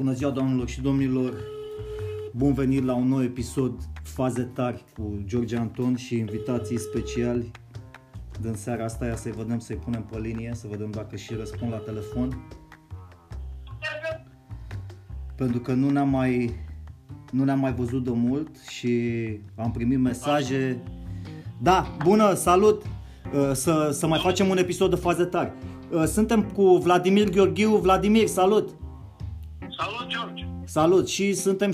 Bună ziua, doamnelor și domnilor! Bun venit la un nou episod Faze Tari cu George Anton și invitații speciali. Din seara asta ia să-i vedem, să-i punem pe linie, să vedem dacă și răspund la telefon. Pentru că nu ne-am mai văzut de mult și am primit mesaje. Da, bună, salut! Să mai facem un episod de Faze Tari. Suntem cu Vladimir Gheorghiu. Vladimir, salut! Salut, George! Salut! Și suntem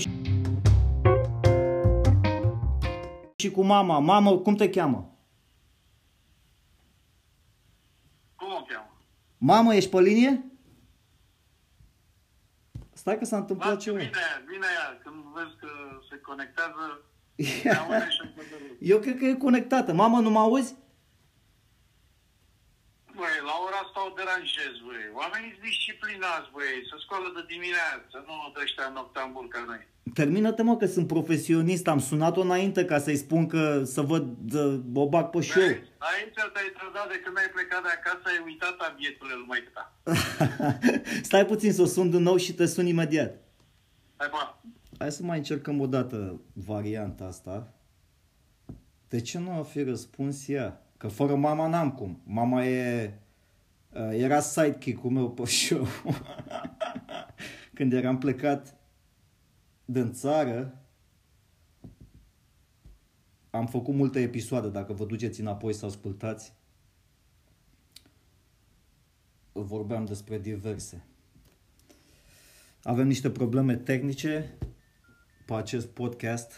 și cu mama. Mamă, cum te cheamă? Cum o cheamă? Mamă, ești pe linie? Stai că s-a întâmplat ceva. Vine ea, când vezi că se conectează, se aude și încălzării. Eu cred că e conectată. Mamă, nu mă auzi? Băi, la ora asta o deranjez, băi. Oamenii sunt disciplinați, băi. Se scoală de dimineață, nu de ăștia noctambul ca noi. Termină-te, mă, că sunt profesionist. Am sunat-o înainte ca să-i spun că să văd bobac pe show. Înainte te-ai trădat de când ai plecat de acasă, ai uitat abietul lui mai ta. Stai puțin să o sun din nou și te sun imediat. Hai, bă. Hai să mai încercăm o dată varianta asta. De ce nu a fi răspuns ea? Că fără mama n-am cum. Mama era sidekick-ul meu pe show. Când eram plecat din țară, am făcut multe episoade. Dacă vă duceți înapoi să ascultați, vorbeam despre diverse. Avem niște probleme tehnice pe acest podcast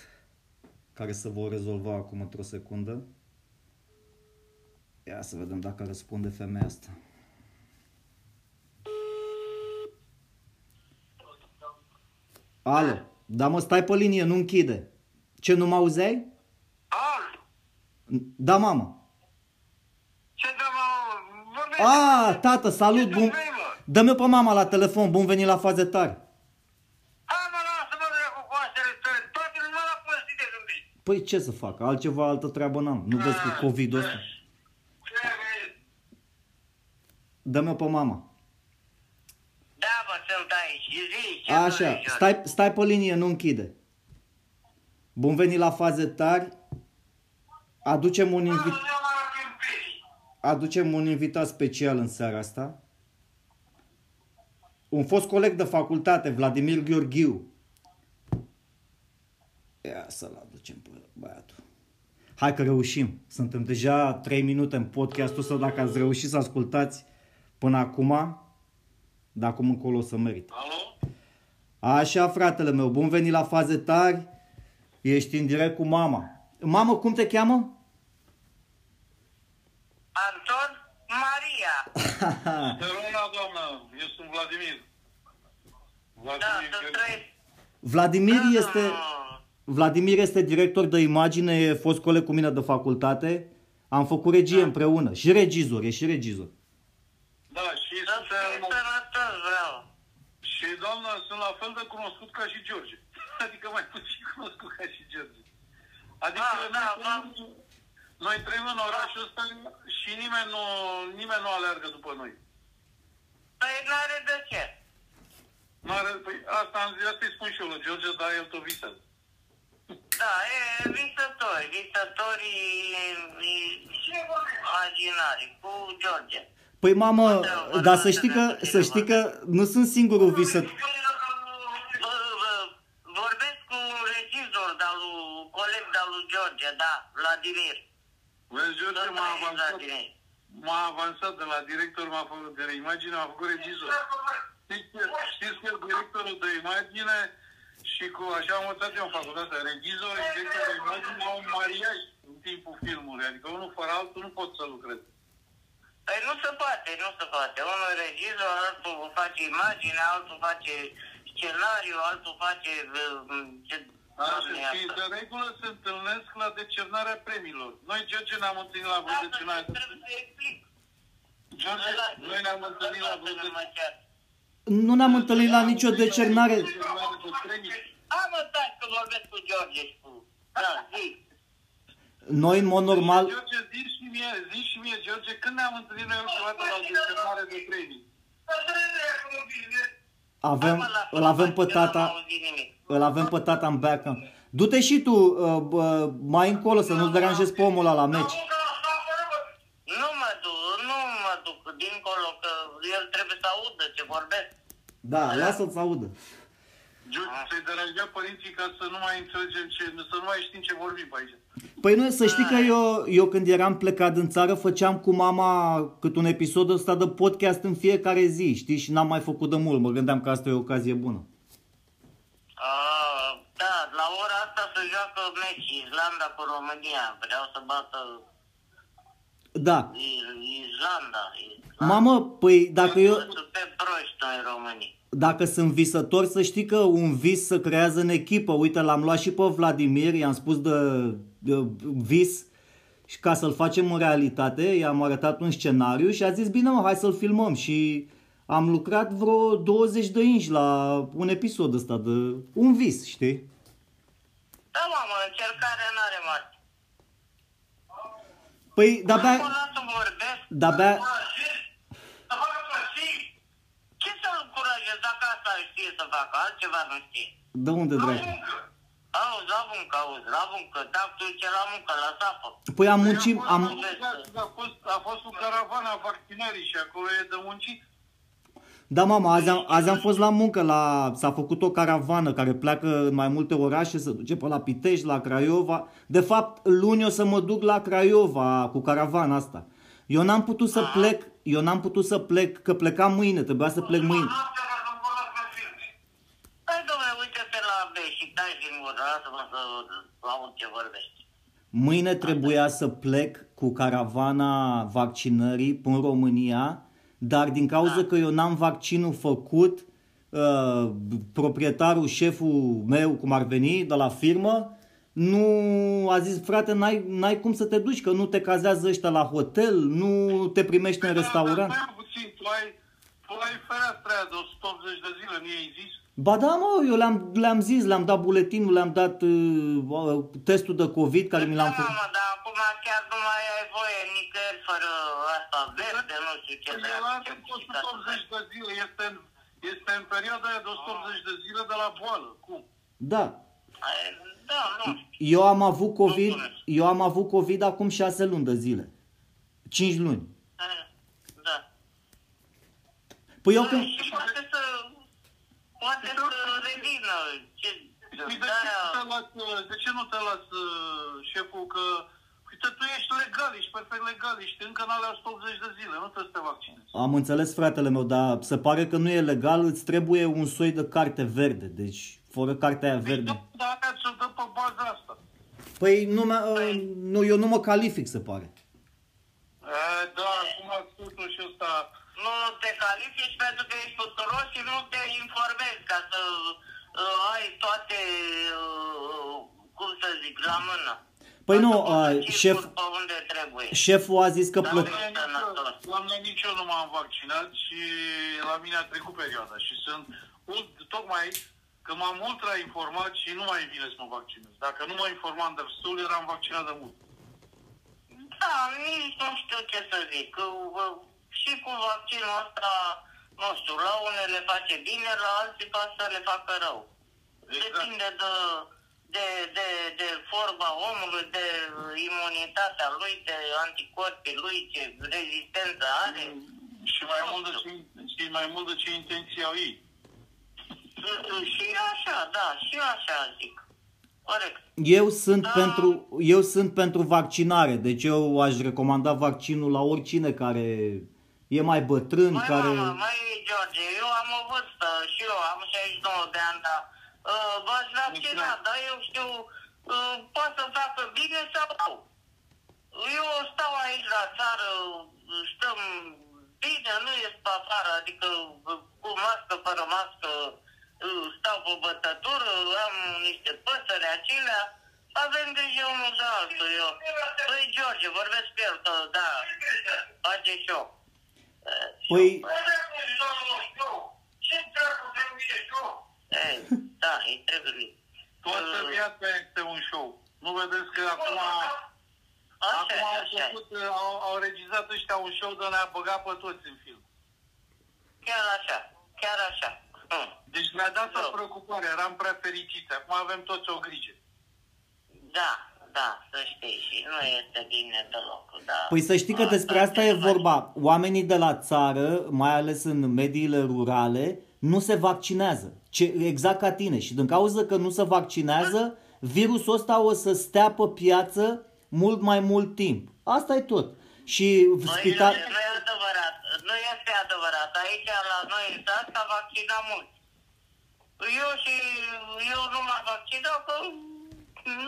care se vor rezolva acum într-o secundă. Ia să vedem dacă răspunde femeia asta. Alo, da, mă, stai pe linie, nu închide. Ce, nu mă auzeai? Ah! Da, mamă. Ce, da, mamă? Vorbește. Ah, tată, salut, bun. Dă-mi pe mama la telefon, bun venit la Faze Tari. Hai, mă, lasă-mă de-aia cu coastele tăi, toate numai la păstii de zâmbit. Păi ce să fac, altceva, altă treabă n-am, nu vezi cu COVID-ul ăsta. Dă-mi-o pe mama. Da, bă, să-l dai și zi. Așa, stai pe linie, nu închide. Bun venit la Faze Tari. Aducem un invitat special în seara asta. Un fost coleg de facultate, Vladimir Gheorghiu. Ia să-l aducem pe băiatul. Hai că reușim. Suntem deja 3 minute în podcastul ăsta. Dacă ați reușit să ascultați până acum, de acum încolo o să merit. Alo? Așa, fratele meu, bun venit la Faze Tari. Ești în direct cu mama. Mamă, cum te cheamă? Anton Maria. Teruna, doamnă, eu sunt Vladimir. Vladimir este director de imagine, e fost coleg cu mine de facultate. Am făcut regie împreună. Și regizor, e și regizor. Da, și și doamna, sunt la fel de cunoscut ca și George. Adică mai puțin cunoscut ca și George. Adică noi trăim în orașul ăsta și nimeni nu aleargă după noi. Păi n-are de ce. Păi asta îi spun și eu lui George, dar el tot visează. Da, visătorii imaginari cu George. Păi, mamă, dar să știi că nu sunt singurul visător. Vorbesc cu un regizor, dar un coleg de-al lui George, da, Vladimir. Vezi, George m-a avansat de la director, m-a făcut de imagine, m-a făcut regizor. Știți că directorul de imagine și cu așa am învățat eu în facultate, regizor și director de imagine au un mariaj în timpul filmului, adică unul fără altul nu pot să lucrez. Păi nu se poate. Unul regizor, altul face imagine, altul face scenariu, altul face... Și de regulă se întâlnesc la decernarea premiilor. Noi, George, ne-am întâlnit la vreo decernare. Trebuie să explic. George, noi ne-am întâlnit la vreo decernare. Nu ne-am întâlnit la nicio decernare. Hai, mă, stai că vorbesc cu George și cu... Da, zi. Noi, în mod normal... George, zi și mie, George, când ne-am întâlnit noi ultima dată la o decernare de premii? Îl avem pe tata în backup. Du-te și tu mai încolo să nu-ți deranjezi pe omul ăla la meci. Nu mă duc dincolo, că el trebuie să audă ce vorbesc. Da, lasă-l să audă. Să-i deranjea părinții ca să nu mai înțelegem ce, să nu mai știm ce vorbim aici. Păi nu, să știi că eu când eram plecat în țară făceam cu mama cât un episod ăsta de podcast în fiecare zi, știi? Și n-am mai făcut de mult, mă gândeam că asta e o ocazie bună. Da, la ora asta se joacă meci Islanda cu România, vreau să bată... Da. Islanda. Mamă, păi dacă eu... Suntem proști noi românii. Dacă sunt visător, să știi că un vis se creează în echipă. Uite, l-am luat și pe Vladimir, i-am spus de vis și ca să-l facem în realitate, i-am arătat un scenariu și a zis, bine mă, hai să-l filmăm. Și am lucrat vreo 20 de inși la un episod ăsta de un vis, știi? Da, mamă, încercarea n-are mare. Păi, de-abia... De-abia... Dacă asta știe să facă, altceva nu știe. De unde, dracu? Auzi, la muncă, dacă tu duce la muncă, la sapă. Păi am muncit, am... A fost o caravana vaccinării și acolo e de muncit. Da, mama, azi am fost la muncă, s-a făcut o caravană care pleacă în mai multe orașe, se duce pe la Pitești, la Craiova. De fapt, luni o să mă duc la Craiova cu caravana asta. Eu n-am putut să plec, că plecam mâine, trebuia să plec mâine. Mâine trebuia să plec cu caravana vaccinării până în România, dar din cauza că eu n-am vaccinul făcut, proprietarul, șeful meu, cum ar veni, de la firmă, nu a zis, frate, n-ai cum să te duci, că nu te cazează ăștia la hotel, nu te primești în restaurant. Tu ai fereastra aia de 180 de zile, nu i-ai zis? Ba da, mă, eu le-am zis, le-am dat buletinul, le-am dat testul de COVID care mi l-am făcut. Da, mă, dar acum chiar nu mai ai voie nicăieri fără asta verde, nu știu ce. Eu am făcut 180 de zile, este în perioada aia de 180 de zile de la boală, cum? Da. Da, nu. Eu am avut COVID acum 6 luni de zile. 5 luni. Da. Păi eu când... Poate să revină. De ce nu te las, șeful, că... Uite, tu ești legal, ești perfect legal, ești încă în alea 180 de zile, nu trebuie să te vaccinezi. Am înțeles, fratele meu, dar se pare că nu e legal, îți trebuie un soi de carte verde, deci fără cartea aia verde. Dar aia ți-o dă pe baza asta. Păi nu, eu nu mă calific, se pare. Da, cum a spus și ăsta... Nu te califici pentru că ești tuturos și nu te informezi ca să ai toate, cum să zic, la mână. Păi nu, șeful a zis că plăcut. La mine nici eu nu m-am vaccinat și la mine a trecut perioada și sunt tocmai că m-am ultra-informat și nu mai vine să mă vaccinez. Dacă nu mă informam destul, eram vaccinat de mult. Da, nici nu știu ce să zic. Și cu vaccinul ăsta, nu știu, la unele le face bine, la alții poate să le facă rău. Exact. Depinde de forma omului, de imunitatea lui, de anticorpii lui, ce rezistență are. Și mai mult de ce intenții au ei. Și așa, da, și așa zic. Corect. Eu sunt pentru vaccinare, deci eu aș recomanda vaccinul la oricine care e mai bătrân, Mai, George, eu am o vârstă și eu am 69 de ani, dar v-aș vaccina, dar eu știu, poate să facă bine sau rău. Eu stau aici la țară, stăm bine, nu ies pe afară, adică cu mască, fără mască, stau pe bătătură, am niște păsări acelea, avem grijă unul de altul, eu. Păi, George, vorbesc cu el, că da, face show. Păi... Ce dracu trebuie show? Da, îi trebuie. Toată viața este un show. Nu vedeți că acum... Acum au regizat ăștia un show de a ne-a băgat pe toți în film. Chiar așa, chiar așa. Da. Deci mi-a dat o preocupare, eram prea fericiți. Acum avem toți o grijă. Da, da, să știi. Și nu este bine deloc. Da. Păi să știi că despre asta e vorba. Oamenii de la țară, mai ales în mediile rurale, nu se vaccinează. Exact ca tine. Și din cauza că nu se vaccinează, virusul ăsta o să stea pe piață mult mai mult timp. Asta e tot. Și spital... nu e adevărat. Nu este adevărat. Aici la noi în stat s-a vaccinat mult. Eu nu m-am vaccinat că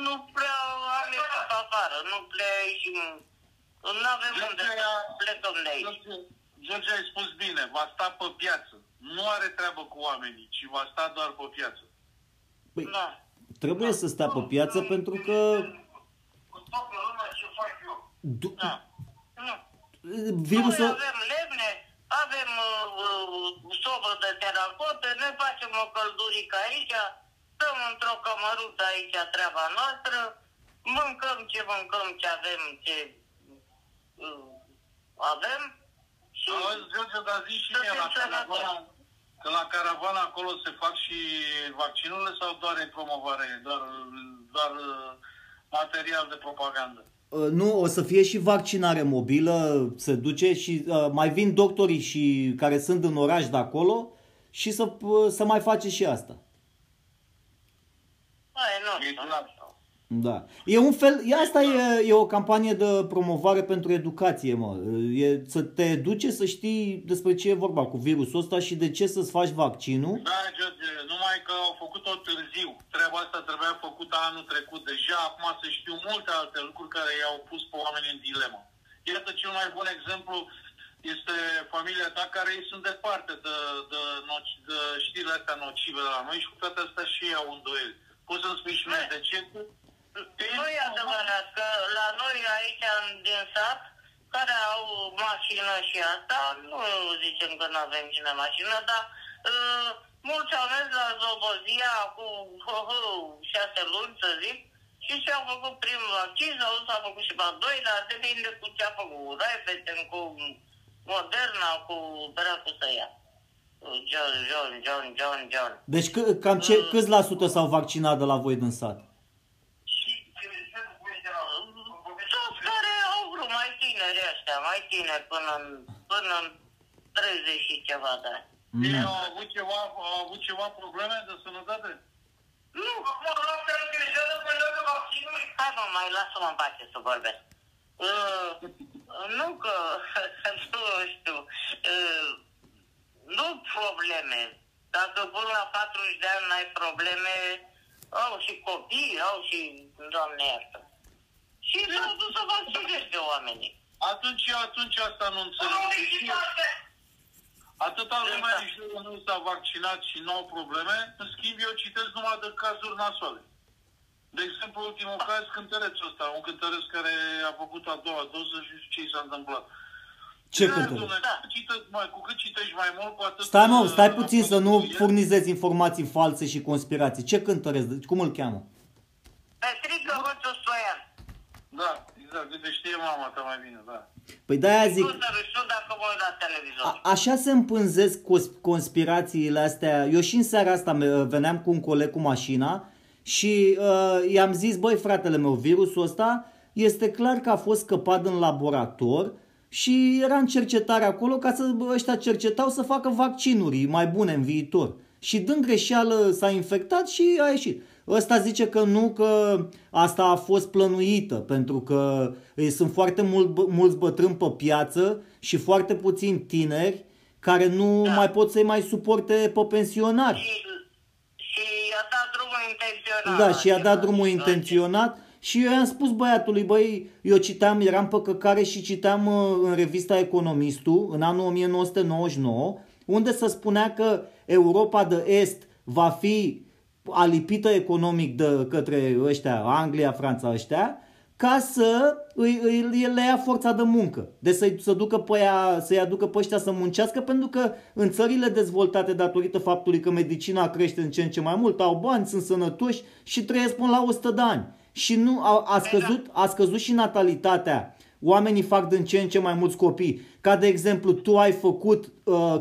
nu prea am ieșit afară. Nu prea ieșim. Nu avem unde să plecăm de aici. George, ai spus bine. Va sta pe piață. Nu are treabă cu oamenii, ci va sta doar pe piață. Păi, da. Trebuie să stea pe piață pentru că... Cu toată lumea ce fac eu. Da. Virusul... Noi avem lemne, avem sobă de teracotă, ne facem o căldurică aici, stăm într-o cămăruță aici, treaba noastră, mâncăm ce avem, avem și... Auzi, dar zi și mie, că la Caravana acolo se fac și vaccinurile sau doar e promovare, doar material de propagandă? Nu, o să fie și vaccinare mobilă, se duce și mai vin doctorii și care sunt în oraș de acolo și să mai face și asta. Da. E un fel, asta e o campanie de promovare pentru educație, mă. E să te educe să știi despre ce e vorba cu virusul ăsta și de ce să-ți faci vaccinul. Da, George, numai că au făcut-o târziu. Treaba asta trebuia făcută anul trecut deja. Acum se știu multe alte lucruri care i-au pus pe oameni în dilemă. Iată, cel mai bun exemplu este familia ta, care ei sunt departe de știrile astea nocive de la noi și cu toate astea și ei au îndoieli. Poți să-mi spui și mie de ce? Nu e adevărat că la noi aici din sat, care au mașină și asta, nu zicem că nu avem cine mașină, dar mulți au mers la Zobozia cu 6 luni, să zic, și și-au făcut primul vaccin, sau s-a făcut și pe al doilea, depinde cu ce a făcut, cu Raifeten, cu Moderna, cu Bracul să ia. John. Deci cam câți la sută s-au vaccinat de la voi din sat? Mai tineri până în 30 și ceva de ani. Ei au avut ceva probleme de sănătate? Nu, mă rog, am grijă de probleme vaccinului. Hai mă, mai lasă-mă în pace să vorbesc. Nu că, nu știu, nu probleme. Dacă până la 40 de ani n-ai probleme, au și copii, au și doamne iartă. Și s-au dus să vaccineze oamenii. Atunci asta nu înțeleg. Atâta lumea din jurul nu s-a vaccinat și nu au probleme. În schimb, eu citesc numai de cazuri nasoale. De exemplu, ultimul caz, cântărețul ăsta. Un cântăreț care a făcut a doua doză și ce i s-a întâmplat. Ce cântăreț? Cu cât citești mai mult, cu atât... Stai puțin să nu furnizezi informații false și conspirații. Ce cântăreț? Cum îl cheamă? Petrică Roțu Stoian. Da. Da, de știe mama ta mai bine, da. Păi de-aia zic... Nu știu dacă voi da televizor. Așa se împânzesc conspirațiile astea. Eu și în seara asta veneam cu un coleg cu mașina și i-am zis, băi, fratele meu, virusul ăsta este clar că a fost scăpat în laborator și era în cercetare acolo ca să ăștia cercetau să facă vaccinuri mai bune în viitor. Și din greșeală s-a infectat și a ieșit. Ăsta zice că nu, că asta a fost plănuită, pentru că sunt foarte mulți bătrâni pe piață și foarte puțini tineri care nu mai pot să-i mai suporte pe pensionari. Și i-a dat drumul intenționat. Da, și i-a dat drumul intenționat și eu i-am spus băiatului, eu citeam, eram pe căcare și citeam în revista Economistul în anul 1999, unde se spunea că Europa de Est va fi alipită economic de către ăștia, Anglia, Franța ăștia, ca să le ia forța de muncă. Deci să-i aducă pe ăștia să muncească, pentru că în țările dezvoltate, datorită faptului că medicina crește în ce mai mult, au bani, sunt sănătoși și trăiesc până la 100 de ani. Și nu, a scăzut și natalitatea. Oamenii fac din ce în ce mai mulți copii. Ca de exemplu, tu ai făcut...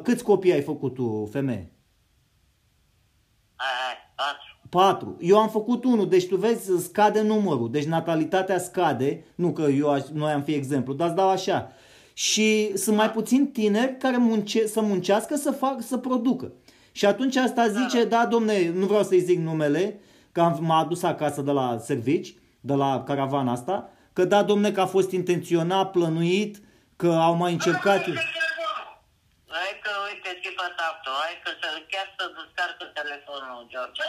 câți copii ai făcut tu, femeie? 4. Eu am făcut 1, deci tu vezi, scade numărul. Deci natalitatea scade, nu că noi am fi exemplu, dar îți dau așa. Și sunt mai puțini tineri care să muncească, să producă. Și atunci asta zice, da domne, nu vreau să-i zic numele, că m-a adus acasă de la servici, de la caravana asta, că da domne, că a fost intenționat, plănuit, că au mai încercat... Hai că uite, schimba taptul, hai că chiar să descarcă telefonul, George.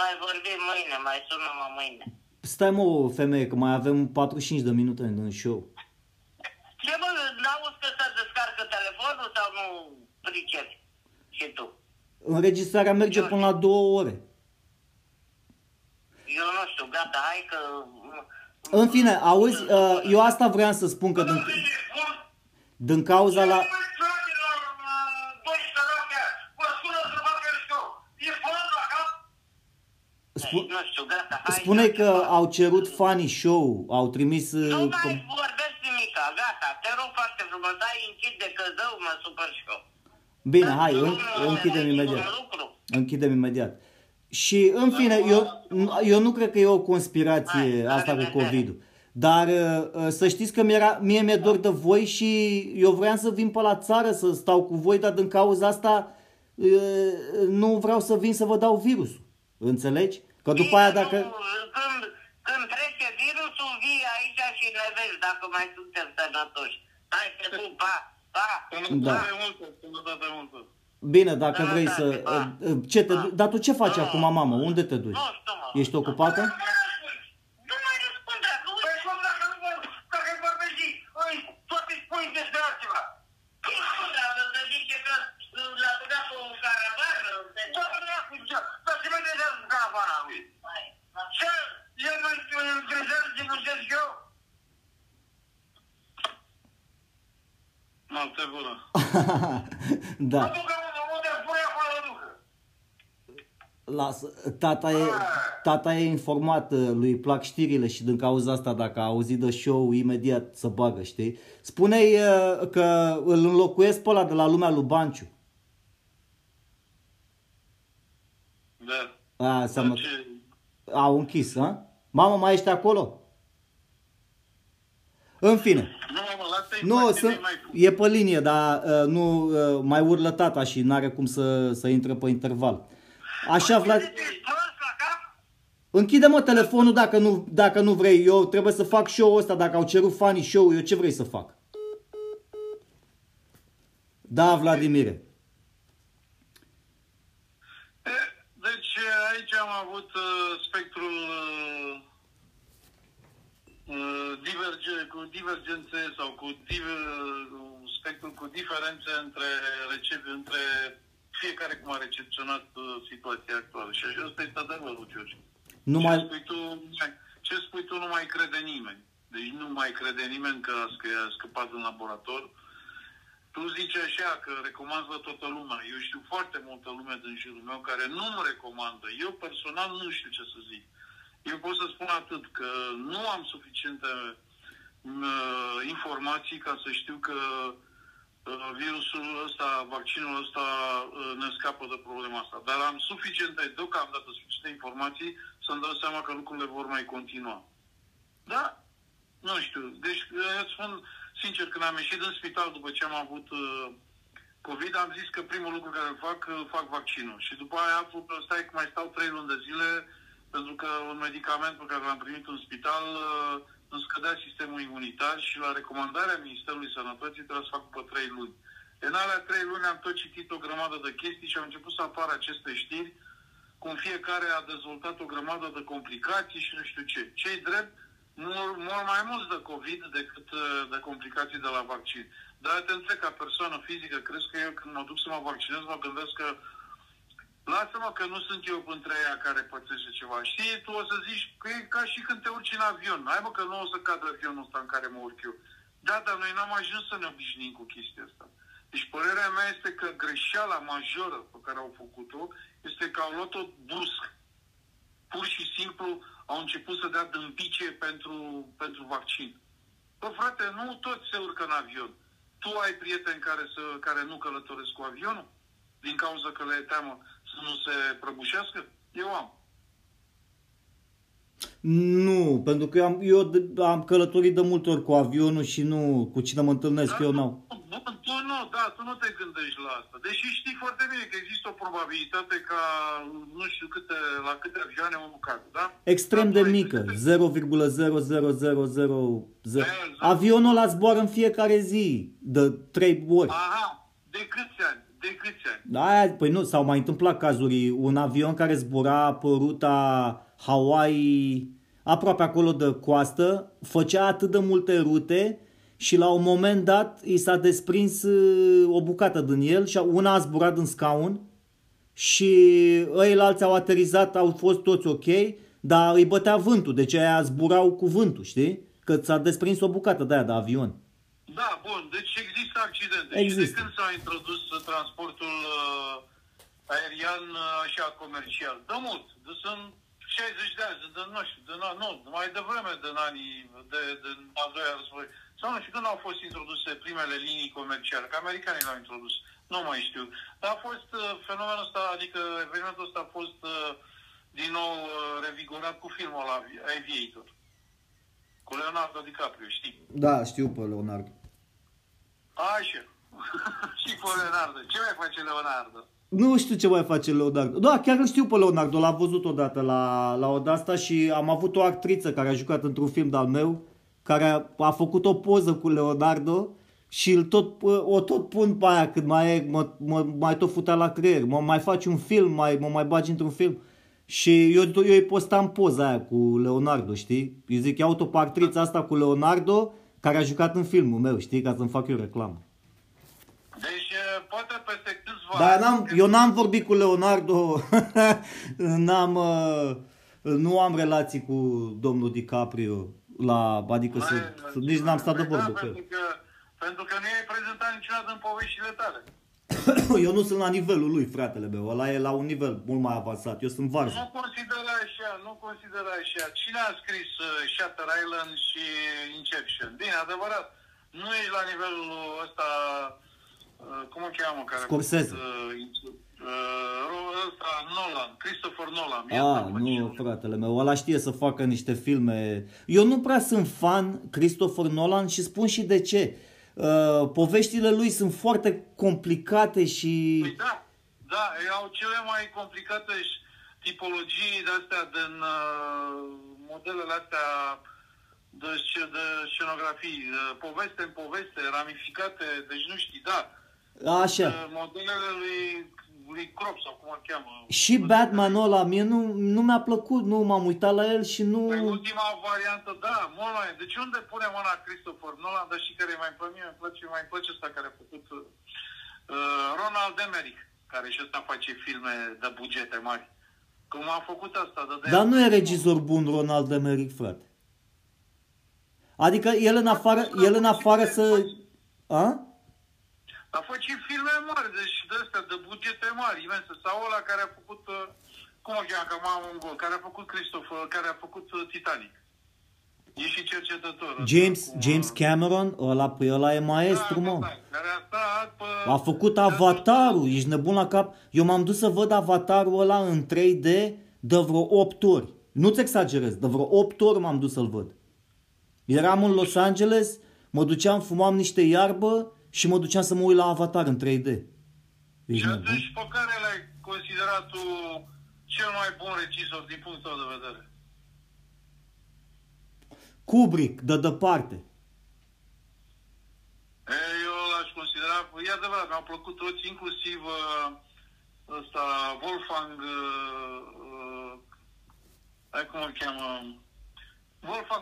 Mai vorbim mâine, mai sună-mă mâine. Stai mă, femeie, că mai avem 45 de minute în show. Ce mă, n-auzi că să descarcă telefonul sau nu pricepi și tu? Înregistrarea merge George până la 2 ore. Eu nu știu, gata, hai că... În fine, auzi, eu asta vreau să spun că... Din cauza la... Spune că au cerut fanii show, au trimis... Nu mai vorbesc nimica, gata, te rog foarte frumos, hai închide că dău mă super show. Bine, hai, închidem imediat. Închidem imediat. Și, în fine, eu nu cred că e o conspirație asta cu COVID-ul. Dar să știți că mie mi-e dor de voi și eu vreau să vin pe la țară, să stau cu voi, dar din cauza asta nu vreau să vin să vă dau virusul. Înțelegi? Că după aia dacă... Când trece virusul, vii aici și ne vezi dacă mai suntem sănătoși. Hai să tu, pa! Bine, dacă vrei să... Dar tu ce faci acum, mamă? Unde te duci? Ești ocupată? Da. Lasă, tata e informat, lui plac știrile și din cauza asta dacă a auzit de show imediat se bagă, știi? Spune-i că îl înlocuiesc pe ăla de la Lumea lui Banciu. Da. Au închis, a? Mamă, mai ești acolo? În fine. Nu, e pe linie, dar nu mai urlă tata și n-are cum să intre pe interval. Așa, Vlad... Închide-mă telefonul dacă nu vrei. Eu trebuie să fac show-ul ăsta. Dacă au cerut fanii show-ul, eu ce vrei să fac? Da, Vladimire. Deci aici am avut spectrul... divergențe sau cu diferențe între fiecare cum a recepționat situația actuală. Și așa ăsta este adevărul, George. Ce spui tu, nu mai crede nimeni. Deci nu mai crede nimeni că a scăpat în laborator. Tu zici așa că recomand la toată lumea. Eu știu foarte multă lume din jurul meu care nu-mi recomandă. Eu personal nu știu ce să zic. Eu pot să spun atât, că nu am suficiente informații ca să știu că virusul ăsta, vaccinul ăsta ne scapă de problema asta. Dar am suficiente, deocamdată suficiente informații să-mi dau seama că lucrurile vor mai continua. Da? Nu știu. Deci, îți spun sincer, când am ieșit din spital după ce am avut COVID, am zis că primul lucru care îl fac, fac vaccinul. Și după aia am făcut, stai că mai stau 3 luni de zile, pentru că un medicament pe care l-am primit în spital îmi scădea sistemul imunitar și la recomandarea Ministerului Sănătății trebuie să fac după 3 luni. În alea 3 luni am tot citit o grămadă de chestii și au început să apară aceste știri, cum fiecare a dezvoltat o grămadă de complicații și nu știu ce. Ce-i drept, mor mai mulți de COVID decât de complicații de la vaccin. Dar atenție, ca persoană fizică, crezi că eu când mă duc să mă vaccinez, mă gândesc că lasă-mă că nu sunt eu între aia care pățește ceva. Știi, tu o să zici că e ca și când te urci în avion. Hai mă că nu o să cadă avionul ăsta în care mă urc eu. Da, dar noi n-am ajuns să ne obișnim cu chestia asta. Deci părerea mea este că greșeala majoră pe care au făcut-o este că au luat-o brusc. Pur și simplu au început să dea dâmpice pentru vaccin. Bă, frate, nu toți se urcă în avion. Tu ai prieteni care nu călătoresc cu avionul? Din cauza că le e teamă nu se prăbușească? Eu am. Nu, pentru că eu am călătorit de multe ori cu avionul și nu, cu cine mă întâlnesc, dar eu n-am. Nu, da, tu nu te gândești la asta. Deși știi foarte bine că există o probabilitate ca, nu știu câte, la câte avioane unul cade, da? Extrem de mică, 0,00000. Avionul ăla zboară în fiecare zi, de 3 ori. Aha, de câți ani? De câți ani? Da, păi nu, s-au mai întâmplat cazuri. Un avion care zbura pe ruta Hawaii, aproape acolo de coastă, făcea atât de multe rute și la un moment dat i s-a desprins o bucată din el și una a zburat în scaun și ăilalți au aterizat, au fost toți ok, dar îi bătea vântul, deci aia zburau cu vântul, știi? Că s-a desprins o bucată de aia de avion. Da, bun, deci există accidente. Există. Și de când s-a introdus transportul aerian așa comercial? De mult, de sunt 60 de ani, de nu știu, de nu, mai devreme din anii, de al doilea război. Sau nu știu când au fost introduse primele linii comerciale, că americanii l-au introdus, nu mai știu. Dar a fost fenomenul ăsta, adică evenimentul ăsta a fost din nou revigorat cu filmul la Aviator, cu Leonardo DiCaprio, știi? Da, știu pe Leonardo. Așa, și pe Leonardo. Ce mai face Leonardo? Nu știu ce mai face Leonardo. Da, chiar îl știu pe Leonardo, l-am văzut odată la o de-asta și am avut o actriță care a jucat într-un film de-al meu, care a făcut o poză cu Leonardo și o tot pun pe aia când mai e, mai tot futea la creier. Mă mai faci un film, mă mai bagi într-un film. Și eu îi postam poza aia cu Leonardo, știi? Eu zic, iau-o pe actrița asta cu Leonardo, care a jucat în filmul meu, știi? Ca să-mi fac eu reclamă. Deci, poate peste câțiva... Dar eu n-am vorbit cu Leonardo, nu am relații cu domnul DiCaprio. Adică nici n-am stat de vorbă cu el. Pentru că nu i-ai prezentat niciodată în poveștile tale. Eu nu sunt la nivelul lui, fratele meu. Ăla e la un nivel mult mai avansat. Eu sunt varză. Nu considera așa. Cine a scris Shutter Island și Inception? Bine, adevărat. Nu ești la nivelul ăsta... cum o cheamă? Scorsese. Ăsta, Nolan, Christopher Nolan. Nu, fratele meu, ăla știe să facă niște filme. Eu nu prea sunt fan Christopher Nolan și spun și de ce. Poveștile lui sunt foarte complicate și... Păi da, au cele mai complicate tipologii de-astea din modelele astea de scenografii. Poveste, ramificate, deci nu știi, da. Așa. Modelele lui Crop sau cum îl cheamă. Și Batman ăla, mie nu mi-a plăcut, nu m-am uitat la el și nu... Pe ultima variantă, da, mult mai... Deci unde pune mâna Christopher Nolan, dar și care îmi place ăsta care a făcut Ronald Emmerich, care și ăsta face filme de bugete mari. Cum a făcut asta de... Dar nu e regizor bun Ronald Emmerich, frate. Adică el în afară să... A? A făcut filme mari, deci de astea, de bugete mari, imense. Sau ăla care a făcut, cum o cheamă, că m-am un gol, care a făcut Christopher, care a făcut Titanic. E și cercetător. James Cameron, ăla e maestru, da, mă. A făcut Avatarul, ești nebun la cap. Eu m-am dus să văd Avatarul ăla în 3D de vreo 8 ori. Nu-ți exagerez, de vreo 8 ori m-am dus să-l văd. Eram în Los Angeles, mă duceam, fumam niște iarbă, și mă duceam să mă uit la Avatar în 3D. Și atunci, pe care l-ai considerat tu cel mai bun regizor din punctul tău de vedere? Kubrick, de departe. Eu l-aș considera, e adevărat, mi-au plăcut toți, inclusiv ăsta, Wolfgang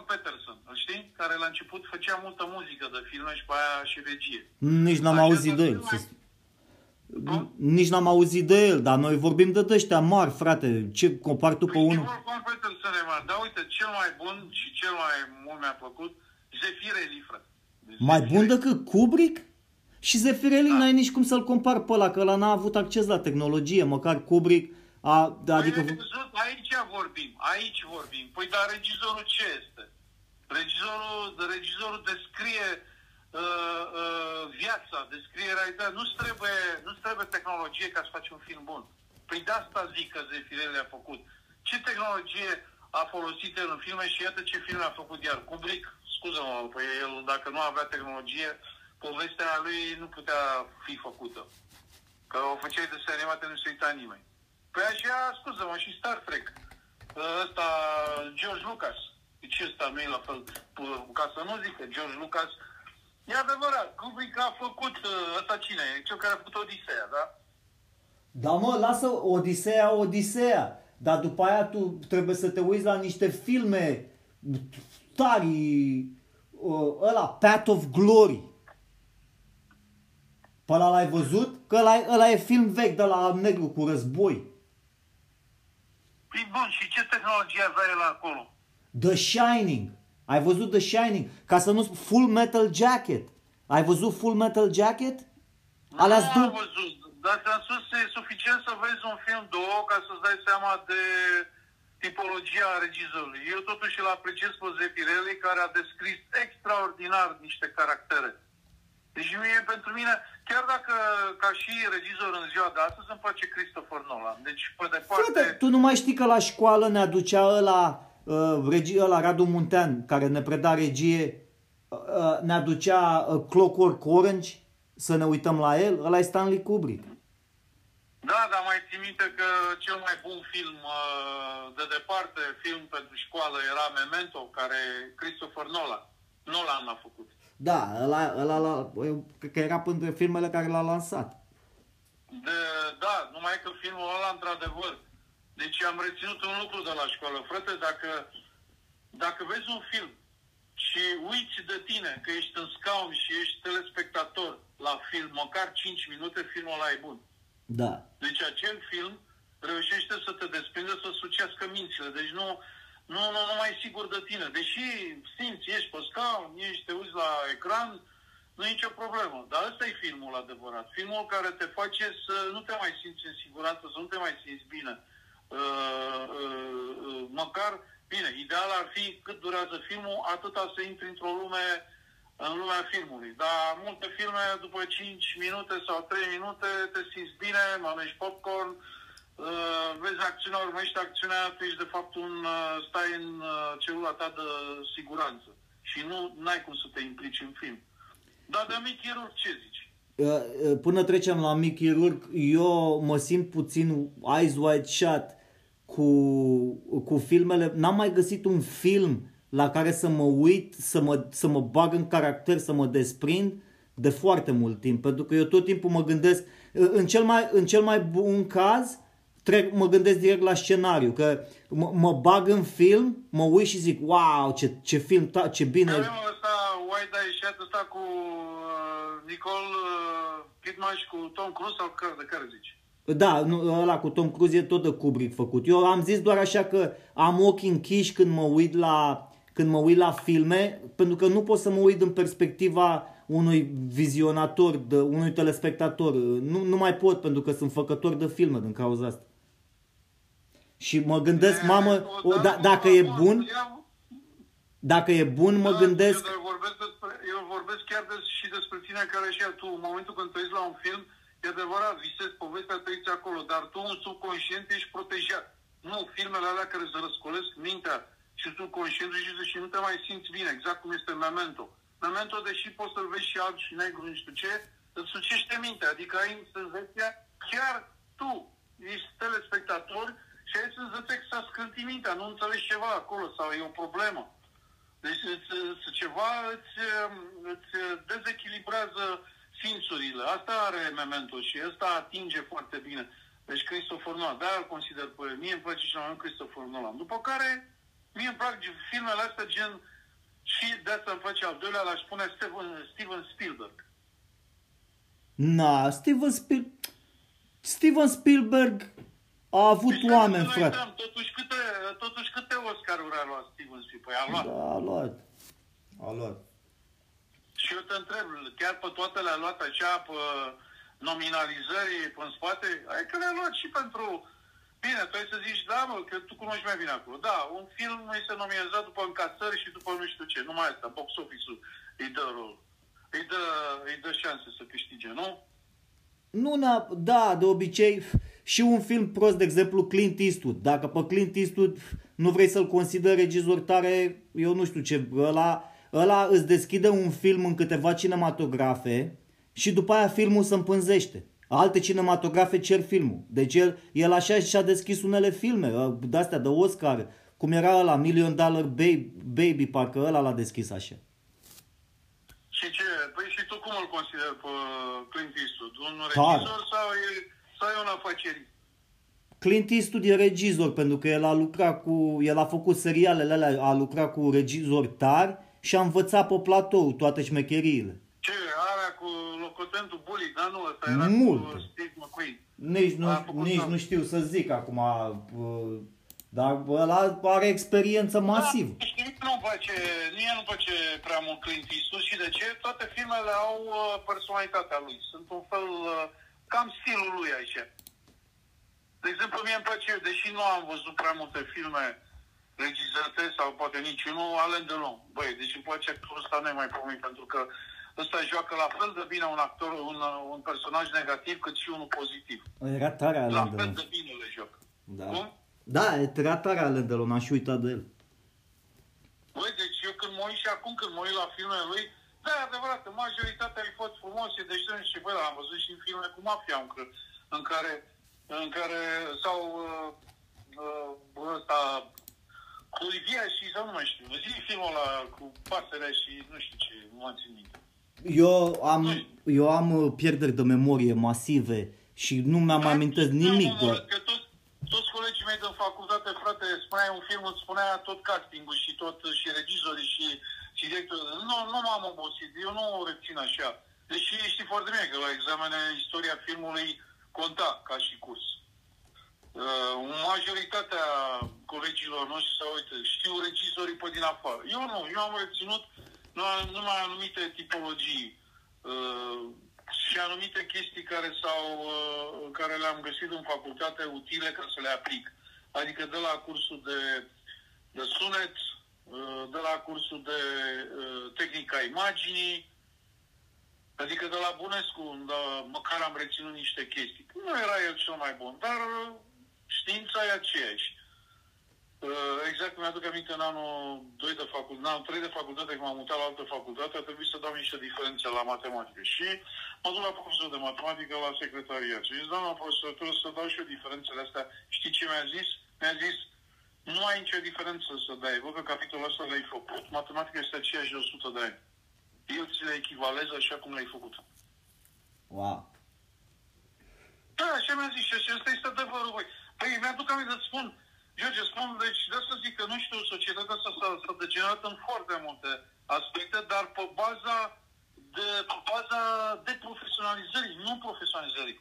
Petersen, îl știi? Care la început făcea multă muzică de filme și pe aia și regie. Nici n-am auzit de el. Nici n-am auzit de el, dar noi vorbim de ăștia mari, frate. Ce compari tu pe unul? Wolfgang Petersen e mare, dar uite, cel mai bun și cel mai mult mi-a plăcut, Zeffirelli, frate. Mai bun decât Kubrick? Și Zeffirelli n-ai nici cum să-l compar pe ăla, că ăla n-a avut acces la tehnologie, măcar Kubrick. Aici vorbim. Păi, dar regizorul ce este? Regizorul descrie viața, descrie realitatea. Nu-ți trebuie tehnologie ca să faci un film bun. Păi de asta zic că Zeffirelli a făcut. Ce tehnologie a folosit el în filme și iată ce filme a făcut iar Kubrick? Scuză-mă, păi el dacă nu avea tehnologie, povestea lui nu putea fi făcută. Că o făceai desene animate, nu se uita nimeni. Păi așa, scuză-mă, și Star Trek. Ăsta, George Lucas. Deci ăsta nu e la fel, ca să nu zic că George Lucas... E adevărat, Kubrick a făcut, ăsta cine e? Cel care a făcut Odiseea, da? Da, mă, lasă Odiseea, Odiseea. Dar după aia tu trebuie să te uiți la niște filme tari, ăla, Path of Glory. Pe ăla l-ai văzut? Că ăla e film vechi de la negru cu război. Păi bun, și ce tehnologie avea el acolo? The Shining. Ai văzut The Shining? Ca să nu... Full Metal Jacket. Ai văzut Full Metal Jacket? Nu am văzut. Dar ți-am spus, e suficient să vezi un film, două, ca să-ți dai seama de tipologia regizorului. Eu totuși îl apreciez pe Zeffirelli, care a descris extraordinar niște caractere. Deci mie, pentru mine, chiar dacă ca și regizor în ziua de astăzi, îmi place Christopher Nolan. Deci, pe departe... Frate, tu nu mai știi că la școală ne aducea ăla... regia Radu Muntean, care ne preda regie, ne aducea Clockwork Orange, să ne uităm la el, ăla e Stanley Kubrick. Da, dar mai țin minte că cel mai bun film de departe, film pentru școală, era Memento, care Christopher Nolan l-a făcut. Da, cred că era printre filmele care l-a lansat. Da, numai că filmul ăla, într-adevăr, deci am reținut un lucru de la școală. Frate, dacă vezi un film și uiți de tine că ești în scaun și ești telespectator la film, măcar 5 minute, filmul ăla e bun. Da. Deci acel film reușește să te desprindă, să sucească mințile. Deci nu mai e sigur de tine. Deși simți, ești pe scaun, te uiți la ecran, nu e nicio problemă. Dar ăsta e filmul adevărat. Filmul care te face să nu te mai simți în siguranță, să nu te mai simți bine. Măcar, bine, ideal ar fi cât durează filmul, atâta să intri într-o lume, în lumea filmului. Dar multe filme, după 5 minute sau 3 minute, te simți bine, mănânci popcorn, vezi acțiunea, urmărești acțiunea, tu ești de fapt stai în celula ta de siguranță și nu ai cum să te implici în film. Dar de mic chirurg, ce zici? Până trecem la mic chirurg, eu mă simt puțin eyes wide shut cu filmele. N-am mai găsit un film la care să mă uit, să mă bag în caracter, să mă desprind de foarte mult timp. Pentru că eu tot timpul mă gândesc, în cel mai bun caz, mă gândesc direct la scenariu. Că mă bag în film, mă uit și zic, wow, ce film, ce bine... Wide Eye Shut ăsta cu Nicole Kidman și cu Tom Cruise sau de care zici? Da, ăla cu Tom Cruise e tot de Kubrick făcut. Eu am zis doar așa că am ochii închiși când mă uit la filme, pentru că nu pot să mă uit în perspectiva unui vizionator, unui telespectator. Nu mai pot, pentru că sunt făcător de filme din cauza asta. Și mă gândesc, mamă, dacă e bun... Dacă e bun, mă gândesc... Eu vorbesc chiar și despre tine, care și tu, în momentul când te uiți la un film, e adevărat, visezi povestea, te uiți acolo, dar tu, în subconștient, ești protejat. Nu, filmele alea care îți răscolesc mintea și subconștientul și nu te mai simți bine, exact cum este Memento. Memento, deși poți să-l vezi și alb și negru, nu știu ce, îți sucește mintea, adică ai senzația, chiar tu ești telespectator și ai senzația că s-a scântit mintea, nu înțelegi ceva acolo sau e o problemă. Deci ceva îți dezechilibrează simțurile. Asta are Memento și ăsta atinge foarte bine. Deci Christopher Nolan, de-aia îl consider pe el. Mie îmi place și la mine Christopher Nolan. După care, mie îmi plac filmele astea gen, și de asta îmi place al doilea, l-aș spune Steven Spielberg. Na, Steven Spielberg a avut deci, oameni, frate. Totuși câte Oscar-uri a luat Steven Spielberg? Păi a luat. Da, a luat. Și eu te întreb, chiar pe toate le-a luat așa, pe nominalizări, pe în spate? Adică le-a luat și pentru... Bine, tu ai să zici, da, mă, că tu cunoști mai bine acolo. Da, un film este nominalizat după încasări și după nu știu ce. Numai asta, box office-ul îi dă șanse să câștige, nu? Nu ne-a, da, de obicei și un film prost, de exemplu Clint Eastwood. Dacă pe Clint Eastwood nu vrei să-l consideri regizor tare, eu nu știu ce, ăla îți deschide un film în câteva cinematografe și după aia filmul se împânzește. Alte cinematografe cer filmul. Deci el așa și-a deschis unele filme, de-astea de Oscar, cum era ăla, Million Dollar Baby, parcă ăla l-a deschis așa. Și ce? Păi și tu cum îl consideri pe Clint Eastwood? Un regizor sau e un afacerist? Clint Eastwood e regizor, pentru că el a făcut serialele alea, a lucrat cu regizori tari și a învățat pe platou toate șmecheriile. Ce? Alea cu locotenentul Bullitt, dar nu, ăsta era mult. Cu Steve McQueen. Nici nu știu să zic acum... Dar ăla are experiență masivă. Da, nu face prea mult Clint Eastwood și de ce? Toate filmele au personalitatea lui. Sunt un fel, cam stilul lui aici. De exemplu, mie îmi place, deși nu am văzut prea multe filme regizate sau poate niciunul, Alain Delon. Băi, deci îmi place actorul ăsta, nu-i mai promit, pentru că ăsta joacă la fel de bine un actor, un personaj negativ, cât și unul pozitiv. Era tare Alain Delon. La fel de bine le joacă. Da. Cum? Da, e tratare Alain Delon, n-aș uita de el. Băi, deci eu când mă uit și acum când mă uit la filmele lui, da, adevărat, majoritatea îi fost frumoase, deci nu știu, băi, l-am văzut și în filme cu mafia, în care sau ăsta, cu Livia și sau nu mai știu, zi filmul ăla cu pasărea și nu știu ce, nu m-am țin minte. Eu am pierderi de memorie masive și nu mi-am amintesc nimic. Toți colegii mei din facultate, frate, spuneai un film, îți spunea tot castingul și tot și regizorii și directorii. Nu m-am obosit, eu nu o rețin așa. Deși știi foarte bine că la examene istoria filmului conta ca și curs. Majoritatea colegilor noștri se uită, știu regizorii pe din afară. Eu am reținut numai anumite tipologii și anumite chestii care le-am găsit în facultate utile ca să le aplic. Adică de la cursul de sunet, de la cursul de tehnica imaginii, adică de la Bunescu, măcar am reținut niște chestii. Nu era el cel mai bun, dar știința e aceeași. Exact cum mi-aduc aminte, în anul 3 de facultate, când m-am mutat la altă facultate, a trebuit să dau niște diferențe la matematică. Și mă duc la profesor de matematică, la secretariat. Și zic, doamna profesoră, trebuie să dau și eu diferențele astea. Știi ce mi-a zis? Mi-a zis, nu ai nicio diferență să dai. Vă că capitolul ăsta l-ai făcut. Matematica este aceeași de 100 de ani. Eu ți le echivalez așa cum l-ai făcut. Wow. Da, așa mi-a zis. Și ăsta este adevărul, băi. Păi, mi-aduc aminte să spun... George, deci de să zic că, nu știu, societatea asta s-a degenerat în foarte multe aspecte, dar pe baza de profesionalizării, nu profesionalizării.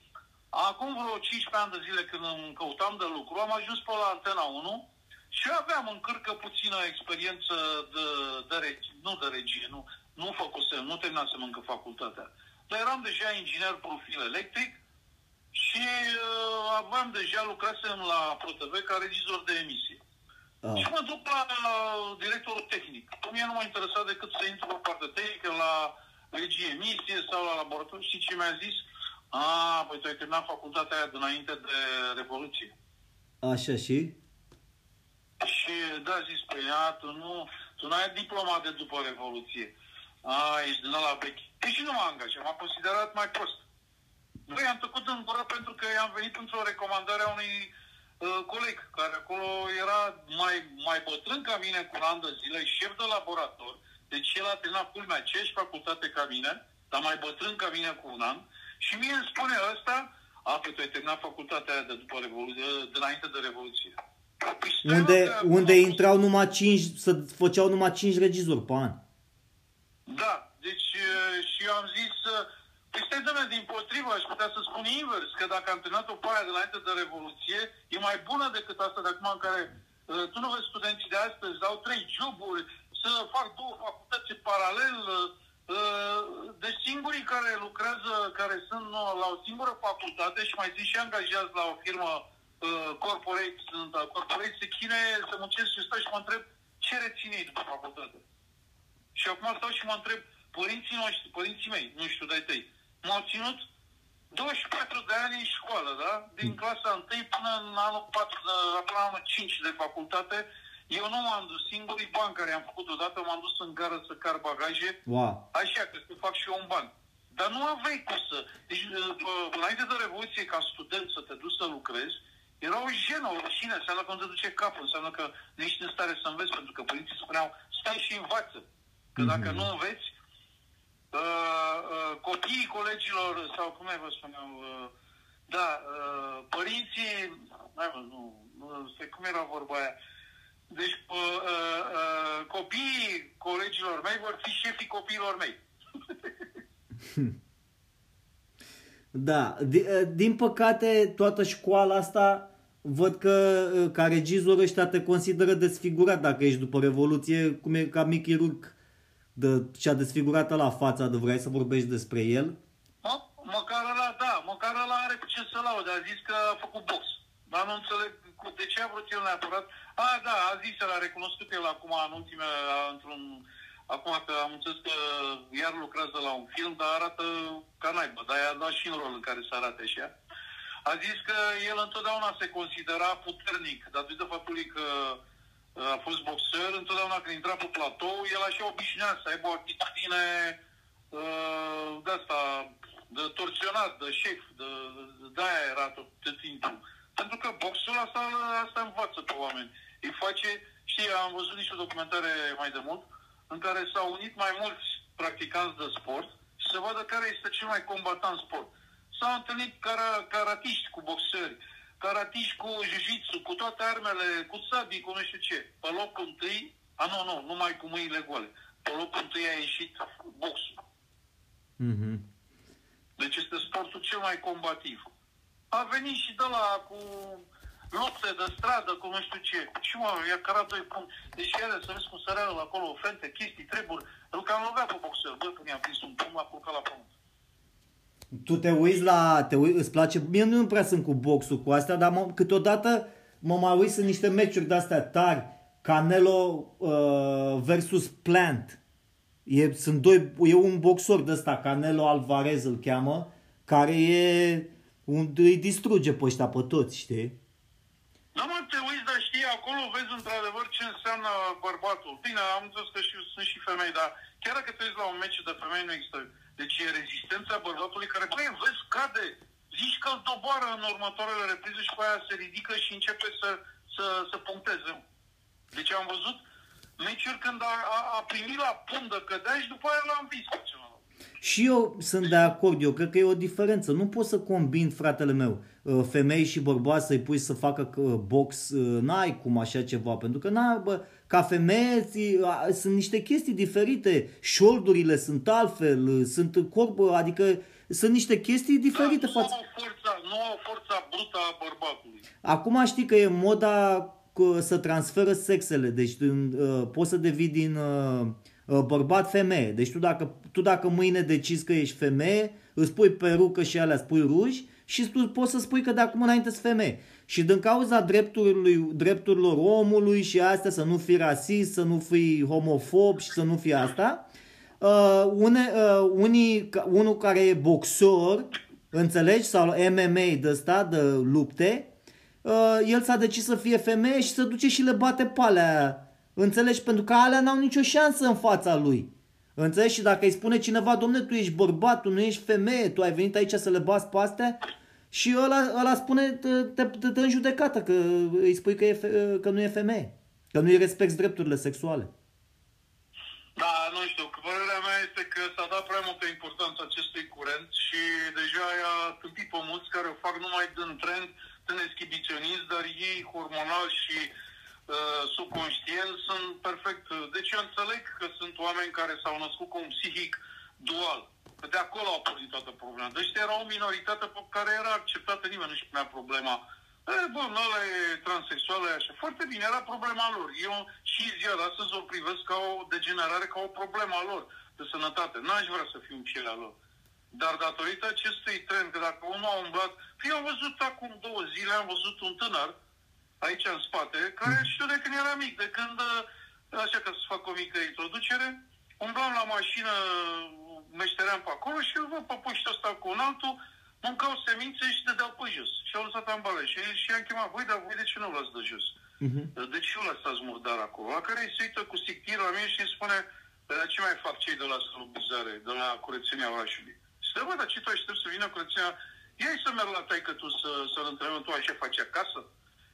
Acum vreo 15 ani de zile, când îmi căutam de lucru, am ajuns pe la Antena 1 și aveam în cârcă puțină experiență nu terminasem încă facultatea. Dar eram deja inginer profil electric, și aveam deja, lucrasem la ProTV ca regizor de emisie. Ah. Și mă duc la directorul tehnic. Pe mine nu m-a interesat decât să intru pe partea tehnică, la regie emisie sau la laborator. Știi ce mi-a zis? Păi tu ai terminat facultatea aia dinainte de Revoluție. Așa și? Și da, zis, păi tu n-ai diploma de după Revoluție. Ești din ăla vechi. Păi și nu m-a angajat, m-a considerat mai prost. Păi am tăcut în gură pentru că am venit într-o recomandare a unui coleg care acolo era mai bătrân ca mine cu un an de zile, șef de laborator, deci el a terminat culmea aceeași facultate ca mine, dar mai bătrân ca mine cu un an, și mie îmi spune ăsta, păi tu ai terminat facultatea aia de după Revoluție, dinainte de Revoluție. Unde intrau numai 5, să făceau numai 5 regizori pe an. Da, deci și eu am zis... Păi stai, dom'le, dimpotrivă, aș putea să spun invers, că dacă am terminat-o pe aia dinainte de Revoluție, e mai bună decât asta de acum, în care tu nu vezi, studenții de astăzi au 3 joburi, să fac 2 facultăți paralel, de singurii care lucrează, care sunt la o singură facultate și mai țin și angajează la o firmă corporate, se chinuie, se muncesc și stau și mă întreb ce reține ei după facultate. Și acum stau și mă întreb, părinții mei, nu știu de-ai tăi, m-au ținut 24 de ani în școală, da? Din clasa 1 până în anul 4, până în anul 5 de facultate. Eu nu m-am dus singur, e bani care am făcut odată, m-am dus în gară să car bagaje. Wow. Așa, că să fac și eu un ban. Dar nu aveai cum să... Deci, înainte de Revoluție, ca student să te duci să lucrezi, era o jenă, o rușine, înseamnă că nu te duce capul, înseamnă că nu ești în stare să înveți, pentru că părinții spuneau, stai și învață. Că dacă nu înveți, copiii colegilor, sau cum mai vă spuneau, da, părinții, cum era vorba aia, deci copiii colegilor mei vor fi șefii copiilor mei. Da, din păcate toată școala asta văd că ca regizor ăștia te consideră desfigurat dacă ești după Revoluție, cum e ca Mickey Rourke și-a desfigurat ăla fața, de vrei să vorbești despre el? Măcar ăla, da, măcar ăla are cu ce să laude, a zis că a făcut box, dar nu înțeleg de ce a vrut el neapărat. A, da, a zis, l-a recunoscut el acum în ultimele, într-un... Acum că am înțeles că iar lucrează la un film, dar arată ca naibă, dar i-a dat și în rol în care se arate așa. A zis că el întotdeauna se considera puternic, datorită faptului că a fost boxer, întotdeauna când intra pe platou, el așa obișnuia să aibă o atitudine de asta, de torționat, de șef, de-aia era tot timpul. Pentru că boxul asta învață pe oameni. Îi face, știi, am văzut niște documentare mai de mult, în care s-au unit mai mulți practicanți de sport și se vadă care este cel mai combatant sport. S-au întâlnit caratiști cu boxeri, caratiști cu jiu-jitsu, cu toate armele, cu sabii, cu nu știu ce. Pe locul întâi, numai cu mâinile goale. Pe locul întâi a ieșit boxul. Mm-hmm. Deci este sportul cel mai combativ. A venit și de la cu... lupte de stradă, cu nu știu ce. Și mă, i-a cărat doi puncte. Deci ele, să vezi cum săreală acolo, ofente, chestii, treburi. Îl cam lovea pe boxer. Bă, când i-am prins un pumn, l-a culcat la pământ. Tu te uiți la... îți place? Mie nu prea sunt cu boxul, cu astea, dar câteodată mă mai uit în niște meciuri de-astea tari. Canelo versus Plant. E un boxor de-ăsta, Canelo Alvarez îl cheamă, care îi distruge pe ăștia pe toți, știi? Nu mă te uiți, dar știi, acolo vezi într-adevăr ce înseamnă bărbatul. Bine, am zis că sunt și femei, dar chiar dacă te uiți la un meci de femei nu există. Deci e rezistența bărbatului care, băi, vezi, cade. Zici că îl doboară în următoarele reprize și pe aia se ridică și începe să puncteze. Deci am văzut meciuri când a primit la pumn de cădea și după aia l-a învins pe celălalt. Și eu sunt de acord, eu cred că e o diferență. Nu pot să combin, fratele meu, femei și bărbați să-i pui să facă box, n-ai cum așa ceva, pentru că ca femeie sunt niște chestii diferite, șoldurile sunt altfel, sunt corpul, adică sunt niște chestii diferite. Dar nu au forța brută a bărbatului. Acum știi că e moda să transferă sexele, deci poți să devii din bărbat femeie, deci tu dacă mâine decizi că ești femeie, îți pui perucă și alea, îți pui ruși, și tu poți să spui că de acum înainte sunt femeie. Și din cauza drepturilor omului și astea, să nu fii rasist, să nu fii homofob și să nu fii asta, unul care e boxor, înțelegi, sau MMA de ăsta, de lupte, el s-a decis să fie femeie și se duce și le bate pe alea. Înțelegi? Pentru că alea n-au nicio șansă în fața lui. Înțelegi? Și dacă îi spune cineva, domne, tu ești bărbat, tu nu ești femeie, tu ai venit aici să le bați pe astea, și ăla spune, te dă în judecată, că îi spui că nu e femeie, că nu îi respecti drepturile sexuale. Da, nu știu, părerea mea este că s-a dat prea multă importanță acestui curent și deja i-a tâmpit pe mulți care o fac numai din trend, din exhibiționist, dar ei hormonal și subconștient sunt perfect. Deci eu înțeleg că sunt oameni care s-au născut cu un psihic dual. De acolo au pornit toată problema. Deci era o minoritate pe care era acceptată, nimeni nu-și punea problema. Ăla e transexual, e așa. Foarte bine, era problema lor. Eu și ziua de astăzi o privesc ca o degenerare, ca o problemă a lor de sănătate. N-aș vrea să fiu în pielea lor. Dar datorită acestui trend, că dacă unul a umblat... Fii, am văzut acum 2 zile, am văzut un tânăr aici în spate, care știu de când era mic, de când, așa că să fac o mică introducere, umblam la mașină, meșteream pe acolo și îl văd pe puștiu ăsta cu un altul, mâncau semințe și dădeau pe jos. Și au lăsat ambale. Și i-am chemat, voi, dar voi de ce nu l-ați de jos? De ce nu lăsați murdar acolo? La care îi se uită cu sictir la mine și îi spune, dar ce mai fac cei de la salubrizare, de la curățenia orașului? Și dă, bă, dar ce tu aștept să vină curățenia? Ia-i să merg la taică-tu să-l întrebă, tu așa faci acasă?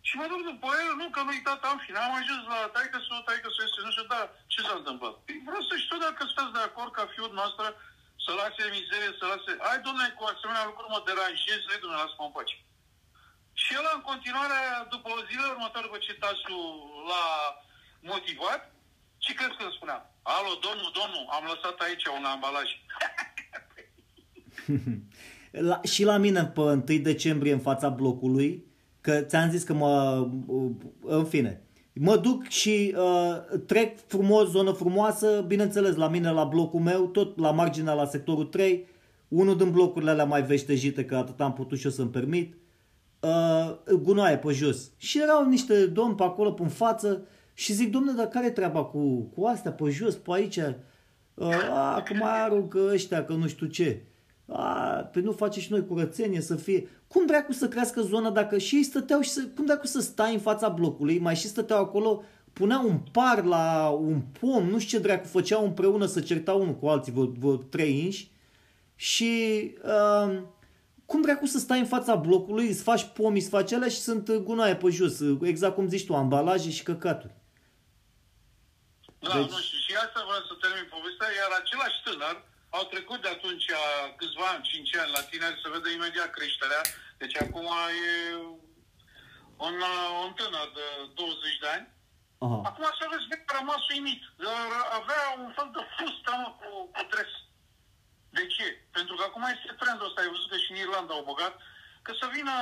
Și mă duc după el, nu, că nu-i tata, am final, am ajuns la taică-su, este, nu știu, dar ce s-a întâmplat? Vreau să știu dacă stați de acord ca fiul noastră să lase mizerie, să lase... Ai, dom'le, cu asemenea lucruri mă deranjez, ai, dom'le, lasă-mă în pace. Și el, în continuare, după o zile următoare, după ce tasul l-a motivat, ce crezi că îmi spunea? Alo, domnul, am lăsat aici un ambalaj. Și la mine, pe 1 decembrie, în fața blocului, că ți-am zis că în fine, mă duc și trec frumos, zonă frumoasă, bineînțeles, la mine, la blocul meu, tot la marginea, la sectorul 3, unul din blocurile alea mai veștejite, că atât am putut și eu să-mi permit, gunoaie pe jos. Și erau niște domni pe acolo, pe-n față, și zic, domne, dar care-i treaba cu astea, pe jos, pe aici? Că mai aruncă ăștia, că nu știu ce. Păi nu face și noi curățenie să fie... Cum dracu să crească zona dacă și ei stăteau și cum dracu să stai în fața blocului, mai și stăteau acolo, puneau un par la un pom, nu știu ce dracu, făceau împreună să certau unul cu alții, vreo 3 inși, și cum dracu să stai în fața blocului, îți faci pomi, îți faci alea și sunt gunoaie pe jos, exact cum zici tu, ambalaje și căcaturi. Da, deci... nu știu, și asta vreau să termin povestea, iar același tânăr, au trecut de atunci câțiva ani, 5 ani la tineri, se vede imediat creșterea. Deci acum e un tânăr de 20 de ani. Aha. Acum să vezi că a rămas uimit. Avea un fel de fustă cu dres. De ce? Pentru că acum este trendul ăsta, ai văzut că și în Irlanda au băgat, că să vină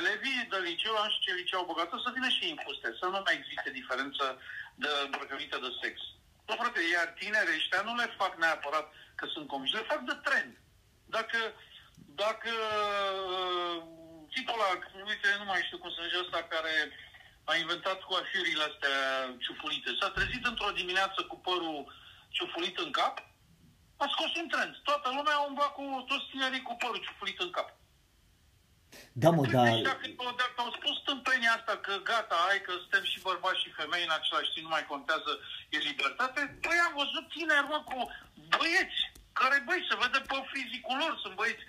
elevii de liceu, nu știu ce liceu au băgat, să vină și în fuste, să nu mai existe diferență de îmbrăcăminte de sex. Nu, frate, iar tinerii ăștia nu le fac neapărat că sunt comici, le fac de trend. Dacă tipul ăla, uite, nu mai știu cum să zice ăsta, care a inventat coafiurile astea ciufulite, s-a trezit într-o dimineață cu părul ciufulit în cap, a scos un trend. Toată lumea a umblat cu toți tinerii cu părul ciufulit în cap. Da, mă, dar... Dacă au spus tâmpenia asta că gata, hai că suntem și bărbați și femei în același timp, nu mai contează, e libertate, păi am văzut tineri, mă, cu băieți, care, băi, se vede pe fizicul lor, sunt băieți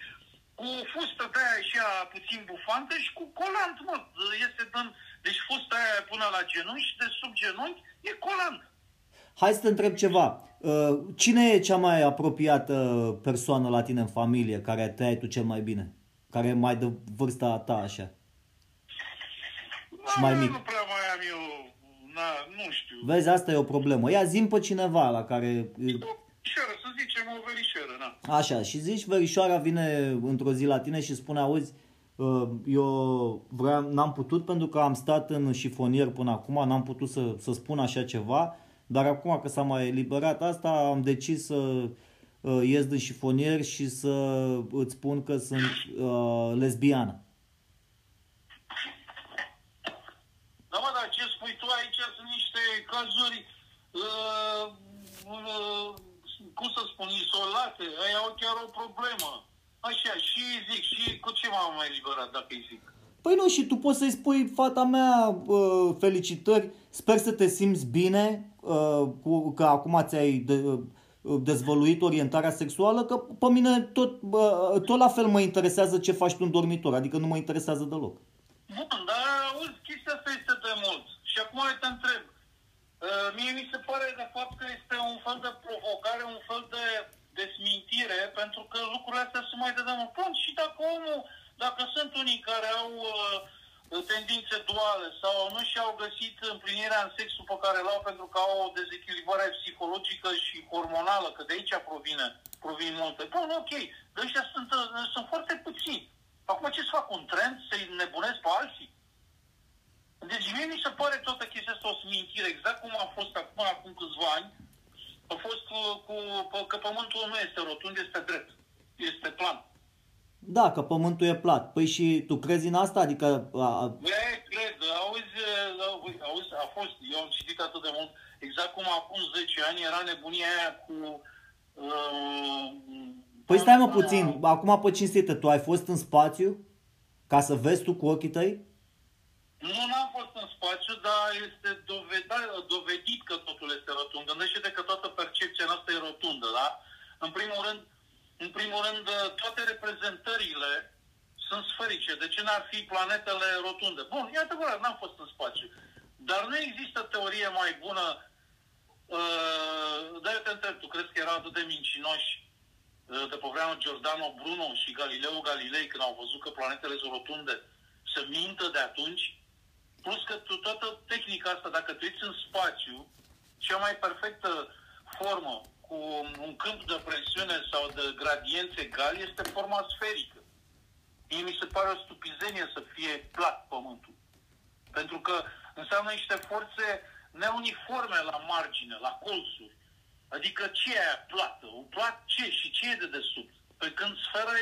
cu o fustă de-aia așa puțin bufantă și cu colant, mă, este din... Deci fusta aia până la genunchi și de sub genunchi e colant. Hai să te întreb ceva. Cine e cea mai apropiată persoană la tine în familie, care te-ai tu cel mai bine? Care e mai de vârsta ta, așa? Da, mai mic. Nu prea mai am eu, nu știu. Vezi, asta e o problemă. Ia zi-mi pe cineva la care... Verișoară, să zicem o verișoară, na. Așa, și zici, verișoara vine într-o zi la tine și spune, auzi, eu vreau, n-am putut pentru că am stat în șifonier până acum, n-am putut să spun așa ceva, dar acum că s-a mai eliberat asta, am decis să... ies din șifonier și să îți spun că sunt lesbiană. Da, mă, dar ce spui tu aici sunt niște cazuri cum să spun, izolate, aia au chiar o problemă. Așa, și zic, și cu ce m-am mai eliberat dacă îi zic? Păi nu, și tu poți să-i spui, fata mea, felicitări, sper să te simți bine, că acum ți-ai... dezvăluit orientarea sexuală, că pe mine tot la fel mă interesează ce faci tu în dormitor, adică nu mă interesează deloc. Bun, dar auzi, chestia asta este de mult. Și acum te întreb. Mie mi se pare de fapt că este un fel de provocare, un fel de desmintire, pentru că lucrurile astea sunt mai de demult. Bun, și dacă sunt unii care au tendințe duale sau nu și-au găsit împlinirea în sexul pe care l-au pentru că au o dezechilibrare psihologică și hormonală, că de aici provin multe. Bun, ok, de ăștia sunt foarte puțini. Acum ce să fac, un trend? Să-i nebunesc pe alții? Deci mie mi se pare toată chestia asta o smintire, exact cum a fost acum câțiva ani. A fost că pământul nu este rotund, este drept, este plan. Da, că pământul e plat. Păi și tu crezi în asta? Adică... Cred. Auzi, a fost. Eu am citit atât de mult. Exact cum acum 10 ani era nebunia aia cu Păi stai mă puțin, acum pe cinstită, tu ai fost în spațiu ca să vezi tu cu ochii tăi? Nu, n-am fost în spațiu, dar este dovedit că totul este rotund. Gândește-te că toată percepția noastră e rotundă, da? În primul rând, toate reprezentările sunt sferice. De ce n-ar fi planetele rotunde? Bun, e adevărat, n-am fost în spațiu. Dar nu există teorie mai bună. Dar eu te întreb, tu crezi că erau atât de mincinoși de pe vremea Giordano Bruno și Galileo Galilei când au văzut că planetele sunt rotunde? Să mintă de atunci? Plus că tu, toată tehnica asta, dacă tu ești în spațiu, cea mai perfectă formă cu un câmp de presiune sau de gradienți egali este forma sferică. Mie mi se pare o stupizenie să fie plat pământul. Pentru că înseamnă niște forțe neuniforme la margine, la colțuri. Adică ce e aia plată? Un plat ce? Și ce e de desubt? Pe când sfera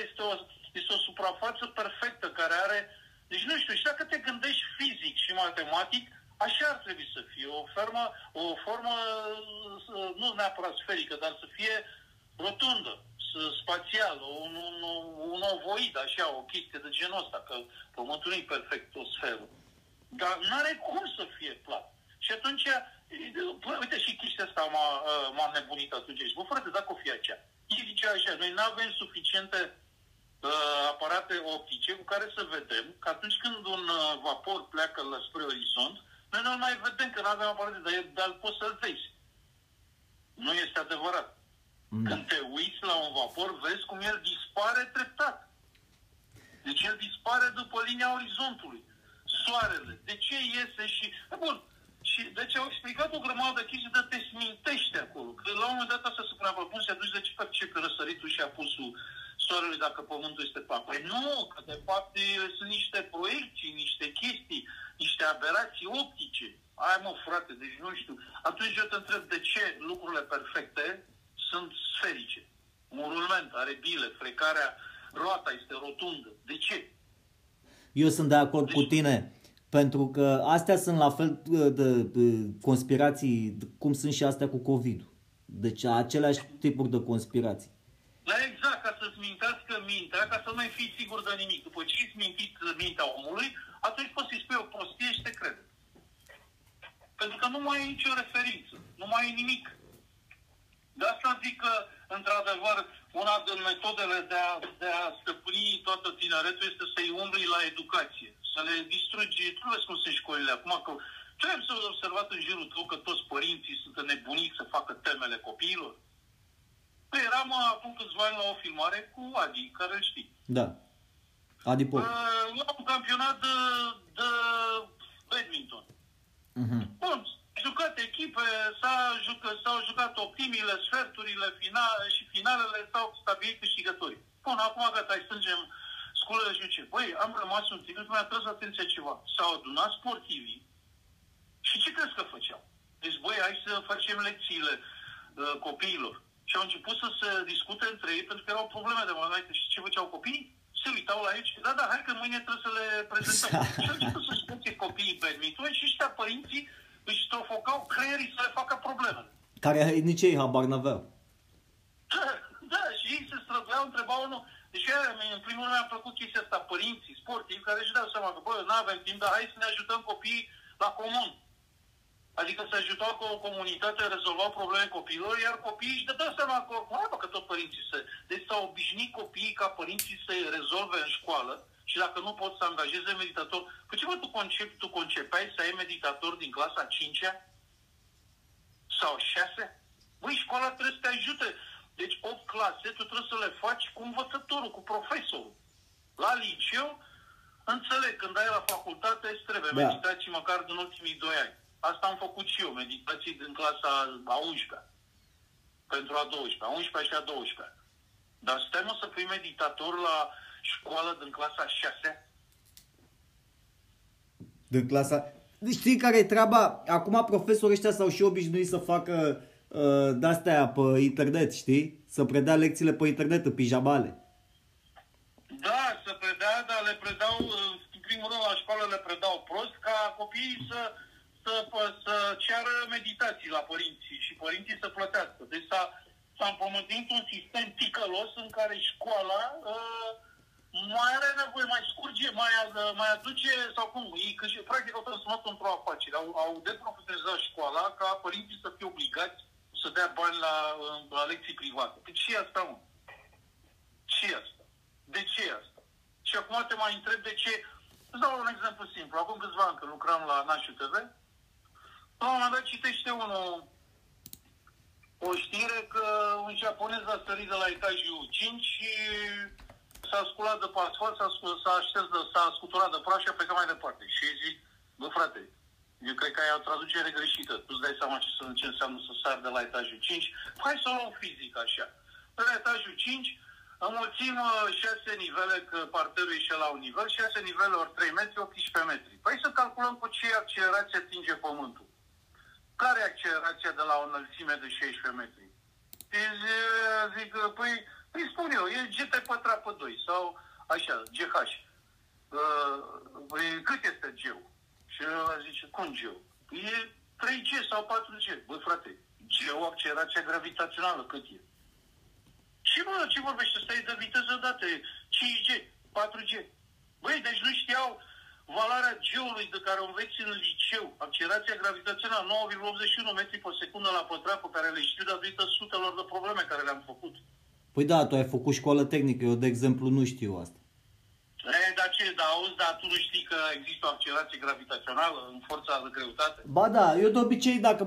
este o suprafață perfectă care are... Deci nu știu, și dacă te gândești fizic și matematic, așa ar trebui să fie. O formă nu neapărat sferică, dar să fie rotundă, spațială, un ovoid, așa, o chestie de genul ăsta, că pământul nu e perfect, o sferă. Dar n-are cum să fie plat. Și atunci, uite și chestia asta m-a nebunit atunci. Și bă, frate, dacă o fi aceea. Ei zicea așa, noi nu avem suficiente aparate optice cu care să vedem că atunci când un vapor pleacă spre orizont, noi nu mai vedem că nu avem aparate, dar poți să-l vezi. Nu este adevărat. Când te uiți la un vapor, vezi cum el dispare treptat. Deci el dispare după linia orizontului. Soarele. De ce iese și... Bun. Și deci au explicat o grămadă de chestii, dar te smintește acolo. Că la un moment dat asta se punea pe bun, se aduce de ce percepe răsăritul și apusul soarelui dacă pământul este plat. Păi nu, că de fapt sunt niște proiecții, niște chestii, niște aberații optice. Ai mă frate, deci nu știu. Atunci eu te întreb de ce lucrurile perfecte sunt sferice. Un rulment are bile, frecarea, roata este rotundă. De ce? Eu sunt de acord cu tine. Pentru că astea sunt la fel de conspirații, cum sunt și astea cu COVID-ul. Deci aceleași tipuri de conspirații. Da, exact, ca să-ți mintească mintea, ca să nu mai fii sigur de nimic. După ce îți mintiți mintea omului, atunci poți să-i spui o prostie și te crede. Pentru că nu mai ai nicio referință, nu mai ai nimic. De asta zic că, într-adevăr, una din metodele de a stăpâni toată tineretul este să-i umbli la educație. Să le distrugi, tu vezi cum sunt școlile acum, că tu ai observat în jurul tău că toți părinții sunt nebuniți să facă temele copiilor? Păi eram acum câțiva ani la o filmare cu Adi, care îl știi. Da. Adi Paul. La un campionat de badminton. Uh-huh. Bun, jucate echipe, s-au jucat optimile, sferturile finale și finalele s-au stabilit câștigătorii. Bun, acum gata, îi strângem sculele și ce? Băi, am rămas un timp, mi-a atras atenția ceva. S-au adunat sportivii și ce crezi că făceau? Deci, băi, hai să facem lecțiile copiilor. Și au început să se discute între ei pentru că erau probleme de mădăită. Și ce făceau copiii? Se uitau la ei și da, hai că mâine trebuie să le prezentăm. Și au început să-și spune copiii badminton și ăștia părinții își trofocau creierii să le facă problemele. Care nici ei habar n-aveau. Da, și ei se străduiau, întrebau unul. Deci în primul rând mi-a plăcut chestia asta, părinții, sportivi, care își dau seama că, bă, n-avem timp, dar hai să ne ajutăm copiii la comun. Adică să ajutau că o comunitate rezolva probleme copiilor, iar copiii își dădeau seama că, bă, că tot părinții se... Deci s-au obișnuit copiii ca părinții să-i rezolve în școală și dacă nu pot să angajeze meditator... Că ce, bă, tu concepeai să ai meditator din clasa 5-a? Sau 6-a? Băi, școala trebuie să te ajute... Deci 8 clase tu trebuie să le faci cu învățătorul, cu profesorul. La liceu, înțeleg, când ai la facultate îți trebuie meditații măcar din ultimii 2 ani. Asta am făcut și eu, meditații din clasa a 11-a. Pentru a 12-a, 11-a și a 12-a. Dar stai mă să fii meditator la școală din clasa 6-a? Din clasa... Știi care e treaba? Acum profesorii ăștia s-au și obișnuit să facă... de-astea pe internet, știi? Să predea lecțiile pe internet în pijamale. Da, să predea, dar le predau, în primul rând la școală le predau prost, ca copiii să ceară meditații la părinții și părinții să plătească. Deci s-a s-a împământit un sistem ticălos în care școala mai are nevoie, mai scurge, mai aduce, sau cum, ei practic au transformat într-o afacere. Au deprofesionalizat școala ca părinții să fie obligați să dea bani la lecții private. Deci ce e asta, mă? Ce e asta? De ce e asta? Și acum te mai întreb de ce. Îți dau un exemplu simplu. Acum câțiva ani, când lucram la Nașu TV, la un moment dat citește o știre că un japonez a sărit de la etajul 5 și s-a sculat de pe asfalt, s-a scuturat de praș și a plecat mai departe. Și eu zic, bă frate, eu cred că ai o traducere greșită. Tu-ți dai seama ce înseamnă să sari de la etajul 5? Hai să o luăm fizic așa. De la etajul 5 înmulțim 6 nivele, că parterul ieșe la un nivel, 6 nivele ori 3 metri, 18 metri. Păi să calculăm cu ce accelerație atinge pământul. Care e accelerația de la o înălțime de 16 metri? Zic, păi, îi spun eu, e gt pătrat pe 2, sau așa, gh. Păi, cât este g-ul? Și el zice, cum g-ul? E 3g sau 4g. Bă, frate, g-ul, accelerația gravitațională, cât e? Și mă, ce vorbește? Asta e de viteză dată, 5G, 4G. Băi, deci nu știau valoarea G-ului de care o înveți în liceu, accelerația gravitațională, 9,81 metri pe secundă la pătrat, pe care le știu datorită sutelor de probleme care le-am făcut. Păi da, tu ai făcut școală tehnică, eu de exemplu nu știu asta. E, dar ce, da, auzi, dar tu nu știi că există o accelerație gravitațională în forța de greutate? Ba da, eu de obicei, dacă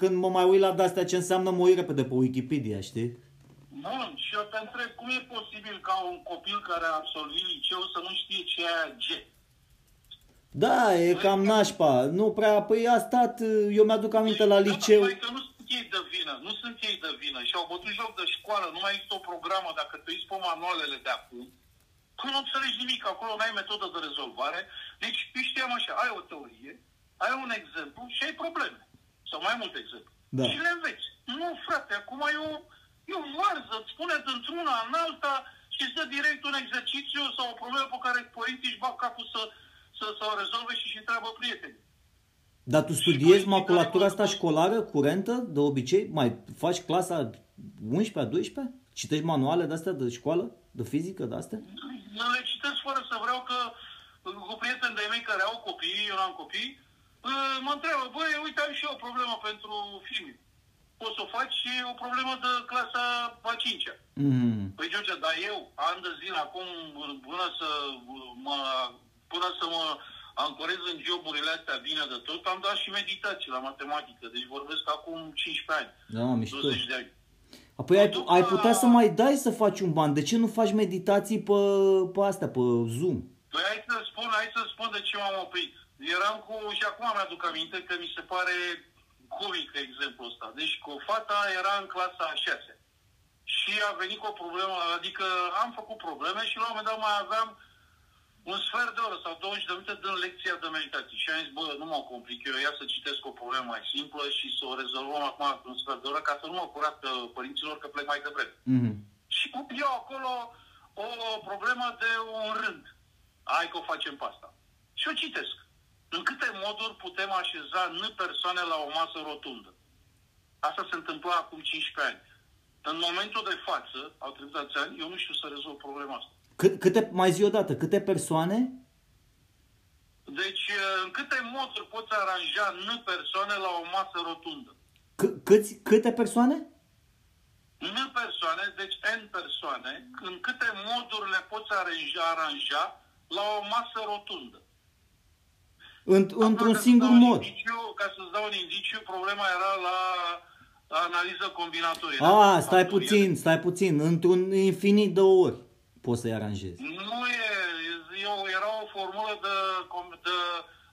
când mă mai uit la de-astea ce înseamnă, mă uit repede pe Wikipedia, știi? Bun, și eu te întreb, cum e posibil ca un copil care a absolvit liceu să nu știe ce e G? Da, e cam nașpa. Nu prea, păi a stat, eu mi-aduc aminte la liceu. Da, că nu sunt ei de vină, nu sunt ei de vină și au bătut joc de școală, nu mai există o programă, dacă te uiți pe manualele de acum, tu nu înțelegi nimic, acolo nu ai metodă de rezolvare, deci eu știam așa, ai o teorie, ai un exemplu și ai probleme, sau mai multe exemple. Da. Și le înveți. Nu, frate, acum eu varză, îți spune dintr-una în alta și să direct un exercițiu sau o problemă pe care părinții își bag capul să o rezolve și întreabă prietenii. Dar tu studiezi maculatura asta școlară, curentă, de obicei? Mai faci clasa 11-a, 12-a? Citești manuale de-astea de școală? De fizică, de-astea? Le citesc fără să vreau, că cu prieteni de-ai mei care au copii, eu n-am copii, mă întreabă, băi, uite, am și eu o problemă pentru filmii. Poți să o faci și o problemă de clasa a 5-a. Păi, George, dar eu, an de zi, acum, până să mă ancorez în joburile astea bine de tot, am dat și meditații la matematică. Deci vorbesc acum 15 ani, da, 20 de ani. Apoi ai putea să mai dai să faci un ban. De ce nu faci meditații pe astea, pe Zoom? Păi hai să spun de ce m-am oprit. Eram și acum mi-aduc aminte că mi se pare comic exemplul ăsta. Deci cu fata era în clasa a 6-a și a venit cu o problemă, adică am făcut probleme și la un moment dat mai aveam un sfert de oră sau 20 de minute din lecția de meditații și am zis, bă, nu mă complic eu, ia să citesc o problemă mai simplă și să o rezolvăm acum în un sfert de oră, ca să nu mă curat părinților că plec mai devreme. Și eu acolo o problemă de un rând. Hai că o facem pe asta. Și o citesc. În câte moduri putem așeza n persoane la o masă rotundă? Asta se întâmpla acum 15 ani. În momentul de față, au trecut atâția ani, eu nu știu să rezolv problema asta. Mai zi o dată, câte persoane? Deci, în câte moduri poți aranja n persoane la o masă rotundă? Câte persoane? N persoane, deci n persoane. În câte moduri le poți aranja la o masă rotundă? Într-un singur mod. Ca să-ți dau un indiciu, problema era la analiză combinatorie. Stai puțin. Într-un infinit de ori poți să-i aranjezi. Nu e. Era o formulă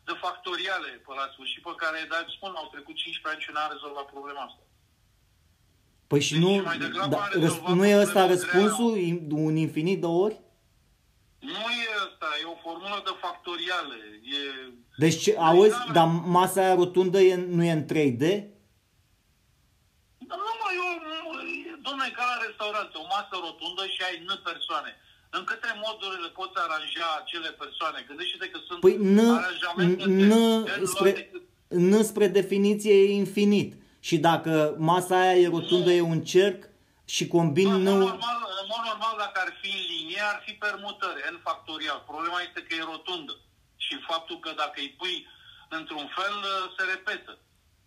de factoriale pe la sfârșit, pe care, dar îți spun, au trecut 15 ani și n-a rezolvat problema asta. Păi și nu, nu e ăsta răspunsul? Un infinit de ori? Nu e asta, e o formulă de factoriale. Deci, auzi, dar masa aia rotundă nu e în 3D? Da, nu, mă, dom'le, ca la restaurant, o masă rotundă și ai n persoane. În câte moduri le poți aranja acele persoane? Gândește-te că sunt aranjamente... N spre definiție e infinit. Și dacă masa aia e rotundă, e un cerc, și combini... În mod normal, dacă ar fi în linie, ar fi permutări, n factorial. Problema este că e rotundă. Și faptul că dacă îi pui într-un fel, se repetă.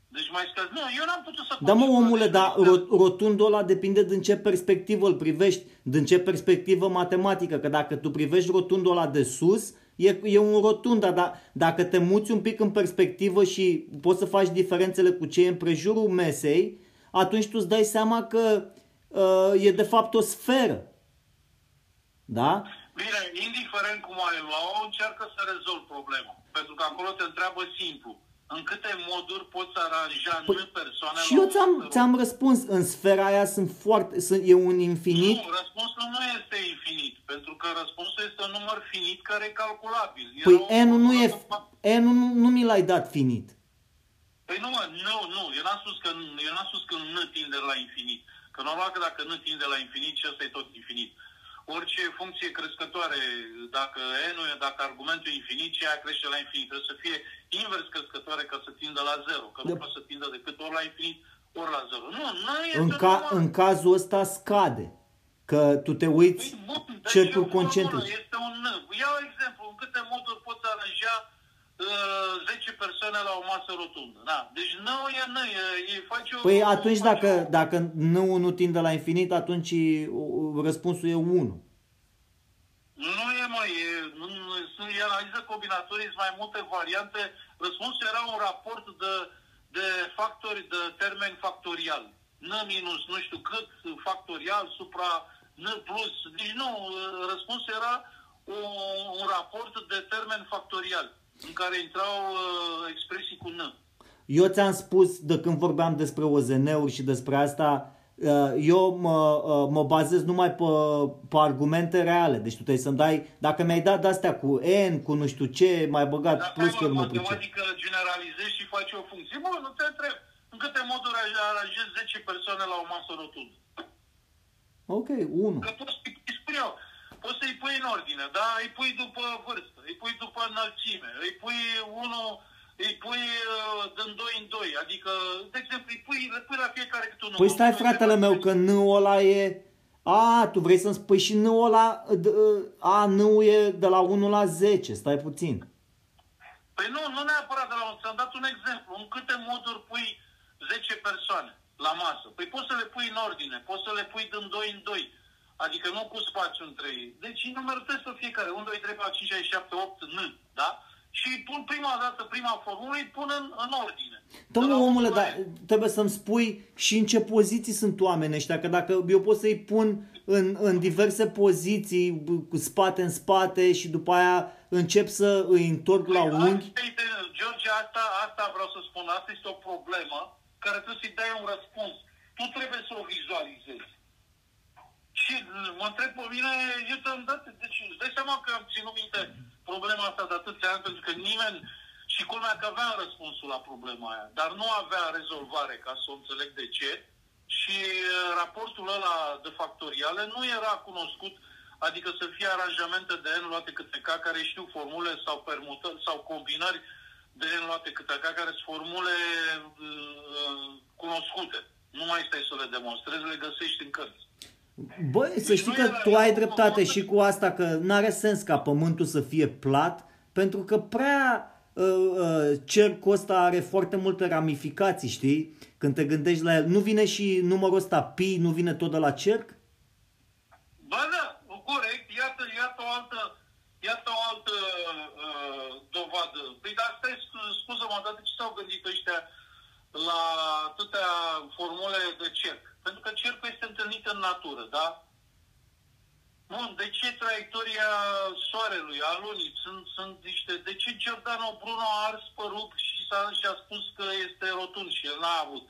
Deci mai scazi. Nu, eu n-am putut să... Da, mă, omule, dar rotundul ăla depinde din ce perspectivă îl privești, din ce perspectivă matematică. Că dacă tu privești rotundul ăla de sus, e un rotund, dar dacă te muți un pic în perspectivă și poți să faci diferențele cu ce e împrejurul mesei, atunci tu îți dai seama că e de fapt o sferă. Da? Bine, indiferent cum ai lua-o, încearcă să rezolvi problema. Pentru că acolo te întreabă simplu. În câte moduri poți aranja persoanele... Și eu ți-am răspuns. În sfera aia e un infinit? Nu, răspunsul nu este infinit. Pentru că răspunsul este un număr finit care e calculabil. Păi N-ul nu e... N-ul nu mi l-ai dat finit. Păi nu, mă, nu. Eu n-am spus că nu tinde la infinit. Că normal că dacă nu tinde la infinit, și ăsta e tot infinit. Orice funcție crescătoare, dacă dacă argumentul e infinit, ea crește la infinit. Trebuie să fie invers crescătoare ca să tindă la zero. Că nu poate să tindă decât ori la infinit, ori la zero. Nu, nu este normal. În cazul ăsta scade. Că tu te uiți cercul concentric. Iau exemplu. În câte moduri poți aranja 10 persoane la o masă rotundă. Da. Deci atunci dacă nu tinde la infinit, atunci răspunsul e 1. Nu e, mai e analiză combinatorii, sunt mai multe variante. Răspunsul era un raport de factori, de termen factorial. N minus, nu știu cât, factorial, supra n plus. Deci nu, răspunsul era un raport de termen factorial, în care intrau expresii cu N. Eu ți-am spus, de când vorbeam despre OZN-uri și despre asta, eu mă bazez numai pe argumente reale. Deci tu trebuie să-mi dai, dacă mi-ai dat astea cu N, cu nu știu ce, mai băgat dacă plus că nu mă pricep. Adică generalizezi și faci o funcție. Bă, nu te întreb. În câte moduri aranjezi 10 persoane la o masă rotundă? Ok, 1. Că poți să-i pui în ordine, da? Îi pui după vârstă, îi pui după înălțime, îi pui din 2 în 2, adică, de exemplu, le pui la fiecare cât unul. Păi stai, fratele meu, că n-ul ăla e... A, tu vrei să-mi spui și n-ul ăla... A, n-ul e de la 1 la 10, stai puțin. Păi nu neapărat de la 1, ți-am dat un exemplu. În câte moduri pui 10 persoane la masă? Păi poți să le pui în ordine, poți să le pui din 2 în 2. Adică nu cu spațiu între ei. Deci numerotez pe fiecare. 1, 2, 3, 4, 5, 6, 7, 8, 9. Da? Și pun prima dată, prima formulă, îi pun în ordine. Domnule, omule, dar trebuie să-mi spui și în ce poziții sunt oamenii ăștia. Că dacă eu pot să-i pun în diverse poziții, cu spate în spate, și după aia încep să îi întorc la unghi. George, asta vreau să spun. Asta este o problemă care trebuie să-i dai un răspuns. Tu trebuie să o vizualizezi. Și mă întreb pe mine, deci îți dai seama că am ținut minte problema asta de atâția ani, pentru că nimeni, și culmea că avea răspunsul la problema aia, dar nu avea rezolvare, ca să o înțeleg de ce, și raportul ăla de factoriale nu era cunoscut, adică să fie aranjamente de N luate câte K, care știu formule sau permutări sau combinări de N luate câte K, care sunt formule cunoscute. Nu mai stai să le demonstrezi, le găsești în cărți. Băi, să știi că tu ai dreptate și cu asta, că n-are sens ca pământul să fie plat, pentru că prea cercul ăsta are foarte multe ramificații, știi? Când te gândești la el, nu vine și numărul ăsta pi, nu vine tot de la cerc? Bă, da, corect, iată o altă dovadă. Păi, dar stai, scuză-mă, dar de ce s-au gândit ăștia la atâtea formule de cerc? Pentru că cercul este întâlnit în natură, da? Bun, de ce traiectoria Soarelui, a Lunii, sunt niște... De ce Giordano Bruno a ars păruc și a spus că este rotund și el n-a avut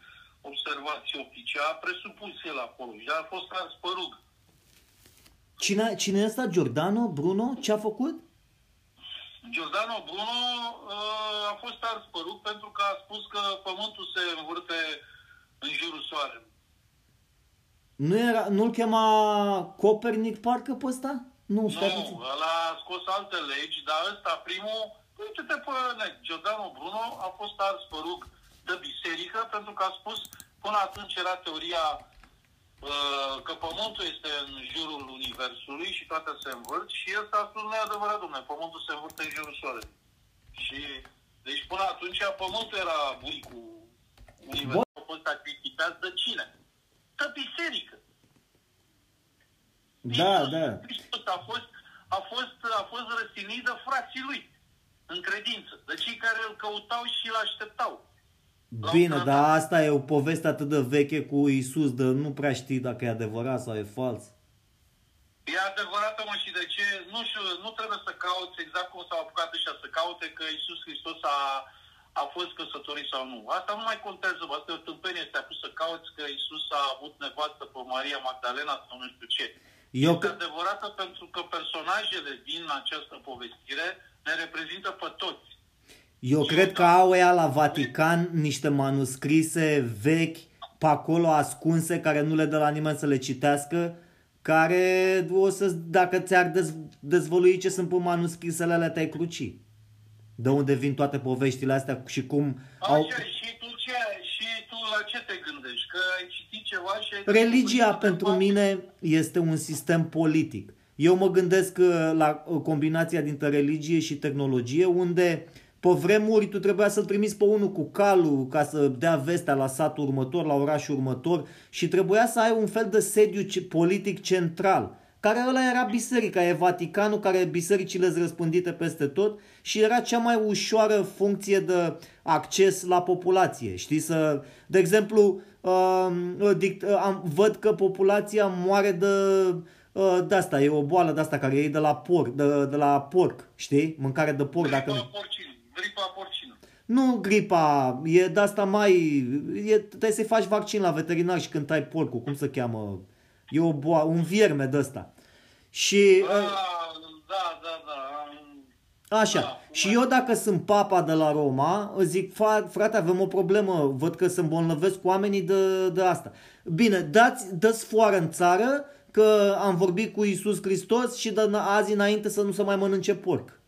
observații optice? A presupus el acolo și a fost ars păruc. Cine e ăsta? Giordano Bruno? Ce a făcut? Giordano Bruno a fost ars păruc pentru că a spus că Pământul se învârte în jurul Soarelui. Nu-l chema Copernic, parcă, pe ăsta? Nu, stai puțin. Nu, ăla a scos alte legi, dar ăsta, primul, uite-te pe Giordano Bruno a fost ars păruc de biserică, pentru că a spus, până atunci era teoria că Pământul este în jurul Universului și toate se învârt și el s-a spus neadevărat, dom'le, Pământul se învârte în jurul Soarelui. Și, deci până atunci, Pământul era bunicul Universului, a fost acriticat de cine? De biserică. Da, Iisus, da. Iisus a fost răstignit de frații lui, în credință, de cei care îl căutau și îl așteptau. Bine, dar asta e o poveste atât de veche cu Iisus, de nu prea știi dacă e adevărat sau e fals. E adevărată, mă, și de ce? Nu știu, nu trebuie să cauți exact cum s-au apucat ăștia să caute că Iisus Hristos a fost căsătorit sau nu. Asta nu mai contează, bă, asta e o tâmpenie, este acum să cauți că Iisus a avut nevastă pe Maria Magdalena sau nu știu ce. Este adevărată pentru că personajele din această povestire ne reprezintă pe toți. Eu cred că au ea la Vatican niște manuscrise vechi, pe acolo ascunse, care nu le dă la nimeni să le citească, care o să, dacă ți-ar dezvălui ce sunt pe manuscrisele alea, te-ai cruci. De unde vin toate poveștile astea și cum au... Așa, și tu la ce te gândești? Că ai citit ceva și ai... Religia pentru mine este un sistem politic. Eu mă gândesc la combinația dintre religie și tehnologie, unde... Pe vremuri tu trebuia să-l trimiți pe unul cu calul ca să dea vestea la satul următor, la orașul următor și trebuia să ai un fel de sediu politic central, care ăla era biserica, e Vaticanul, care bisericile sunt răspândite peste tot și era cea mai ușoară funcție de acces la populație. Știi, să, de exemplu, văd că populația moare de asta, e o boală de asta care e de la porc, știi? Mâncare de porc, dacă gripa porcină. Nu gripa, e de asta mai... Trebuie să-i faci vaccin la veterinar și când tai porcul, cum se cheamă? E un vierme de ăsta. Și... Da. Așa. Da, și eu dacă sunt papa de la Roma, zic, frate, avem o problemă, văd că se îmbolnăvesc oamenii de asta. Bine, dă-ți foară în țară că am vorbit cu Iisus Hristos și de azi înainte să nu se mai mănânce porc.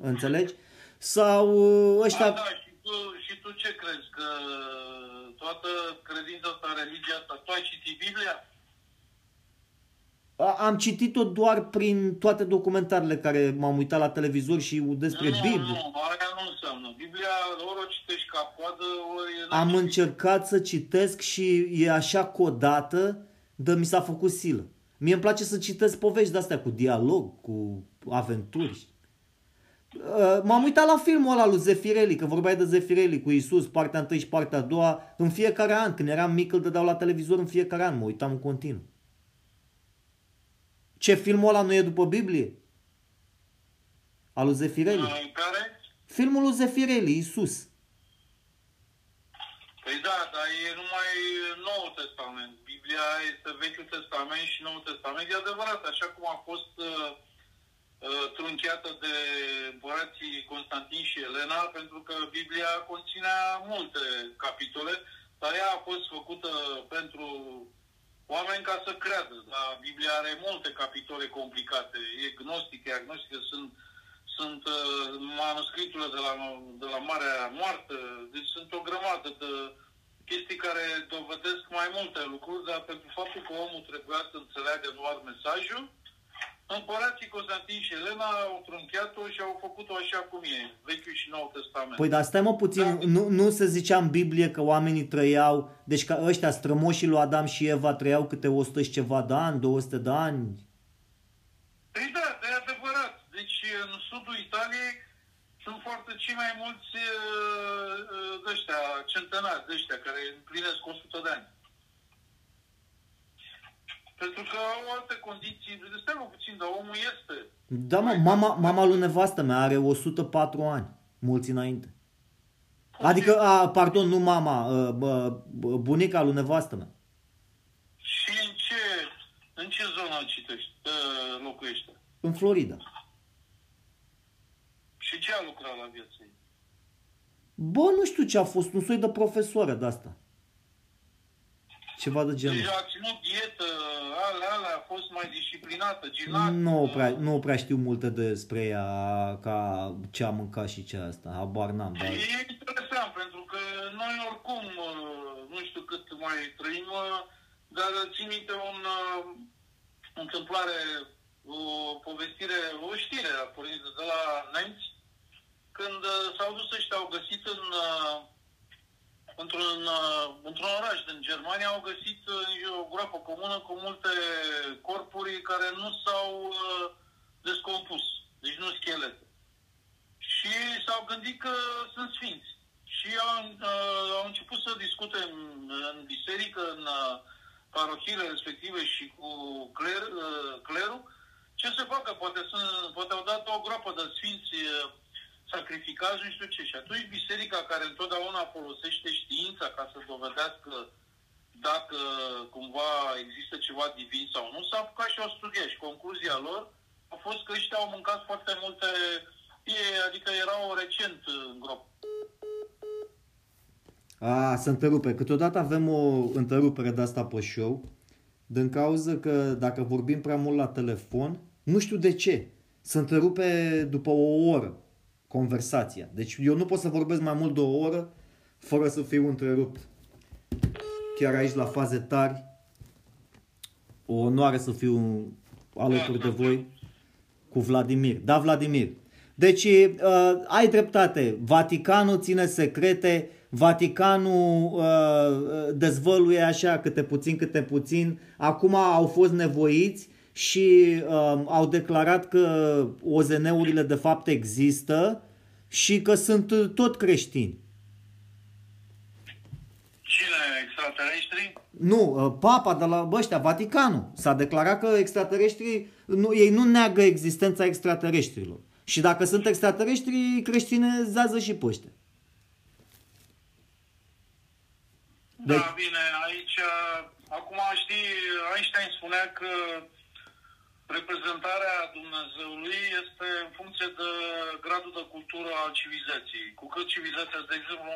Înțelegi? Sau ăștia... Da, și tu ce crezi? Că toată credința asta, religia asta, tu ai citit Biblia? Am citit-o doar prin toate documentarele care m-am uitat la televizor și despre Biblie. Nu, aia nu înseamnă. Biblia ori o citești ca coadă, ori... Am încercat să citesc și e așa codată de mi s-a făcut silă. Mie îmi place să citesc povești de-astea cu dialog, cu aventuri. M-am uitat la filmul ăla lui Zeffirelli, că vorbeai de Zeffirelli cu Iisus, partea 1 și partea 2, în fiecare an. Când eram mic îl dădeau la televizor în fiecare an, mă uitam în continuu. Ce, filmul ăla nu e după Biblie? Al lui Zeffirelli. Care? Filmul lui Zeffirelli, Iisus. Păi da, dar e numai Noul Testament. Biblia este Vechiul Testament și Noul Testament. E adevărat, așa cum a fost... trunchiată de împărații Constantin și Elena, pentru că Biblia conținea multe capitole, dar ea a fost făcută pentru oameni ca să creadă. Dar Biblia are multe capitole complicate. E gnostică, sunt manuscriturile de la Marea Moartă, deci sunt o grămadă de chestii care dovedesc mai multe lucruri, dar pentru faptul că omul trebuia să înțeleagă doar mesajul, împărații Constantin și Elena au trunchiat-o și au făcut-o așa cum e, Vechiul și Noul Testament. Păi dar stai mă puțin, da. Nu se zicea în Biblie că oamenii trăiau, deci că ăștia strămoșii lui Adam și Eva trăiau câte 100 și ceva de ani, 200 de ani? Păi da, e adevărat. Deci în sudul Italiei sunt cei mai mulți ăștia, centenari de ăștia, care împlinesc 100 de ani. Pentru că au alte condiții, stai mă puțin, dar omul este. Da, mă, mama lui nevastă mea are 104 ani, mulți înainte. Adică, pardon, nu mama, bunica lui nevastă mea. Și în ce zonă locuiește? În Florida. Și ce a lucrat la viața ei? Bă, nu știu ce a fost, un soi de profesoară de-asta. Ceva de genul. Deci a ținut dietă, alea a fost mai disciplinată, gimnastică. Nu prea știu multe despre ea, ca ce a mâncat și ce asta, habar n-am. Dar... E interesant, pentru că noi oricum, nu știu cât mai trăim, Dar țin minte o întâmplare, o povestire, o știre a pornit de la nemți, când s-au dus ăștia, au găsit într-un oraș din Germania, au găsit o groapă comună cu multe corpuri care nu s-au descompus, deci nu schelete. Și s-au gândit că sunt sfinți. Și au început să discute în biserică, în parohiile respective și cu clerul, ce se facă, poate au dat o groapă de sfinți sacrificați, nu știu ce. Și atunci biserica, care întotdeauna folosește știința ca să dovedească dacă cumva există ceva divin sau nu, s-a apucat și au studiat. Și concluzia lor a fost că ăștia au mâncat foarte multe, adică erau recent în groapă. A, se întrerupe. Câteodată avem o întrerupere de asta pe show, din cauză că dacă vorbim prea mult la telefon, nu știu de ce, se întrerupe după o oră conversația. Deci eu nu pot să vorbesc mai mult de o oră fără să fiu întrerupt. Chiar aici la Faze Tari, o onoare să fiu alături de voi cu Vladimir. Da, Vladimir. Deci ai dreptate. Vaticanul ține secrete. Vaticanul dezvăluie așa câte puțin. Acum au fost nevoiți și au declarat că OZN-urile de fapt există și că sunt tot creștini. Cine? Extraterestri? Nu, papa de la ăștia, Vaticanul. S-a declarat că extraterestrii, ei nu neagă existența extraterestrilor. Și dacă sunt extraterestri, creștinezează și pe ăștia. Da, bine, aici, acum știi, Einstein spunea că reprezentarea Dumnezeului este în funcție de gradul de cultură al civilizației. Cu cât civilizația, de exemplu,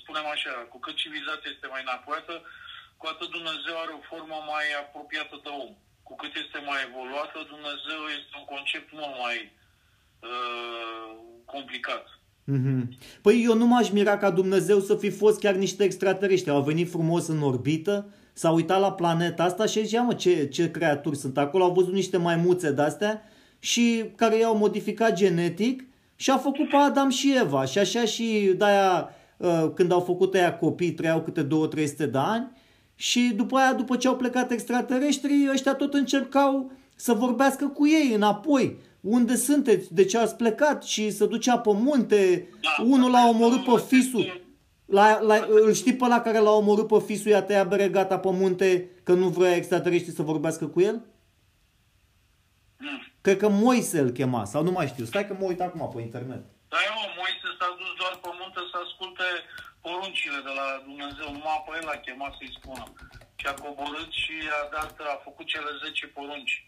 spunem așa, cu cât civilizația este mai înapoiată, cu atât Dumnezeu are o formă mai apropiată de om. Cu cât este mai evoluată, Dumnezeu este un concept mult mai complicat. Păi eu nu m-aș mira ca Dumnezeu să fi fost chiar niște extraterestri. Au venit frumos în orbită, s-au uitat la planeta asta și zicea, mă, ce creaturi sunt acolo. Au văzut niște maimuțe de-astea și care i-au modificat genetic și a făcut pe Adam și Eva. Și așa și de-aia, când au făcut aia copii, trăiau câte 200-300 de ani și după aia, după ce au plecat extraterestrii, ăștia tot încercau să vorbească cu ei înapoi. Unde sunteți? De ce ați plecat? Și se ducea pe munte. Da, unul l-a omorât pe fisul. Îl știi pe ăla care l-a omorât pe fisul, i-a tăiat beregata pe munte, că nu vrea extraterestrii să vorbească cu el? Cred că Moise îl chema, sau nu mai știu. Stai că mă uit acum pe internet. Da, Moise s-a dus doar pe munte să asculte poruncile de la Dumnezeu. Numai pe el l-a chemat să-i spună. Și a coborât și a făcut cele 10 porunci.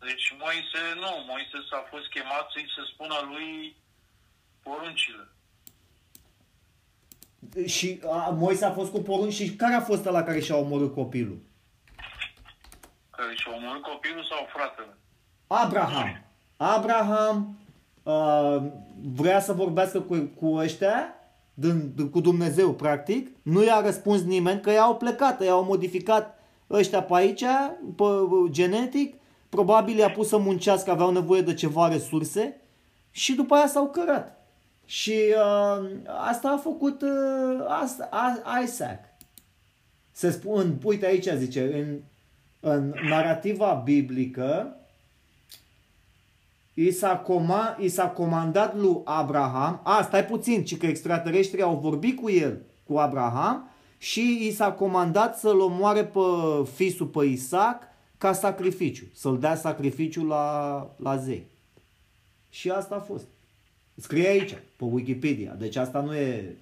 Deci Moise s-a fost chemat să-i se spună lui poruncile. Și Moise a fost cu porunci și care a fost ăla care și-a omorât copilul? Care și-a omorât copilul sau fratele? Abraham. Abraham vrea să vorbească cu ăștia, cu Dumnezeu practic, nu i-a răspuns nimeni că i-au plecat, i-au modificat ăștia pe aici, pe genetic. Probabil i-a pus să muncească, aveau nevoie de ceva resurse și după aia s-au cărat. Și asta a făcut Isaac. Se spune, uite aici zice, în narativa biblică, i s-a comandat lui Abraham, stai puțin, ci că extraterestrii au vorbit cu el, cu Abraham, și i s-a comandat să-l omoare pe fisul, pe Isaac, ca sacrificiu, să-l dea sacrificiu la zei. Și asta a fost. Scrie aici, pe Wikipedia. Deci asta nu e...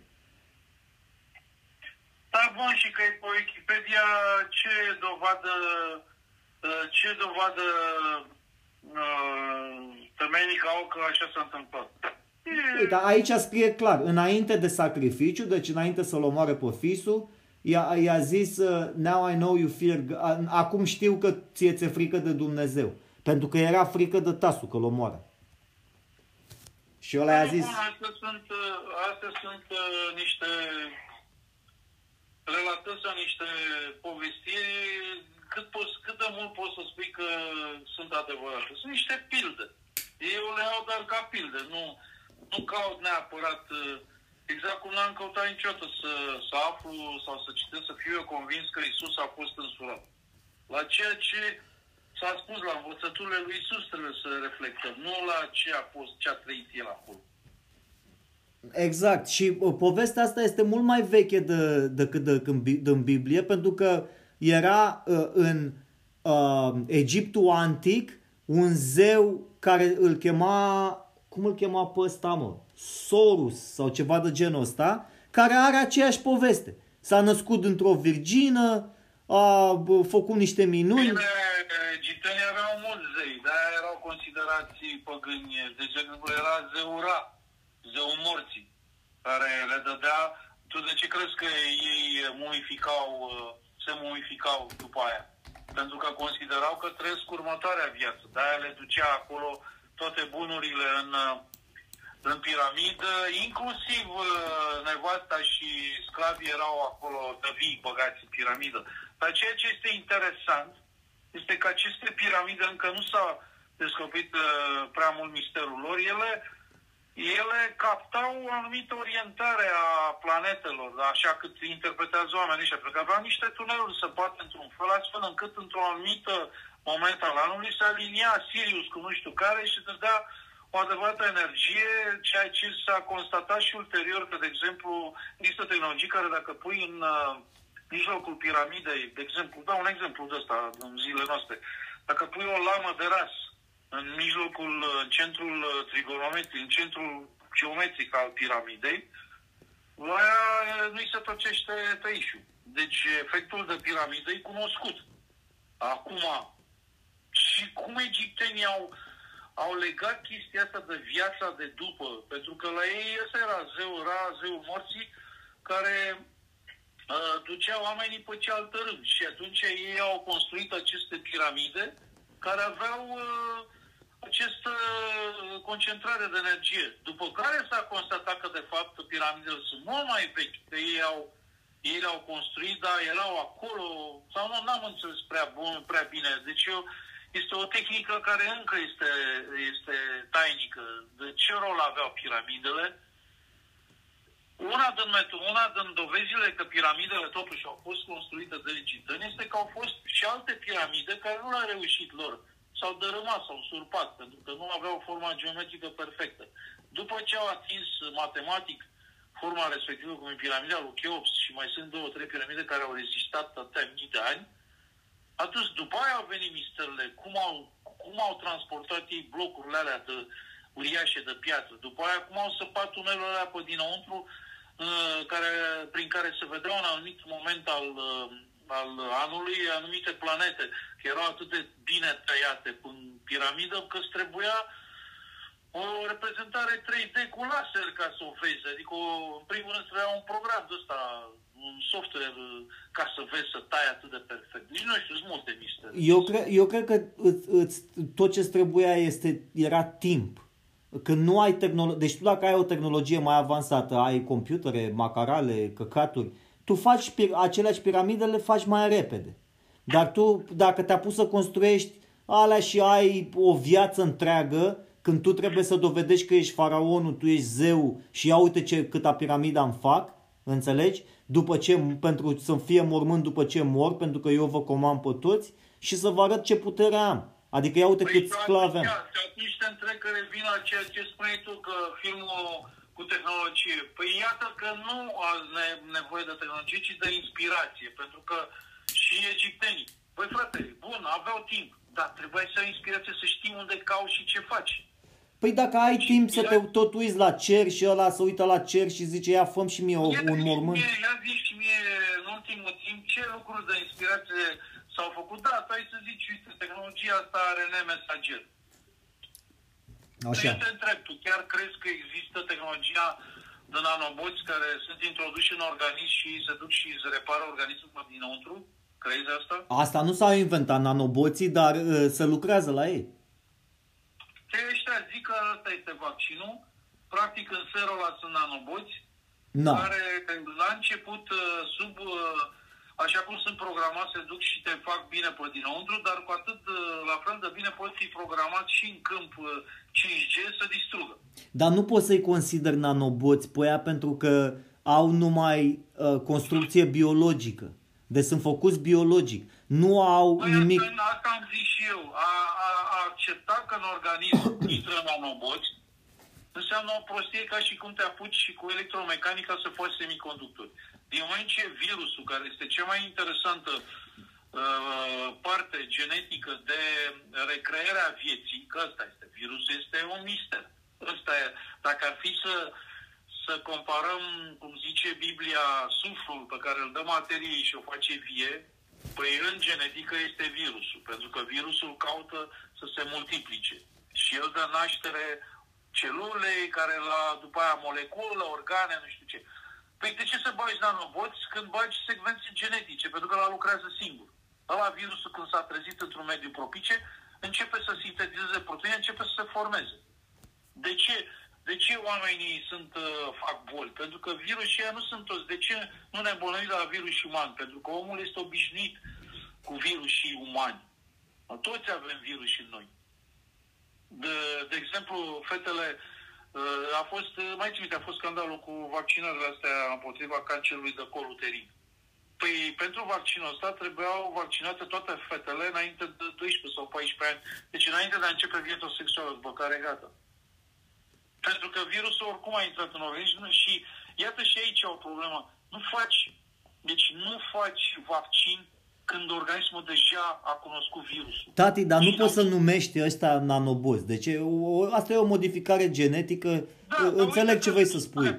Da, bun, și că e pe Wikipedia, ce dovadă temeinică au că așa s-a întâmplat. Uite, aici scrie clar. Înainte de sacrificiu, deci înainte să-l omoare pe fisul, i-a zis, now I know you fear God. Acum știu că ți-e frică de Dumnezeu. Pentru că era frică de tasul, că-l omoară. Și ăla i-a zis... Astea sunt niște relatând-se niște povestiri, cât de mult poți să spui că sunt adevărate. Sunt niște pilde. Eu le iau doar ca pilde. Nu caut neapărat, exact cum n-am căutat niciodată să aflu sau să citesc, să fiu eu convins că Iisus a fost însurat. La ceea ce s-a spus, la învățăturile lui Iisus trebuie să reflectăm, nu la ce a trăit el acolo. Exact. Și povestea asta este mult mai veche decât în Biblie, pentru că era în Egiptul antic un zeu care îl chema, cum îl chema pe ăsta, mă? Sorus sau ceva de genul ăsta, care are aceeași poveste. S-a născut dintr-o virgină, a făcut niște minuni. Bine, egiptenii aveau mulți zei, de-aia erau considerați păgâni. Deci era zeul Ra, zeul morții, care le dădea... Tu de ce crezi că ei se mumificau după aia? Pentru că considerau că trăiesc următoarea viață. De-aia le ducea acolo toate bunurile în piramidă, inclusiv nevasta și sclavii erau acolo tăvii băgați în piramidă. Dar ceea ce este interesant este că aceste piramide încă nu s-a descoperit prea mult misterul lor. Ele captau o anumită orientare a planetelor, așa cât interpretează oamenii ăștia, pentru că aveau niște tuneluri săpate într-un fel, astfel încât într-o anumită moment al anului se alinia Sirius cu nu știu care și dădea o adevărată energie, ceea ce s-a constatat și ulterior, că, de exemplu, există tehnologii care, dacă pui în mijlocul piramidei, de exemplu, dau un exemplu de ăsta în zilele noastre, dacă pui o lamă de ras în mijlocul, în centrul trigonometric, în centrul geometric al piramidei, la aia nu-i se tocește tăișul. Deci efectul de piramidă e cunoscut. Acum, și cum egiptenii au legat chestia asta de viața de după, pentru că la ei ăsta era zeul Ra, zeul morții, care ducea oamenii pe cealaltă rând. Și atunci ei au construit aceste piramide care aveau această concentrare de energie. După care s-a constatat că, de fapt, piramidele sunt mult mai vechi, că ei le-au construit, dar erau acolo, sau nu, n-am înțeles prea bine. Deci este o tehnică care încă este tainică. De ce rol aveau piramidele? Una din dovezile că piramidele totuși au fost construite de egipteni este că au fost și alte piramide care nu le-au reușit lor. S-au dărâmat, s-au surpat, pentru că nu aveau forma geometrică perfectă. După ce au atins matematic forma respectivă, cum e piramida lui Cheops, și mai sunt două, trei piramide care au rezistat atâtea mii de ani, atunci după aia au venit misterele, cum au transportat ei blocurile alea de uriașe de piatră, după aia cum au săpat tunelul alea pe dinăuntru, prin care se vedea un anumit moment al anului anumite planete, că erau atât de bine tăiate în piramidă, că îți trebuia o reprezentare 3D cu laser ca să o vezi. Adică, în primul rând, trebuia un program de ăsta, un software, ca să vezi să tai atât de perfect. Deci nu știu, sunt multe misteri. Eu cred că tot ce-ți trebuia era timp. Când nu ai tehnologie, deci tu dacă ai o tehnologie mai avansată, ai computere, macarale, căcaturi, tu faci aceleași piramide, le faci mai repede. Dar tu, dacă te-a pus să construiești alea și ai o viață întreagă, când tu trebuie să dovedești că ești faraonul, tu ești zeu și ia uite câta piramida îmi fac, înțelegi? După ce, pentru să fie mormânt după ce mor, pentru că eu vă comand pe toți și să vă arăt ce putere am. Adică ia uite cât sclave am. Atunci te întreb că revin la ceea ce spuneai tu, că filmul cu tehnologie. Păi iată că nu azi nevoie de tehnologie, ci de inspirație. Pentru că și egiptenii, băi frate, bun, aveau timp, dar trebuia să ai inspirație, să știi unde cauți și ce faci. Păi dacă ai și timp să te tot uiți la cer și ăla se uită la cer și zice ia fă-mi și mie un mormânt. Ia zici și mie în ultimul timp ce lucruri de inspirație s-au făcut. Da, tu ai să zici, uite, tehnologia asta are nemesager. Așa. Eu te întreb, tu chiar crezi că există tehnologia de nanoboți care sunt introduși în organism și se duc și îți repară organismul pe dinăuntru? Crezi asta? Asta nu s-au inventat nanoboții, dar se lucrează la ei. Ăștia zic că ăsta este vaccinul, practic în serul ăla sunt nanoboți No. Care la început, sub, așa cum sunt programați, se duc și te fac bine pe dinăuntru, dar cu atât la fel de bine poți fi programat și în câmp 5G să distrugă. Dar nu poți să-i consideri nanoboți pe aia pentru că au numai construcție biologică. Deci sunt făcuți biologic. Nu au nimic... Asta am zis și eu. A accepta că în organism intră nanoboți înseamnă o prostie ca și cum te apuci și cu electromecanica să faci semiconductori. Din moment ce virusul, care este cea mai interesantă parte genetică de recrearea vieții, că ăsta este, virusul este un mister. Ăsta e, dacă ar fi să comparăm, cum zice Biblia, suflul pe care îl dă materiei și o face vie, păi în genetică este virusul, pentru că virusul caută să se multiplice și el dă naștere celulei, care la după aia moleculă, organe, nu știu ce. Păi de ce să bagi nanoboți când bagi secvențe genetice? Pentru că ăla lucrează singur. Ăla virusul, când s-a trezit într-un mediu propice, începe să sintetizeze proteine, începe să se formeze. De ce oamenii fac boli? Pentru că virusii nu sunt toți. De ce nu ne îmbolnăvim la virus uman? Pentru că omul este obișnuit cu virusii umani. Toți avem virus în noi. De exemplu, fetele... mai țin minte, a fost scandalul cu vaccinările astea împotriva cancerului de col uterin. Păi pentru vaccinul ăsta trebuiau vaccinate toate fetele înainte de 12 sau 14 ani. Deci înainte de a începe viața sexuală, după care gata. Pentru că virusul oricum a intrat în organism și iată și aici o problemă. Nu faci vaccin când organismul deja a cunoscut virusul. Tati, dar nu poți să numești ăștia nanoboți. Deci asta e o modificare genetică. Da, înțeleg ce vrei să spui.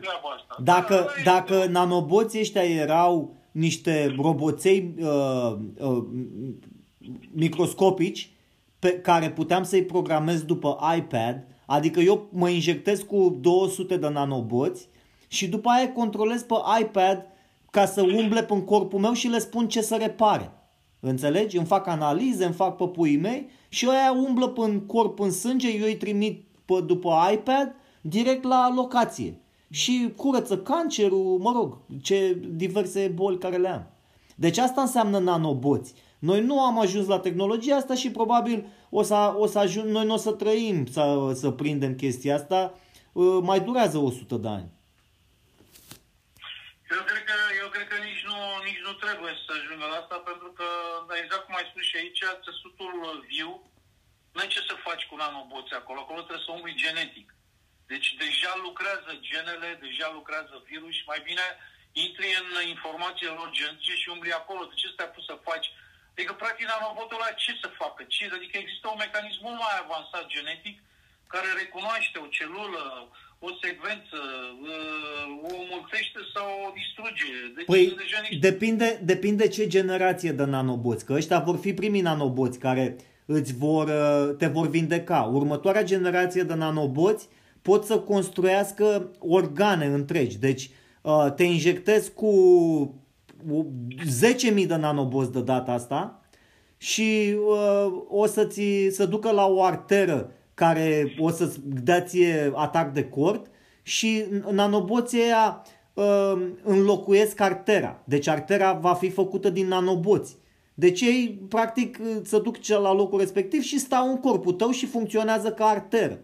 Dacă nanoboții ăștia erau niște roboței microscopici pe care puteam să-i programez după iPad, adică eu mă injectez cu 200 de nanoboți și după aia controlez pe iPad ca să umble în corpul meu și le spun ce să repare. Înțelegi? Îmi fac analize, îmi fac pe puii mei și aia umblă în corp, în sânge, eu îi trimit după iPad direct la locație. Și curăță cancerul, mă rog, ce diverse boli care le am. Deci asta înseamnă nanoboți. Noi nu am ajuns la tehnologia asta și probabil o să ajung, noi nu o să trăim să prindem chestia asta. Mai durează 100 de ani. Eu cred că nici nu trebuie să ajungă la asta, pentru că, exact cum ai spus și aici, țesutul viu, nu ai ce să faci cu nanoboți acolo. Acolo trebuie să umbli genetic. Deci deja lucrează genele, deja lucrează virus, mai bine intri în informațiile lor genetice și umbli acolo. De ce să te-ai pus să faci? Adică, practic, nanobotul ăla ce să facă? Adică există un mecanism mult mai avansat genetic care recunoaște o celulă, o secvență, o mulțește sau o distruge. Deci păi, depinde ce generație de nanoboți, că ăștia vor fi primii nanoboți care te vor vindeca. Următoarea generație de nanoboți pot să construiască organe întregi. Deci te injectezi cu 10.000 de nanoboți de data asta și o să se ducă la o arteră care o să-ți dea ție atac de cord și nanoboții aia înlocuiesc artera. Deci artera va fi făcută din nanoboți. Deci ei practic se duc la locul respectiv și stau în corpul tău și funcționează ca arteră.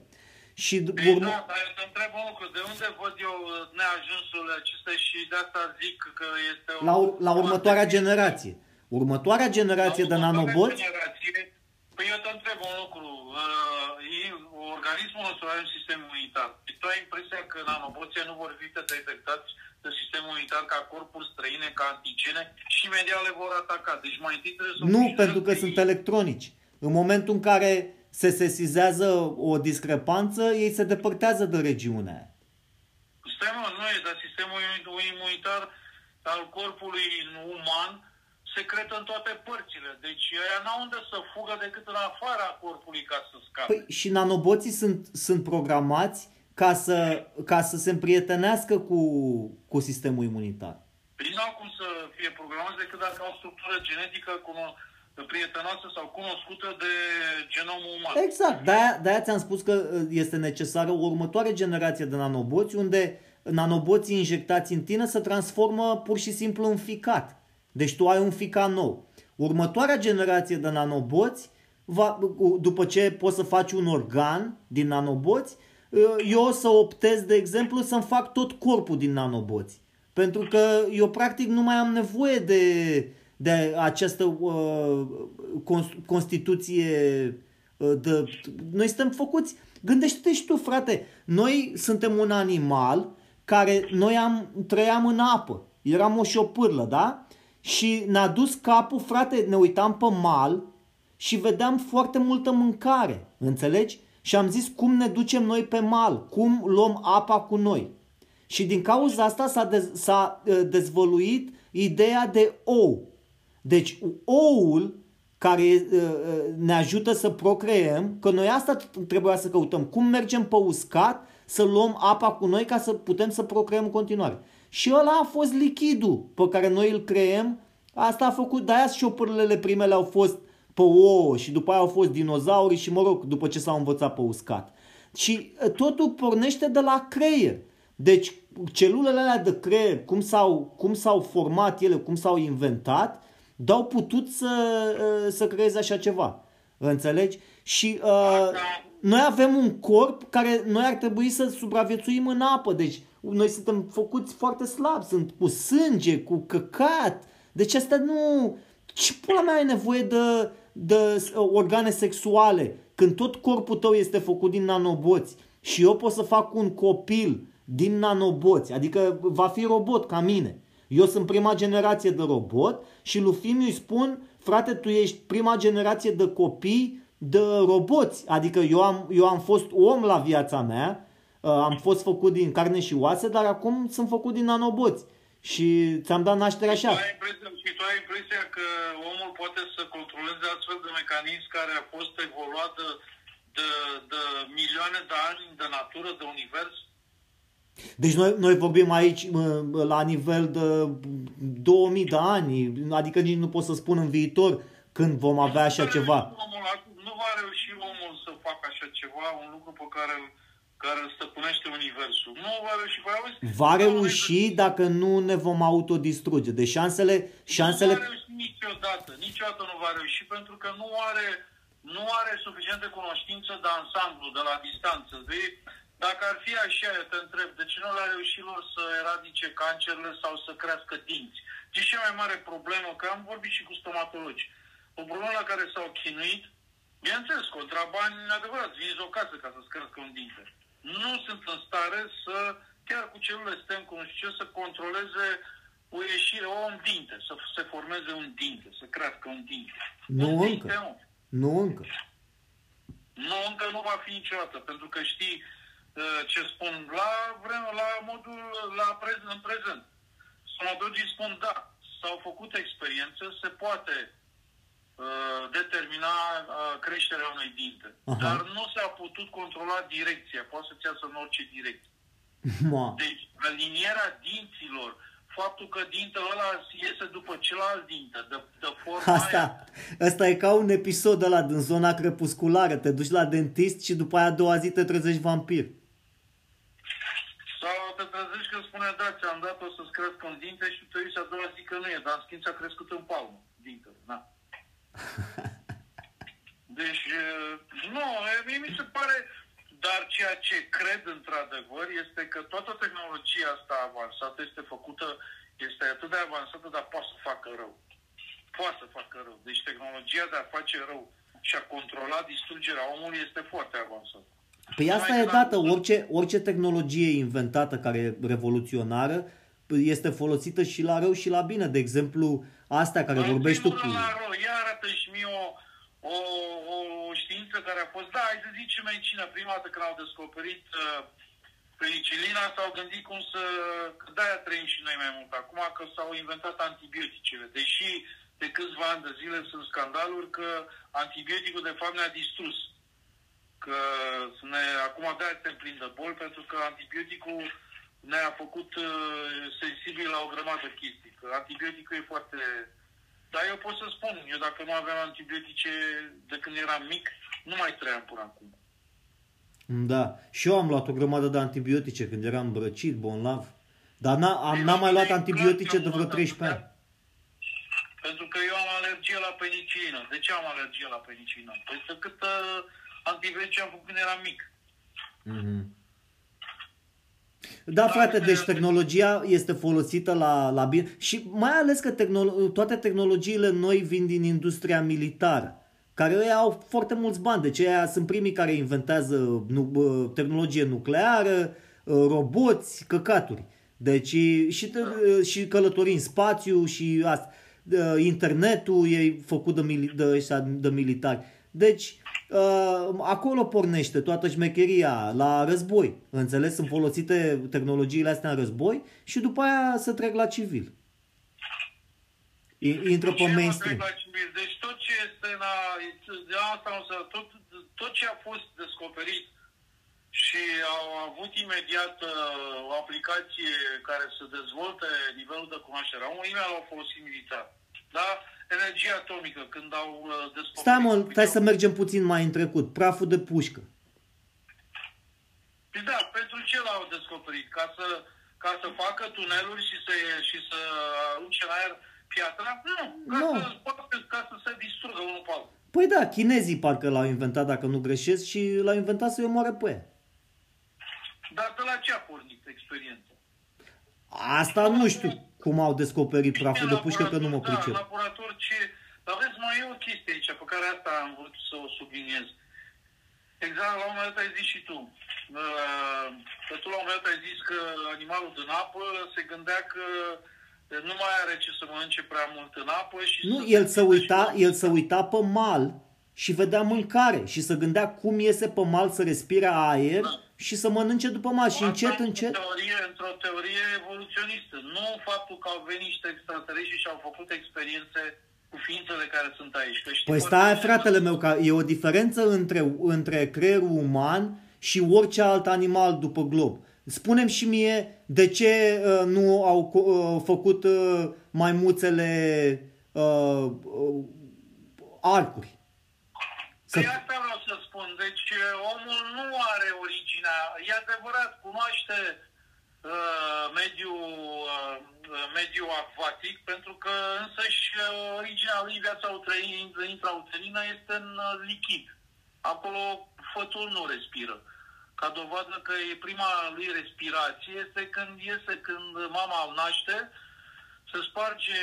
Și da, dar eu te întreb un lucru. De unde văd eu neajunsul acesta și de asta zic că este... La următoarea generație. Următoarea generație de nanoboți... Păi eu te întreb un lucru. Organismul nostru are un sistem imunitar. Tu ai impresia că nanoboții nu vor fi detectați de sistemul imunitar ca corpuri străine, ca antigene și imediat le vor ataca. Deci mai întâi trebuie să... Nu, pentru că sunt electronici. În momentul în care se sesizează o discrepanță, ei se depărtează de regiunea aia. Dar sistemul imunitar al corpului uman secretă în toate părțile. Deci aia n-au unde să fugă decât în afara corpului ca să scape. Păi, și nanoboții sunt programați ca să se împrietenească cu sistemul imunitar. Păi n-au cum să fie programați decât dacă au o structură genetică prietenoasă sau cunoscută de genomul uman. Exact. De-aia ți-am spus că este necesară o următoare generație de nanoboți unde nanoboții injectați în tine se transformă pur și simplu în ficat. Deci tu ai un ficat nou. Următoarea generație de nanoboți, după ce poți să faci un organ din nanoboți, eu o să optez, de exemplu, să-mi fac tot corpul din nanoboți. Pentru că eu practic nu mai am nevoie de această constituție de... Noi suntem făcuți... Gândește-te și tu, frate, noi suntem un animal care noi trăiam în apă. Eram o șopârlă, da? Și ne-a dus capul, frate, ne uitam pe mal și vedeam foarte multă mâncare, înțelegi? Și am zis cum ne ducem noi pe mal, cum luăm apa cu noi. Și din cauza asta s-a dezvăluit ideea de ou. Deci oul care ne ajută să procreăm, că noi asta trebuia să căutăm, cum mergem pe uscat să luăm apa cu noi ca să putem să procreăm în continuare. Și ăla a fost lichidul pe care noi îl creăm, asta a făcut, de-aia șopârlele primele au fost pe ouă și după aia au fost dinozauri și mă rog, după ce s-au învățat pe uscat. Și totul pornește de la creier. Deci celulele alea de creier, cum s-au format ele, cum s-au inventat, d-au putut să creeze așa ceva. Înțelegi? Și noi avem un corp care noi ar trebui să supraviețuim în apă. Deci noi suntem făcuți foarte slabi, sunt cu sânge, cu căcat. Deci asta nu... Ce pula mea ai nevoie de organe sexuale când tot corpul tău este făcut din nanoboți? Și eu pot să fac un copil din nanoboți, adică va fi robot ca mine. Eu sunt prima generație de robot și lui Fimiu îi spun, frate, tu ești prima generație de copii de roboți. Adică eu am fost om la viața mea, am fost făcut din carne și oase, dar acum sunt făcut din nanoboți. Și ți-am dat naștere așa. Și tu ai impresia că omul poate să controleze astfel de mecanism care a fost evoluat de milioane de ani de natură, de univers? Deci noi vorbim aici la nivel de 2000 de ani, adică nici nu pot să spun în viitor când vom avea așa ceva. Nu va reuși omul să facă așa ceva, un lucru pe care îl stăpânește universul. Nu va reuși, va reuși dacă nu ne vom autodistruge. Deci șansele... Nu va reuși niciodată nu va reuși, pentru că nu are suficientă cunoștință de ansamblu, de la distanță. Dacă ar fi așa, eu te întreb, de ce nu l-a reușit lor să eradice cancerele sau să crească dinți? Ce e cea mai mare problemă? Că am vorbit și cu stomatologi. O problemă la care s-au chinuit, bineînțeles, contra bani, în adevărat, vinzi o casă ca să-ți crească un dinte. Nu sunt în stare să, chiar cu celule stem, cum știu eu, să controleze o ieșire, un dinte, să se formeze un dinte, să crească un dinte. Nu încă. Nu încă, nu va fi niciodată, pentru că știi ce spun în prezent. Somatologii spun da, s-au făcut experiențe, se poate determina creșterea unei dinte. Aha. Dar nu s-a putut controla direcția, poate să-ți iasă în orice direcție. Deci, alinierea dinților, faptul că dintul ăla iese după celălalt dinte, de forma asta, aia. Asta e ca un episod ăla din Zona Crepusculară, te duci la dentist și după aia a doua zi te trezești vampir. Sau te trezești că spune, da, ți-am dat, o să-ți crească un dinte și te uiți a doua zi că nu e, dar în schimb ți-a crescut în palmă dintele, da. Deci, nu, mie mi se pare... Dar ceea ce cred într-adevăr este că toată tehnologia asta avansată este făcută, este atât de avansată, dar poate să facă rău. Poate să facă rău. Deci tehnologia de a face rău și a controla distrugerea omului este foarte avansată. Păi asta e dată. Orice tehnologie inventată care e revoluționară este folosită și la rău și la bine. De exemplu, astea care vorbești tu cu... La rău. Ia arată și mie o știință care a fost, da, hai să zicem medicina, prima dată când au descoperit penicilina, s-au gândit cum să, că de-aia trăim și noi mai mult acum, că s-au inventat antibioticele, deși de câțiva ani de zile sunt scandaluri că antibioticul de fapt ne-a distrus, că acum de-aia suntem plini de boli, pentru că antibioticul ne-a făcut sensibil la o grămadă chestii, că antibioticul e foarte... Dar eu pot să spun, eu dacă nu aveam antibiotice de când eram mic, nu mai trăiam până acum. Da. Și eu am luat o grămadă de antibiotice când eram îmbrăcit, bonlav. Dar n-am mai luat antibiotice de vreo 13 ani. Pentru că eu am alergie la penicină. De ce am alergie la penicină? Păi să câtă antibiotice am făcut când eram mic. Mm-hmm. Da, frate, deci tehnologia este folosită la bine. Și mai ales că toate tehnologiile noi vin din industria militară, care ei au foarte mulți bani. Deci ei sunt primii care inventează tehnologie nucleară, roboți, căcaturi. Deci și călătorii în spațiu și asta. Internetul e făcut de militari. Deci acolo pornește toată șmecheria la război. Înțeles? Sunt folosite tehnologiile astea în război și după aia se trec la civil. Intră pe mainstream. Deci tot ce este de asta, tot ce a fost descoperit și au avut imediat o aplicație care să dezvolte nivelul de cunoaștere a omului, l-au folosit militar. Da? Energia atomică, când au descoperit... Stai, mă, hai să mergem puțin mai în trecut. Praful de pușcă. Păi da, pentru ce l-au descoperit? Ca să facă tuneluri și să arunce în aer piatra? Nu. Ca să se distrugă unul pe altul. Păi da, chinezii parcă l-au inventat, dacă nu greșesc, și l-au inventat să-i omoare pe ea. Dar de la ce a pornit experiența? Asta nu știu cum au descoperit praful de pușcă, că nu mă pricep. Da, laborator ce... Dar vezi, mai e o chestie aici, pe care asta am vrut să o subliniez. Exact, la un moment dat ai zis și tu. Că tu la un moment dat ai zis că animalul din apă se gândea că nu mai are ce să mănânce prea mult în apă. Și nu, el se uita pe mal și vedea mâncare și se gândea cum iese pe mal să respire aer și să mănânce după mal. Și încet... Într-o teorie evoluționistă. Nu faptul că au venit niște extraterestri și au făcut experiențe cu ființele care sunt aici. Păi stai, fratele meu, că e o diferență între creierul uman și orice alt animal după glob. Spune-mi și mie de ce nu au făcut maimuțele arcuri. Păi asta vreau să spun. Deci omul nu are originea. E adevărat, cunoaște mediul acvatic, pentru că însăși originea lui, viața intrauterină, este în lichid. Acolo fătul nu respiră. Ca dovadă că e prima lui respirație este când mama îl naște, se sparge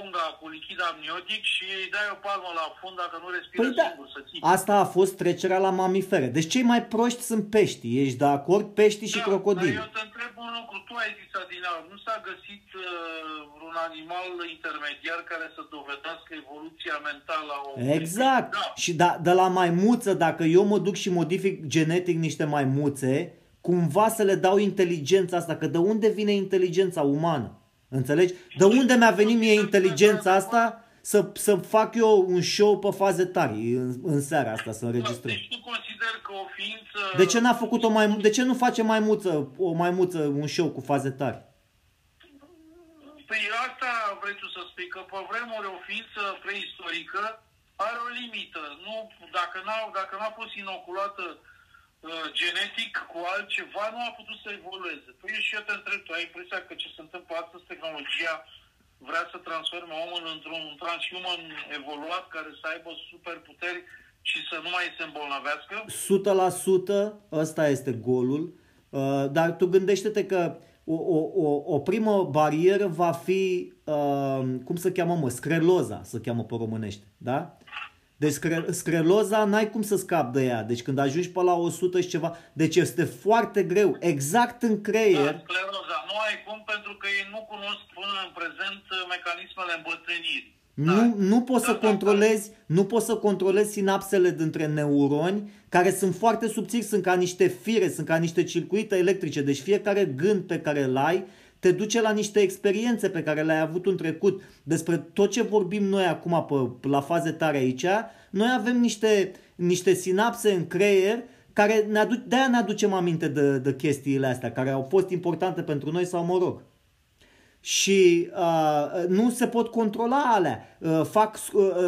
punga cu lichid amniotic și îi dai o palmă la fund dacă nu respiră singur, să ții. Asta a fost trecerea la mamifere. Deci cei mai proști sunt peștii. Ești de acord? Peștii și crocodili. Dar eu te întreb un lucru. Tu ai zis, Adina, nu s-a găsit un animal intermediar care să dovedească evoluția mentală a omului? Exact. Da. Și de la maimuță, dacă eu mă duc și modific genetic niște maimuțe, cumva să le dau inteligența asta. Că de unde vine inteligența umană? Înțelegi? De unde mi-a venit mie inteligența asta să fac eu un show pe Faze Tari în seara asta, să înregistrăm? Deci tu consider că o ființă... De ce nu face o maimuță un show cu Faze Tari? Păi asta vrei tu să spui, că pe vremuri o ființă preistorică are o limită. Nu, dacă n-a fost inoculată genetic cu altceva, nu a putut să evolueze. Păi și eu te întreb, tu ai impresia că ce se întâmplă astăzi, tehnologia vrea să transforme omul într-un transhuman evoluat care să aibă superputeri și să nu mai se îmbolnăvească? 100% ăsta este golul. Dar tu gândește-te că o primă barieră va fi, cum se cheamă, scleroza, se cheamă pe românește, da? Deci scleroza n-ai cum să scapi de ea. Deci când ajungi pe la 100 și ceva, deci este foarte greu, exact în creier. Da, scleroza nu ai cum, pentru că ei nu cunosc până în prezent mecanismele îmbătrânirii. Nu poți să controlezi sinapsele dintre neuroni, care sunt foarte subțiri, sunt ca niște fire, sunt ca niște circuite electrice. Deci fiecare gând pe care îl ai te duce la niște experiențe pe care le-ai avut în trecut. Despre tot ce vorbim noi acum la Faze Tari aici, noi avem niște sinapse în creier care de-aia ne aducem aminte de chestiile astea, care au fost importante pentru noi sau, mă rog. și nu se pot controla alea. Fac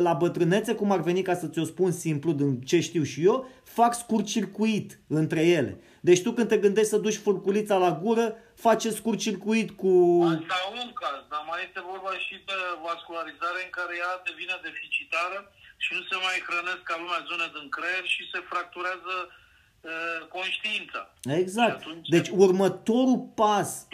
la bătrânețe, cum ar veni, ca să ți-o spun simplu din ce știu și eu, fac scurt circuit între ele. Deci tu când te gândești să duci furculița la gură, face scurt circuit cu... Asta e un caz, dar mai este vorba și de vascularizare în care ea devine deficitară și nu se mai hrănesc ca lumea zone din creier și se fracturează conștiința. Exact. Deci următorul pas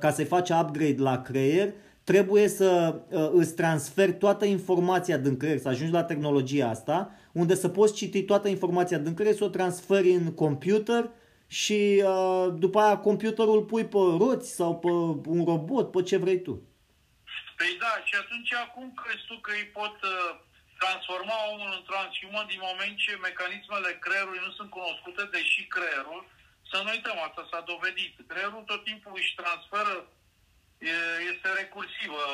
ca să-i faci upgrade la creier, trebuie să îți transferi toată informația din creier, să ajungi la tehnologia asta, unde să poți citi toată informația din creier, să o transferi în computer și după aia computerul îl pui pe roți sau pe un robot, pe ce vrei tu. Păi da, și atunci acum crezi tu că îi pot... transforma omul în transhuman din moment ce mecanismele creierului nu sunt cunoscute, deși creierul, să nu uităm, asta s-a dovedit. Creierul tot timpul își transferă, este recursivă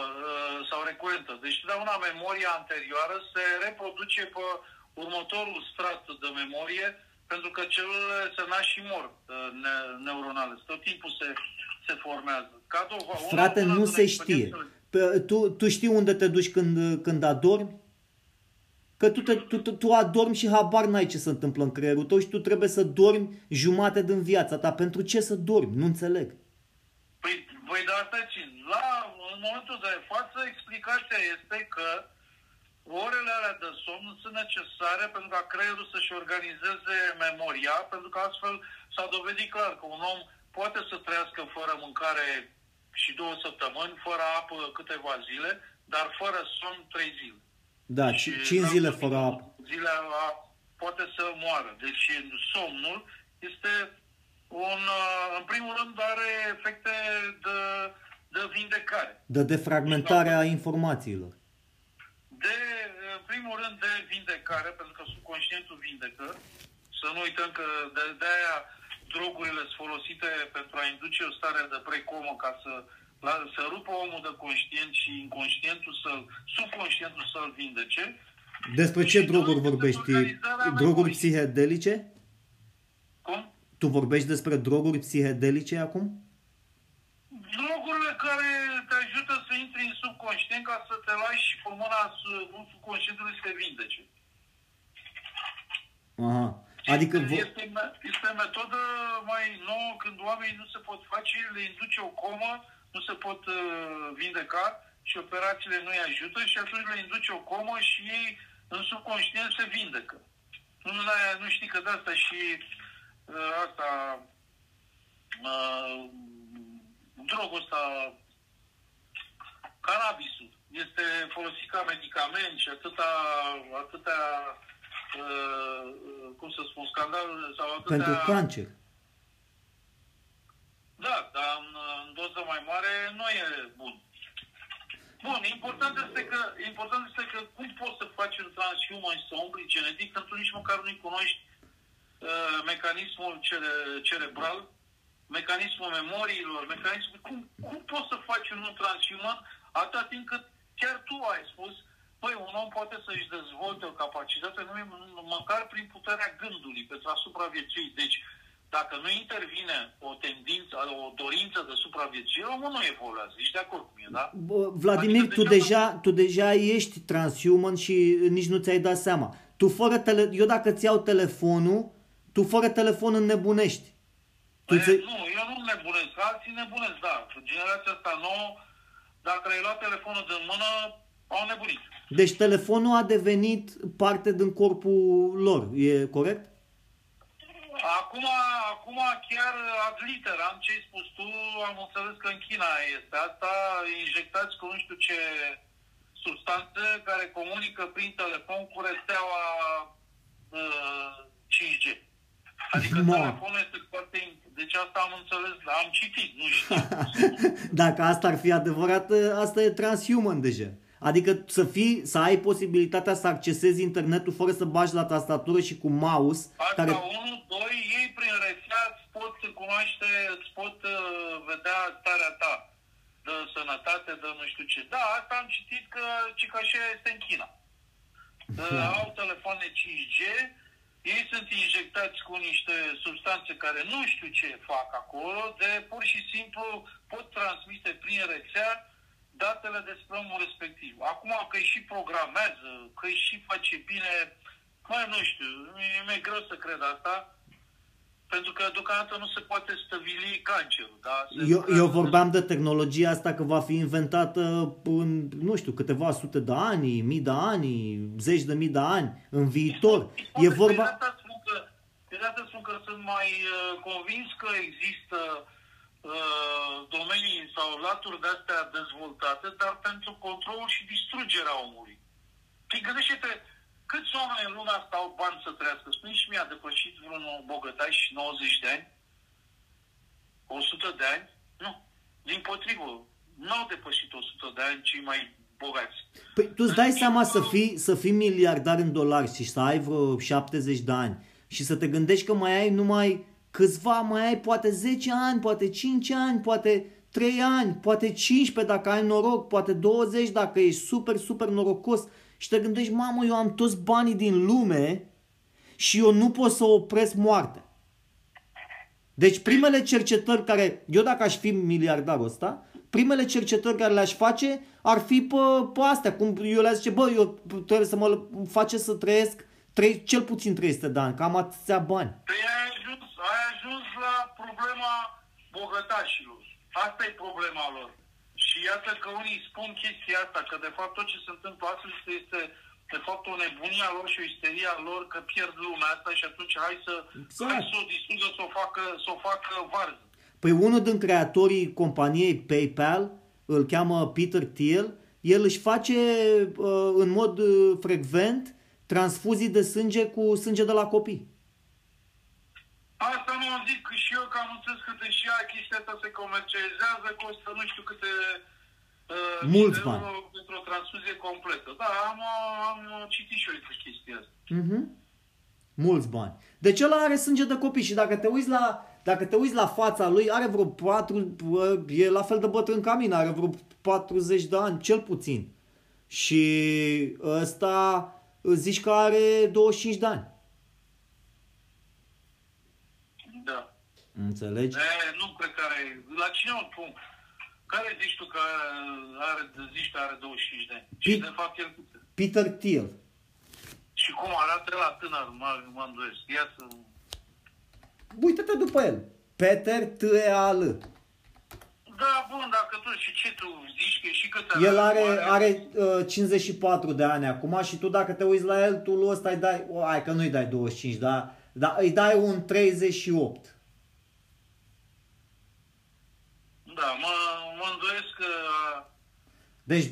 sau recurentă. Deci totdeauna memoria anterioară se reproduce pe următorul strat de memorie, pentru că celulele se nasc și mor neuronale. Tot timpul se formează. Ca dovadă, frate, nu se știe. Tu știi unde te duci când adormi? Că tu adormi și habar n-ai ce se întâmplă în creierul tău și tu trebuie să dormi jumate din viața ta. Pentru ce să dormi? Nu înțeleg. Păi dar asta ce? În momentul de față, explicația este că orele alea de somn sunt necesare pentru ca creierul să-și organizeze memoria, pentru că astfel s-a dovedit clar că un om poate să trăiască fără mâncare și 2 săptămâni, fără apă câteva zile, dar fără somn 3 zile. Da, și 5 zile fără apă. Zile poate să moară. Deci somnul este în primul rând, are efecte de vindecare. De defragmentare a informațiilor. În primul rând, de vindecare, pentru că subconștientul vindecă. Să nu uităm că de-aia drogurile sunt folosite pentru a induce o stare de precomă ca să rupă omul de conștient și subconștientul să-l vindece. Despre ce droguri vorbești? Droguri psihedelice? Cum? Tu vorbești despre droguri psihedelice acum? Drogurile care te ajută să intri în subconștient ca să te lași pe mâna subconștientului să te vindece. Aha. Adică este metodă mai nouă, când oamenii nu se pot face, le induce o comă, nu se pot vindeca și operațiile nu-i ajută și atunci le induce o comă și ei în subconștient se vindecă. Nu știi că de asta și drogul ăsta, cannabisul, este folosit ca medicament și atâtea cum să spun, scandalul sau atâtea... Pentru cancer. Da, dar în doză mai mare nu e bun. Bun, important este că cum poți să faci un transhuman și să umbli genetic când tu nici măcar nu-i cunoști mecanismul cerebral, mecanismul memoriilor, mecanismul... Cum poți să faci un transhuman atât timp cât chiar tu ai spus, păi, un om poate să-și dezvolte o capacitate măcar prin puterea gândului pentru a supraviețui. Deci, dacă nu intervine o tendință, o dorință de supraviețuire, omul nu evoluează. Ești de acord cu mine, da? Vladimir, adică tu deja ești transhuman și nici nu ți-ai dat seama. Eu dacă ți iau telefonul, tu fără telefon înnebunești. Nu, eu nu înnebunesc. Alții nebunesc, da. Generația asta nouă, dacă le-ai luat telefonul din mână, au nebunit. Deci telefonul a devenit parte din corpul lor, e corect? Acum chiar ad literam ce ai spus tu, am înțeles că în China este asta, injectați cu nu știu ce substanță care comunică prin telefon cu rețeaua 5G. Adică telefonul este foarte... Deci asta am înțeles, am citit, nu știu. Dacă asta ar fi adevărat, asta e transhuman deja. Adică să ai posibilitatea să accesezi internetul fără să bagi la tastatură și cu mouse. Asta 1, 2, ei prin rețea îți pot cunoaște, îți pot vedea starea ta de sănătate, de nu știu ce. Da, asta am citit că așa este în China. Au telefoane 5G, Ei sunt injectați cu niște substanțe care nu știu ce fac acolo, de pur și simplu pot transmite prin rețea datele despre omul respectiv. Acum că îi și programează, că îi și face bine, mai nu știu, mi-e greu să cred asta, pentru că deocamdată nu se poate stăvili cancerul. Da? Eu vorbeam de tehnologia asta că va fi inventată în, nu știu, câteva sute de ani, mii de ani, zeci de mii de ani, în viitor. E vorba... De data spun că sunt mai convins că există domenii sau laturi de-astea dezvoltate, dar pentru controlul și distrugerea omului. Păi gândește-te, câți oameni în lumea asta au bani să trăiască? Spune și mi-a depășit vreun bogătaș 90 de ani? 100 de ani? Nu. Dimpotrivă, n-au depășit 100 de ani cei mai bogați. Păi tu îți dai seama să fii miliardar în dolari și să ai vreo 70 de ani și să te gândești că mai ai numai câțiva, mai ai poate 10 ani, poate 5 ani, poate 3 ani, poate 15 dacă ai noroc, poate 20 dacă ești super, super norocos. Și te gândești, mamă, eu am toți banii din lume și eu nu pot să opresc moartea. Deci primele cercetări care, eu dacă aș fi miliardarul ăsta, primele cercetări care le-aș face ar fi pe astea. Cum eu le-aș zice, bă, eu trebuie să mă face să trăiesc cel puțin 300 de ani, că am atâția bani. Păi ai ajuns la problema bogătașilor. Asta e problema lor. Și iată că unii spun chestia asta, că de fapt tot ce se întâmplă astăzi este de fapt o nebunie a lor și o isteria lor, că pierd lumea asta și atunci hai să o distrugă, să o facă varză. Păi unul din creatorii companiei PayPal, îl cheamă Peter Thiel, el își face în mod frecvent transfuzii de sânge cu sânge de la copii. Asta m-am zis că și eu, că am înțeles că deși chestia asta se comercializează, costă nu știu câte mulți bani pentru o transfuzie completă. Da, am citit și eu chestia asta. Mm-hmm. Mulți bani. Deci ăla are sânge de copii și dacă te uiți la fața lui, are vreo 4, e la fel de bătrân ca mine, are vreo 40 de ani, cel puțin. Și ăsta zici că are 25 de ani. Înțelegi? Nu cred că are... La cine o pun? Care zici tu că are 25 de ani? Și de fapt el... Peter Thiel. Și cum arată la tânăr, mă îndoiesc. Ia să... Uită-te după el. Peter Thiel. Da, bun, dacă tu... Și ce tu zici? Că și cât el are 54 de ani acum și tu dacă te uiți la el, tu lui ăsta îi dai... Hai că nu-i dai 25, dar îi dai un 38. Da, mă îndoiesc că... Deci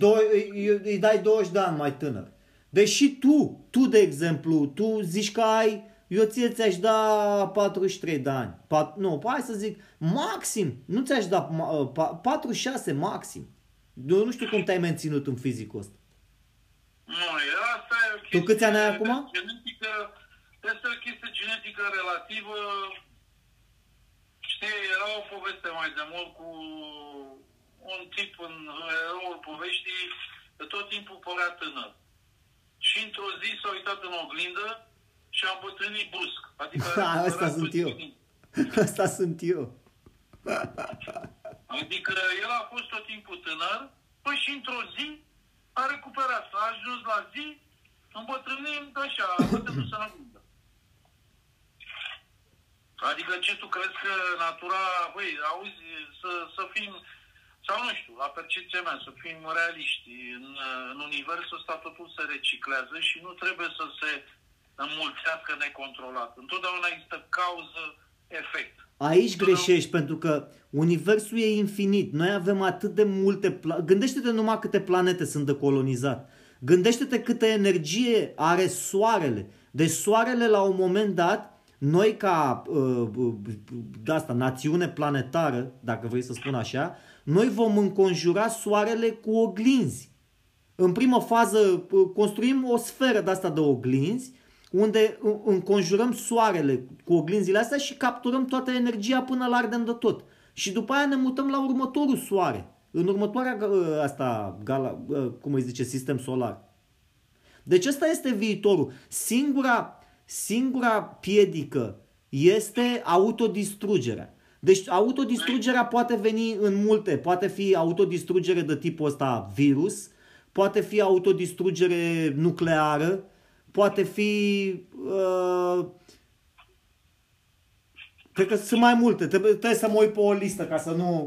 îi dai 20 de ani mai tânăr. Deci și tu de exemplu, tu zici că ai, eu ție ți-aș da 43 de ani. Nu, hai să zic, maxim, nu ți-aș da 46 maxim. Eu nu știu cum te-ai menținut în fizicul ăsta. Nu, asta e o chestie... Tu câți ani ai acum? Genetică, asta e o chestie genetică relativă... Știi, era o poveste mai de mult cu un tip în eroul poveștii, tot timpul părea tânăr. Și într-o zi s-a uitat în oglindă și a îmbătrânit brusc. Adică... Asta sunt eu. Adică el a fost tot timpul tânăr, păi și într-o zi a recuperat. A ajuns la zi, îmbătrânind așa, bătându-se în oglindă. Adică ce tu crezi că natura, băi, auzi, să fim, sau nu știu, la percepția mea, să fim realiști. În universul ăsta totul se reciclează și nu trebuie să se înmulțească necontrolat. Întotdeauna există cauză-efect. Aici greșești, pentru că universul e infinit. Noi avem atât de multe... Gândește-te numai câte planete sunt de colonizat. Gândește-te câtă energie are soarele. Deci soarele, la un moment dat, noi ca națiune planetară, dacă vrei să spun așa, noi vom înconjura soarele cu oglinzi. În primă fază construim o sferă de-asta de oglinzi, unde înconjurăm soarele cu oglinzile astea și capturăm toată energia până la ardem de tot. Și după aia ne mutăm la următorul soare, în următoarea sistem solar. Deci ăsta este viitorul. Singura singura piedică este autodistrugerea. Deci autodistrugerea poate veni în multe, poate fi autodistrugere de tipul ăsta virus, poate fi autodistrugere nucleară, poate fi... cred că sunt mai multe, trebuie să mă uit pe o listă ca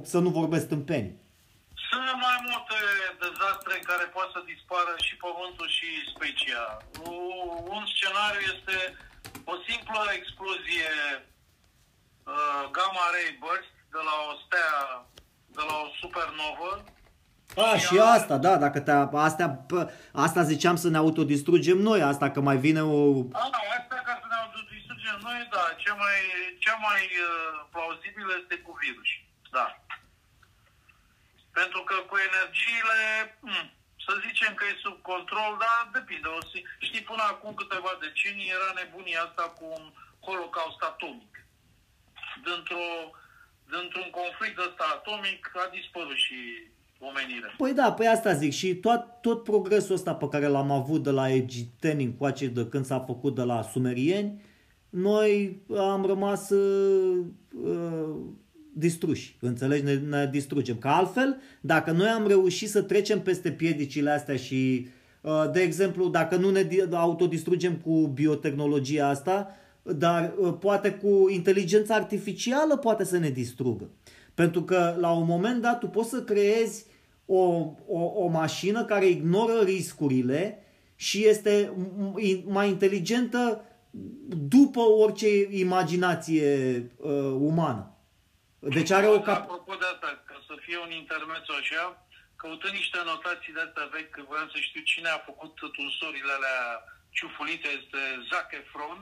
să nu vorbesc tâmpeni. Sunt mai multe dezastre în care poate să dispară și pământul și specia. Un scenariu este o simplă explozie gamma ray burst de la o stea, de la o supernovă. A, și asta, da, dacă asta ziceam să ne autodistrugem noi, asta că mai vine o... asta ca să ne autodistrugem noi, da, cea mai plauzibilă este cu virus, da. Pentru că cu energiile, să zicem că e sub control, dar depinde. Știi, până acum câteva decenii era nebunia asta cu un holocaust atomic. Dintr-un conflict ăsta atomic a dispărut și omenirea. Păi da, păi asta zic. Și tot progresul ăsta pe care l-am avut de la egipteni încoace, de când s-a făcut de la sumerieni, noi am rămas distruși. Înțelegi? Ne distrugem. Că altfel, dacă noi am reușit să trecem peste piedicile astea și, de exemplu, dacă nu ne autodistrugem cu biotehnologia asta, dar poate cu inteligența artificială poate să ne distrugă. Pentru că la un moment dat tu poți să creezi o mașină care ignoră riscurile și este mai inteligentă după orice imaginație umană. Deci are o cap... Apropo de asta, ca să fie un intermezzo așa, căutând niște notații de astea vechi, că vreau să știu cine a făcut tunsurile alea ciufulite, este Zac Efron.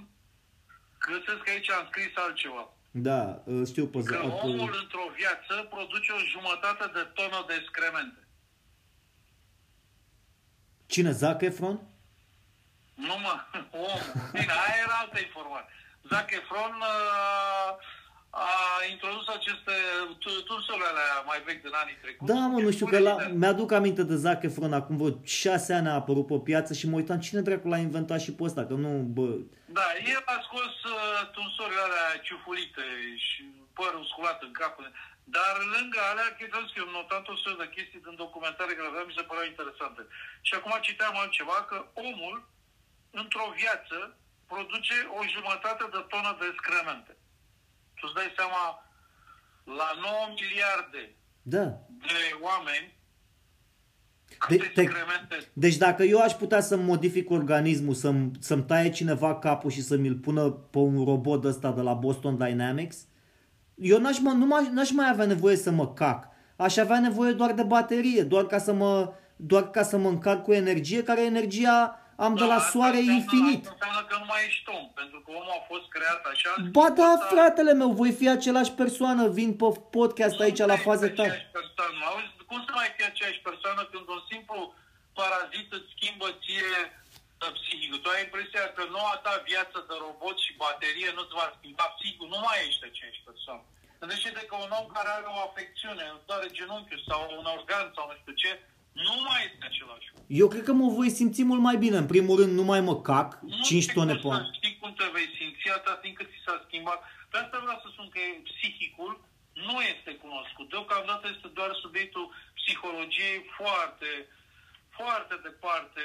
Găsesc că aici am scris altceva. Da, știu pe Zac Efron. Că omul într-o viață produce o jumătate de tonă de excremente. Cine? Zac Efron? Nu mă, omul. Bine, aia era altă informație. Zac Efron... a introdus aceste tursele alea mai vechi din anii trecuți. Da, mă, nu știu, că mi-aduc aminte de Zac Efron, acum vreo 6 ani a apărut pe piață și mă uitam cine dracu l-a inventat și pe ăsta, că nu, bă... Da, el a scos tursele alea ciufulite și părul sculat în cap, dar lângă alea, că eu notam tot felul de chestii din documentare care aveam, mi se păreau interesante. Și acum citeam altceva, că omul, într-o viață, produce o jumătate de tonă de excremente. Tu îți dai seama, la 9 miliarde de oameni, câte excremente... Deci dacă eu aș putea să-mi modific organismul, să-mi taie cineva capul și să-mi-l pună pe un robot ăsta de la Boston Dynamics, eu n-aș mai avea nevoie să mă cac. Aș avea nevoie doar de baterie, doar ca să mă încarc cu energie, care energia... am de la soare infinit. Înseamnă că nu mai ești om, pentru că omul a fost creat așa. Ba da, fratele meu, voi fi aceeași persoană, vin pe podcast aici la Faze Tari. Auzi, cum să mai fii aceeași persoană când un simplu parazit îți schimbă ție psihicul? Tu ai impresia că noua ta viață de robot și baterie nu ți va schimba psihicul, nu mai ești aceeași persoană. Gândește-te că un om care are o afecțiune, îți doare genunchiul sau un organ sau nu știu ce, nu mai este același. Eu cred că mă voi simți mult mai bine. În primul rând, nu mai mă cac. Nu 5 tone pe an. Nu știi cum te vei simți atât timp cât ți s-a schimbat. Pe asta vreau să spun că psihicul nu este cunoscut. Deocamdată este doar subiectul psihologiei foarte, foarte departe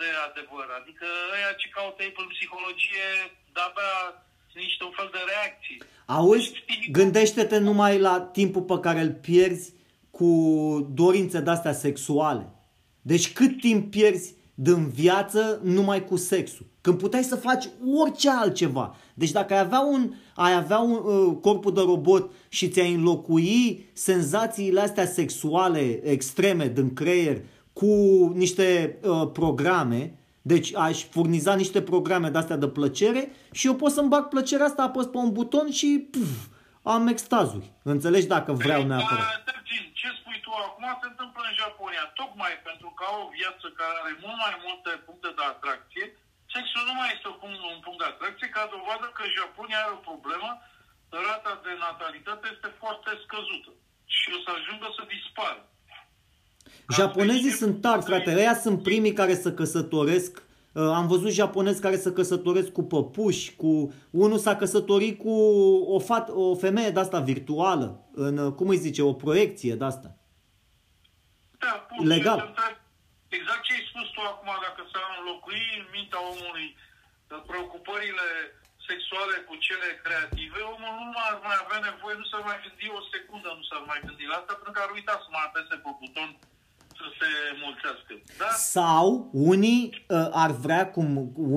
de adevăr. Adică ăia ce caută ei pe psihologie, de-abia sunt niște un fel de reacții. Auzi, deci, gândește-te numai la timpul pe care îl pierzi cu dorințe de-astea sexuale. Deci cât timp pierzi din viață numai cu sexul? Când puteai să faci orice altceva. Deci dacă ai avea un corpul de robot și ți-ai înlocui senzațiile astea sexuale extreme din creier cu niște programe, deci aș furniza niște programe de-astea de plăcere și eu pot să-mi bag plăcerea asta, apăs pe un buton și puf, am extazuri. Înțelegi dacă vreau neapărat. Ce spui tu acum se întâmplă în Japonia. Tocmai pentru că au o viață care are mult mai multe puncte de atracție, sexul nu mai este un punct de atracție, ca dovadă că Japonia are o problemă, rata de natalitate este foarte scăzută și o să ajungă să dispară. Japonezii sunt tari, frate, ăia sunt primii care se căsătoresc Am văzut japonezi care se căsătoresc cu păpuși, cu... Unul s-a căsătorit cu o femeie de-asta virtuală, în, cum îi zice, o proiecție de-asta. Da, legal. Exact ce ai spus tu acum, dacă s-ar înlocui în mintea omului preocupările sexuale cu cele creative, omul nu ar mai avea nevoie, nu s-ar mai gândi o secundă, nu s-ar mai gândi la asta, pentru că ar uita să mai apese pe buton să se mulțească. Da? Sau unii ar vrea, cum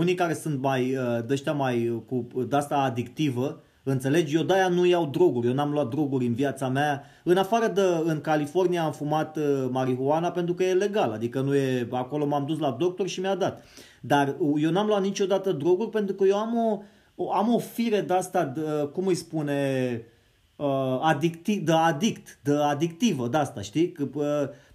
unii care sunt mai, de-aștia mai, cu de-asta adictivă, înțelegi? Eu de-aia nu iau droguri, eu n-am luat droguri în viața mea. În afară de, în California am fumat marihuana pentru că e legal, adică nu e, acolo m-am dus la doctor și mi-a dat. Dar eu n-am luat niciodată droguri pentru că eu am o fire de-asta, de, cum îi spune, adictivă de-asta, știi?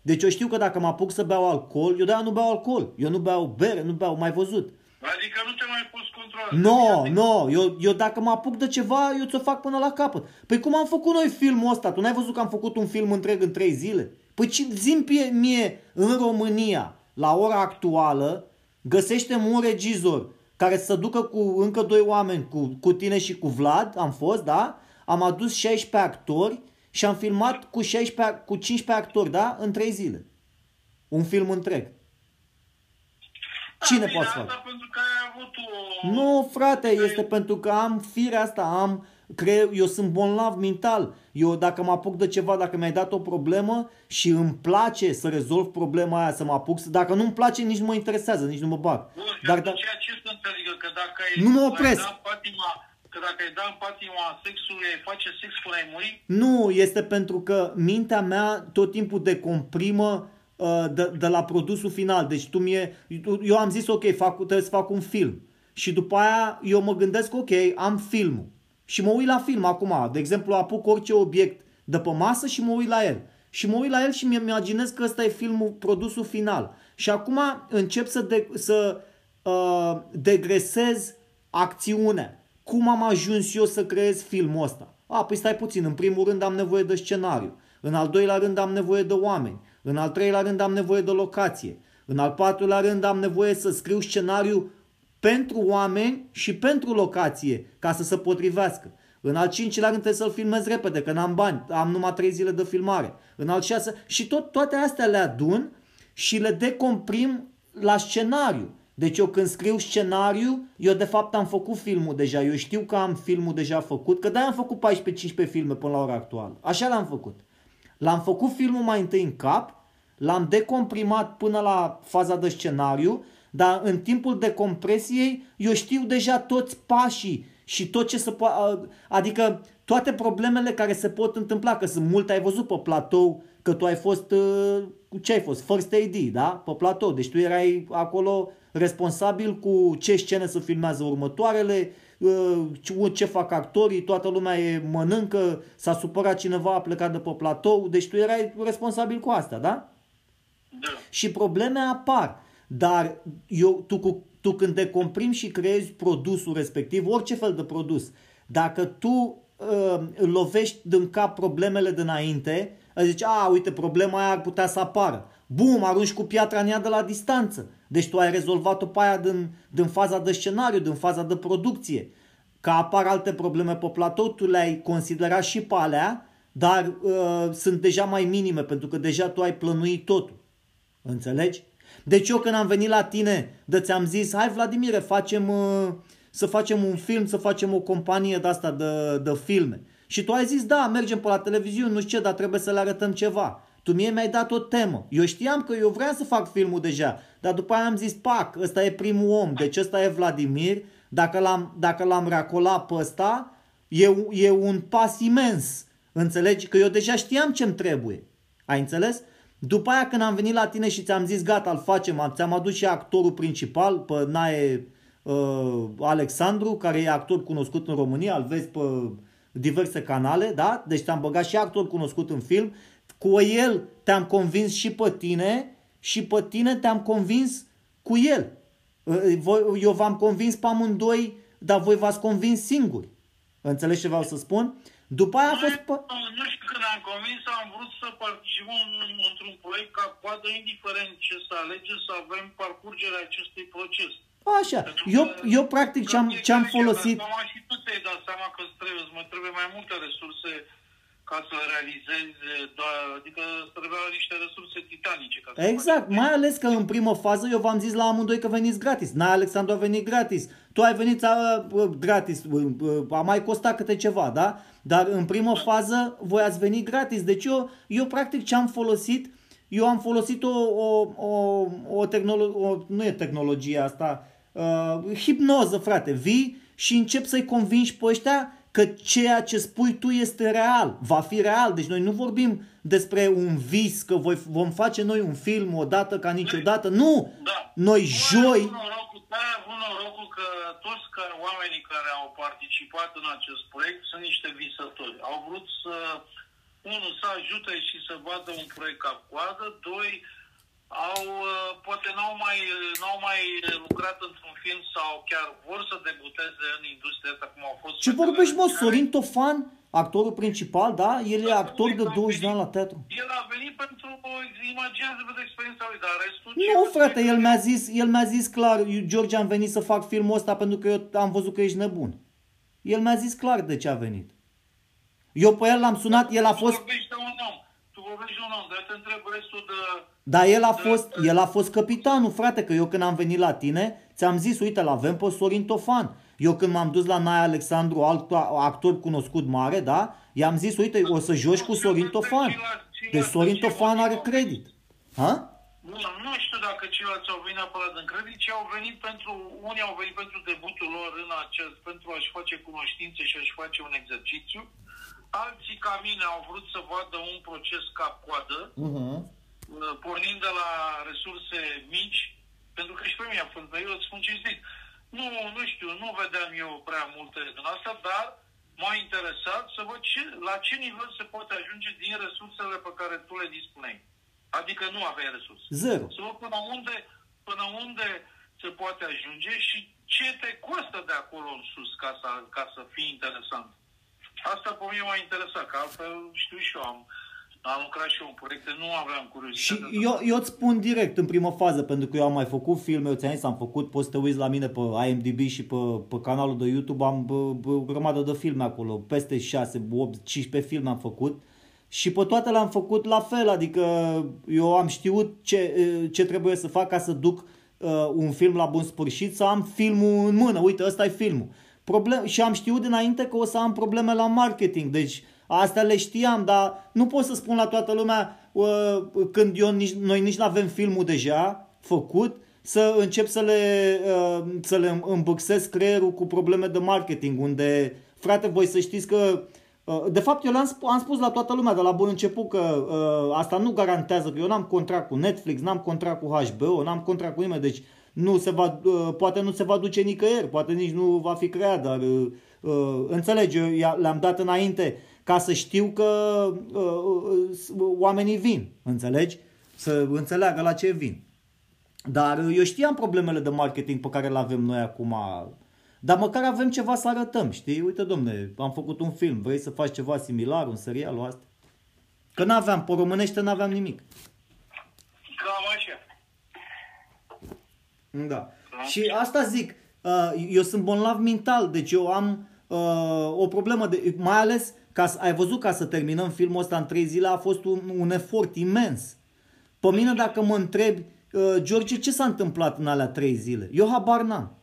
Deci eu știu că dacă mă apuc să beau alcool, eu de-aia nu beau alcool, eu nu beau bere, nu beau, mai văzut. Adică nu te mai poți controla. Eu dacă mă apuc de ceva, eu ți-o fac până la capăt. Păi cum am făcut noi filmul ăsta? Tu n-ai văzut că am făcut un film întreg în 3 zile? Păi zi-mi mie, în România, la ora actuală, găsește-mi un regizor care să ducă cu încă 2 oameni, cu tine și cu Vlad, am fost, da? Am adus 16 actori și am filmat cu 15 actori, da? În 3 zile. Un film întreg. Cine poate să facă? Nu, frate, este pentru că am firea asta, eu sunt bolnav mental. Eu dacă mă apuc de ceva, dacă mi-ai dat o problemă și îmi place să rezolv problema aia, să mă apuc, dacă nu-mi place, nici nu mă interesează, nici nu mă bag. Nu mă opresc. Că dacă ai dat în patima sexului, ai face sex până ai muri? Nu, este pentru că mintea mea tot timpul decomprimă de la produsul final. Deci eu am zis ok, trebuie să fac un film. Și după aia eu mă gândesc ok, am filmul. Și mă uit la film acum. De exemplu, apuc orice obiect de pe masă și mă uit la el. Și mă uit la el și mi imaginez că ăsta e filmul, produsul final. Și acum încep să degresez acțiunea. Cum am ajuns eu să creez filmul ăsta? Păi stai puțin, în primul rând am nevoie de scenariu. În al doilea rând am nevoie de oameni. În al 3-lea rând am nevoie de locație. În al 4-lea rând am nevoie să scriu scenariu pentru oameni și pentru locație, ca să se potrivească. În al 5-lea rând trebuie să-l filmez repede, că n-am bani, am numai 3 zile de filmare. În al 6-lea și toate astea le adun și le decomprim la scenariu. Deci eu când scriu scenariu, eu de fapt am făcut filmul deja, eu știu că am filmul deja făcut, că de-aia am făcut 14-15 filme până la ora actuală. Așa l-am făcut. L-am făcut filmul mai întâi în cap, l-am decomprimat până la faza de scenariu, dar în timpul decompresiei eu știu deja toți pașii și tot ce se poate, adică toate problemele care se pot întâmpla, că sunt multe, ai văzut pe platou, că tu ai fost, ce ai fost? First AD, da? Pe platou, deci tu erai acolo responsabil cu ce scene se filmează următoarele, ce fac actorii, toată lumea mănâncă, s-a supărat cineva, a plecat de pe platou, deci tu erai responsabil cu asta, da? Da. Și probleme apar, dar tu când decomprimi și creezi produsul respectiv, orice fel de produs, dacă tu lovești din cap problemele dinainte, zici, uite, problema aia ar putea să apară, bum, arunci cu piatra în ea de la distanță. Deci tu ai rezolvat-o pe aia din faza de scenariu, din faza de producție. Că apar alte probleme pe platou, tu le-ai considerat și pe alea, dar sunt deja mai minime, pentru că deja tu ai plănuit totul. Înțelegi? Deci eu când am venit la tine, ți-am zis, hai Vladimire, să facem un film, să facem o companie de-asta de filme. Și tu ai zis, da, mergem pe la televiziune, nu știu ce, dar trebuie să le arătăm ceva. Tu mie mi-ai dat o temă. Eu știam că eu vreau să fac filmul deja, dar după aia am zis, ăsta e primul om, deci ăsta e Vladimir, dacă l-am reacolat pe ăsta, e un pas imens. Înțelegi? Că eu deja știam ce-mi trebuie. Ai înțeles? După aia când am venit la tine și ți-am zis, gata, îl facem, ți-am adus și actorul principal, pe Nae Alexandru, care e actor cunoscut în România, îl vezi pe diverse canale, da? Deci ți-am băgat și actor cunoscut în film. Cu el te-am convins și pe tine și pe tine te-am convins cu el. Eu v-am convins pe amândoi, dar voi v-ați convins singuri. Înțelegi ce vreau să spun? După aia a fost... Nu știu, când am convins, am vrut să participăm într-un proiect ca poate, indiferent ce să alegem, să avem parcurgerea acestui proces. Așa, eu practic ce-am folosit... Dar numai și tu te-ai dat seama că îți trebuie mai multe resurse ca să realizezi, adică îți trebuiau niște resurse titanice. Ca să exact, mai ales că în primă fază eu v-am zis la amândoi că veniți gratis. Na, Alexandru a venit gratis, tu ai venit gratis, a mai costat câte ceva, da? Dar în primă fază voi ați venit gratis. Deci eu practic ce-am folosit... Eu am folosit nu e tehnologia asta, hipnoză, frate. Vii și încep să-i convingi pe ăștia că ceea ce spui tu este real, va fi real. Deci noi nu vorbim despre un vis, că vom face noi un film odată ca niciodată. Nu! Da. Noi joi... Aia a avut norocul că toți oamenii care au participat în acest proiect sunt niște visători. Au vrut să... 1. Să ajute și să vadă un proiect cap-coadă. 2. Poate n-au mai lucrat într-un film sau chiar vor să debuteze în industria asta, cum au fost... Ce vorbești, mă, Sorin Tofan, actorul principal, da? El e actor de 20 de ani la teatru. El a venit pentru o imaginează de experiența lui, dar restul... Nu, frate, el mi-a zis clar, George, am venit să fac filmul ăsta pentru că eu am văzut că ești nebun. El mi-a zis clar de ce a venit. Eu pe el l-am sunat, el a fost... Tu vorbești de un om, dar te întreb restul de... Dar el a fost capitanul, frate, că eu când am venit la tine, ți-am zis, uite, l-avem pe Sorin Tofan. Eu când m-am dus la Naia Alexandru, alt actor cunoscut mare, da? I-am zis, uite, o să joci cu Sorin Tofan. Deci Sorin Tofan are credit. Ha? Nu știu dacă ceilalți au venit neapărat în credit, ci unii au venit pentru debutul lor pentru a-și face cunoștințe și a-și face un exercițiu. Alții ca mine au vrut să vadă un proces cap-coadă, pornind de la resurse mici, pentru că și pe mine, eu îți spun cinstit. Nu știu, nu vedeam eu prea multe din asta, dar m-a interesat să văd la ce nivel se poate ajunge din resursele pe care tu le dispuneai. Adică nu aveai resurse. Zero. Să văd până unde se poate ajunge și ce te costă de acolo în sus ca să fii interesant. Asta pe mine m-a interesat, că altfel știu și eu, am lucrat și eu în proiecte, nu aveam curiozitate. Și eu îți spun direct în prima fază, pentru că eu am mai făcut filme, eu ți-am zis, am făcut, poți să te uiți la mine pe IMDb și pe canalul de YouTube, am o grămadă de filme acolo, peste 6, 8, 15 filme am făcut și pe toate le-am făcut la fel, adică eu am știut ce trebuie să fac ca să duc un film la bun sfârșit, să am filmul în mână, uite, ăsta e filmul. Și am știut dinainte că o să am probleme la marketing, deci astea le știam, dar nu pot să spun la toată lumea când noi nici nu avem filmul deja făcut, să încep să le îmbâxez creierul cu probleme de marketing, unde, frate, voi să știți că, de fapt eu am spus la toată lumea de la bun început că asta nu garantează, că eu n-am contract cu Netflix, n-am contract cu HBO, n-am contract cu nimeni, deci poate nu se va duce nicăieri, poate nici nu va fi creat, dar înțelegi, eu le-am dat înainte ca să știu că oamenii vin, înțelegi? Să înțeleagă la ce vin. Dar eu știam problemele de marketing pe care le avem noi acum, dar măcar avem ceva să arătăm, știi? Uite, domne, am făcut un film, vrei să faci ceva similar, un serial, o asta? Că n-aveam, pe românește n-aveam nimic. Cam așa. Da. Și asta zic, eu sunt bolnav mental, deci eu am o problemă, mai ales, ai văzut, ca să terminăm filmul ăsta în 3 zile a fost un efort imens. Pe mine dacă mă întrebi, George, ce s-a întâmplat în alea 3 zile? Eu habar n-am.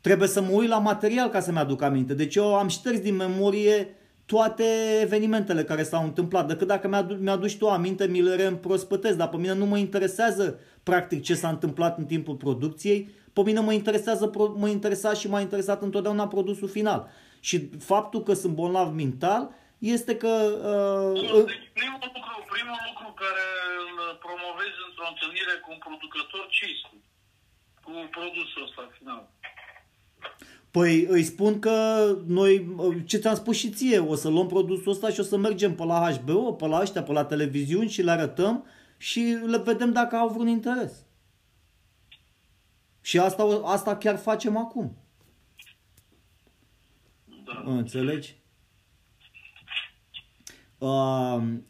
Trebuie să mă uit la material ca să-mi aduc aminte. Deci eu am șters din memorie toate evenimentele care s-au întâmplat, decât dacă mi-aduci tu aminte, mi le reîmprospătezi, dar pe mine nu mă interesează practic ce s-a întâmplat în timpul producției, pe mine m-a interesat întotdeauna produsul final. Și faptul că sunt bolnav mental este că... Deci primul lucru care îl promovezi într-o întâlnire cu un producător, ce este? Cu produsul ăsta final. Păi îi spun că noi, ce ți-am spus și ție, o să luăm produsul ăsta și o să mergem pe la HBO, pe la ăștia, pe la televiziuni și le arătăm și le vedem dacă au vreun interes. Și asta chiar facem acum. Da. Înțelegi?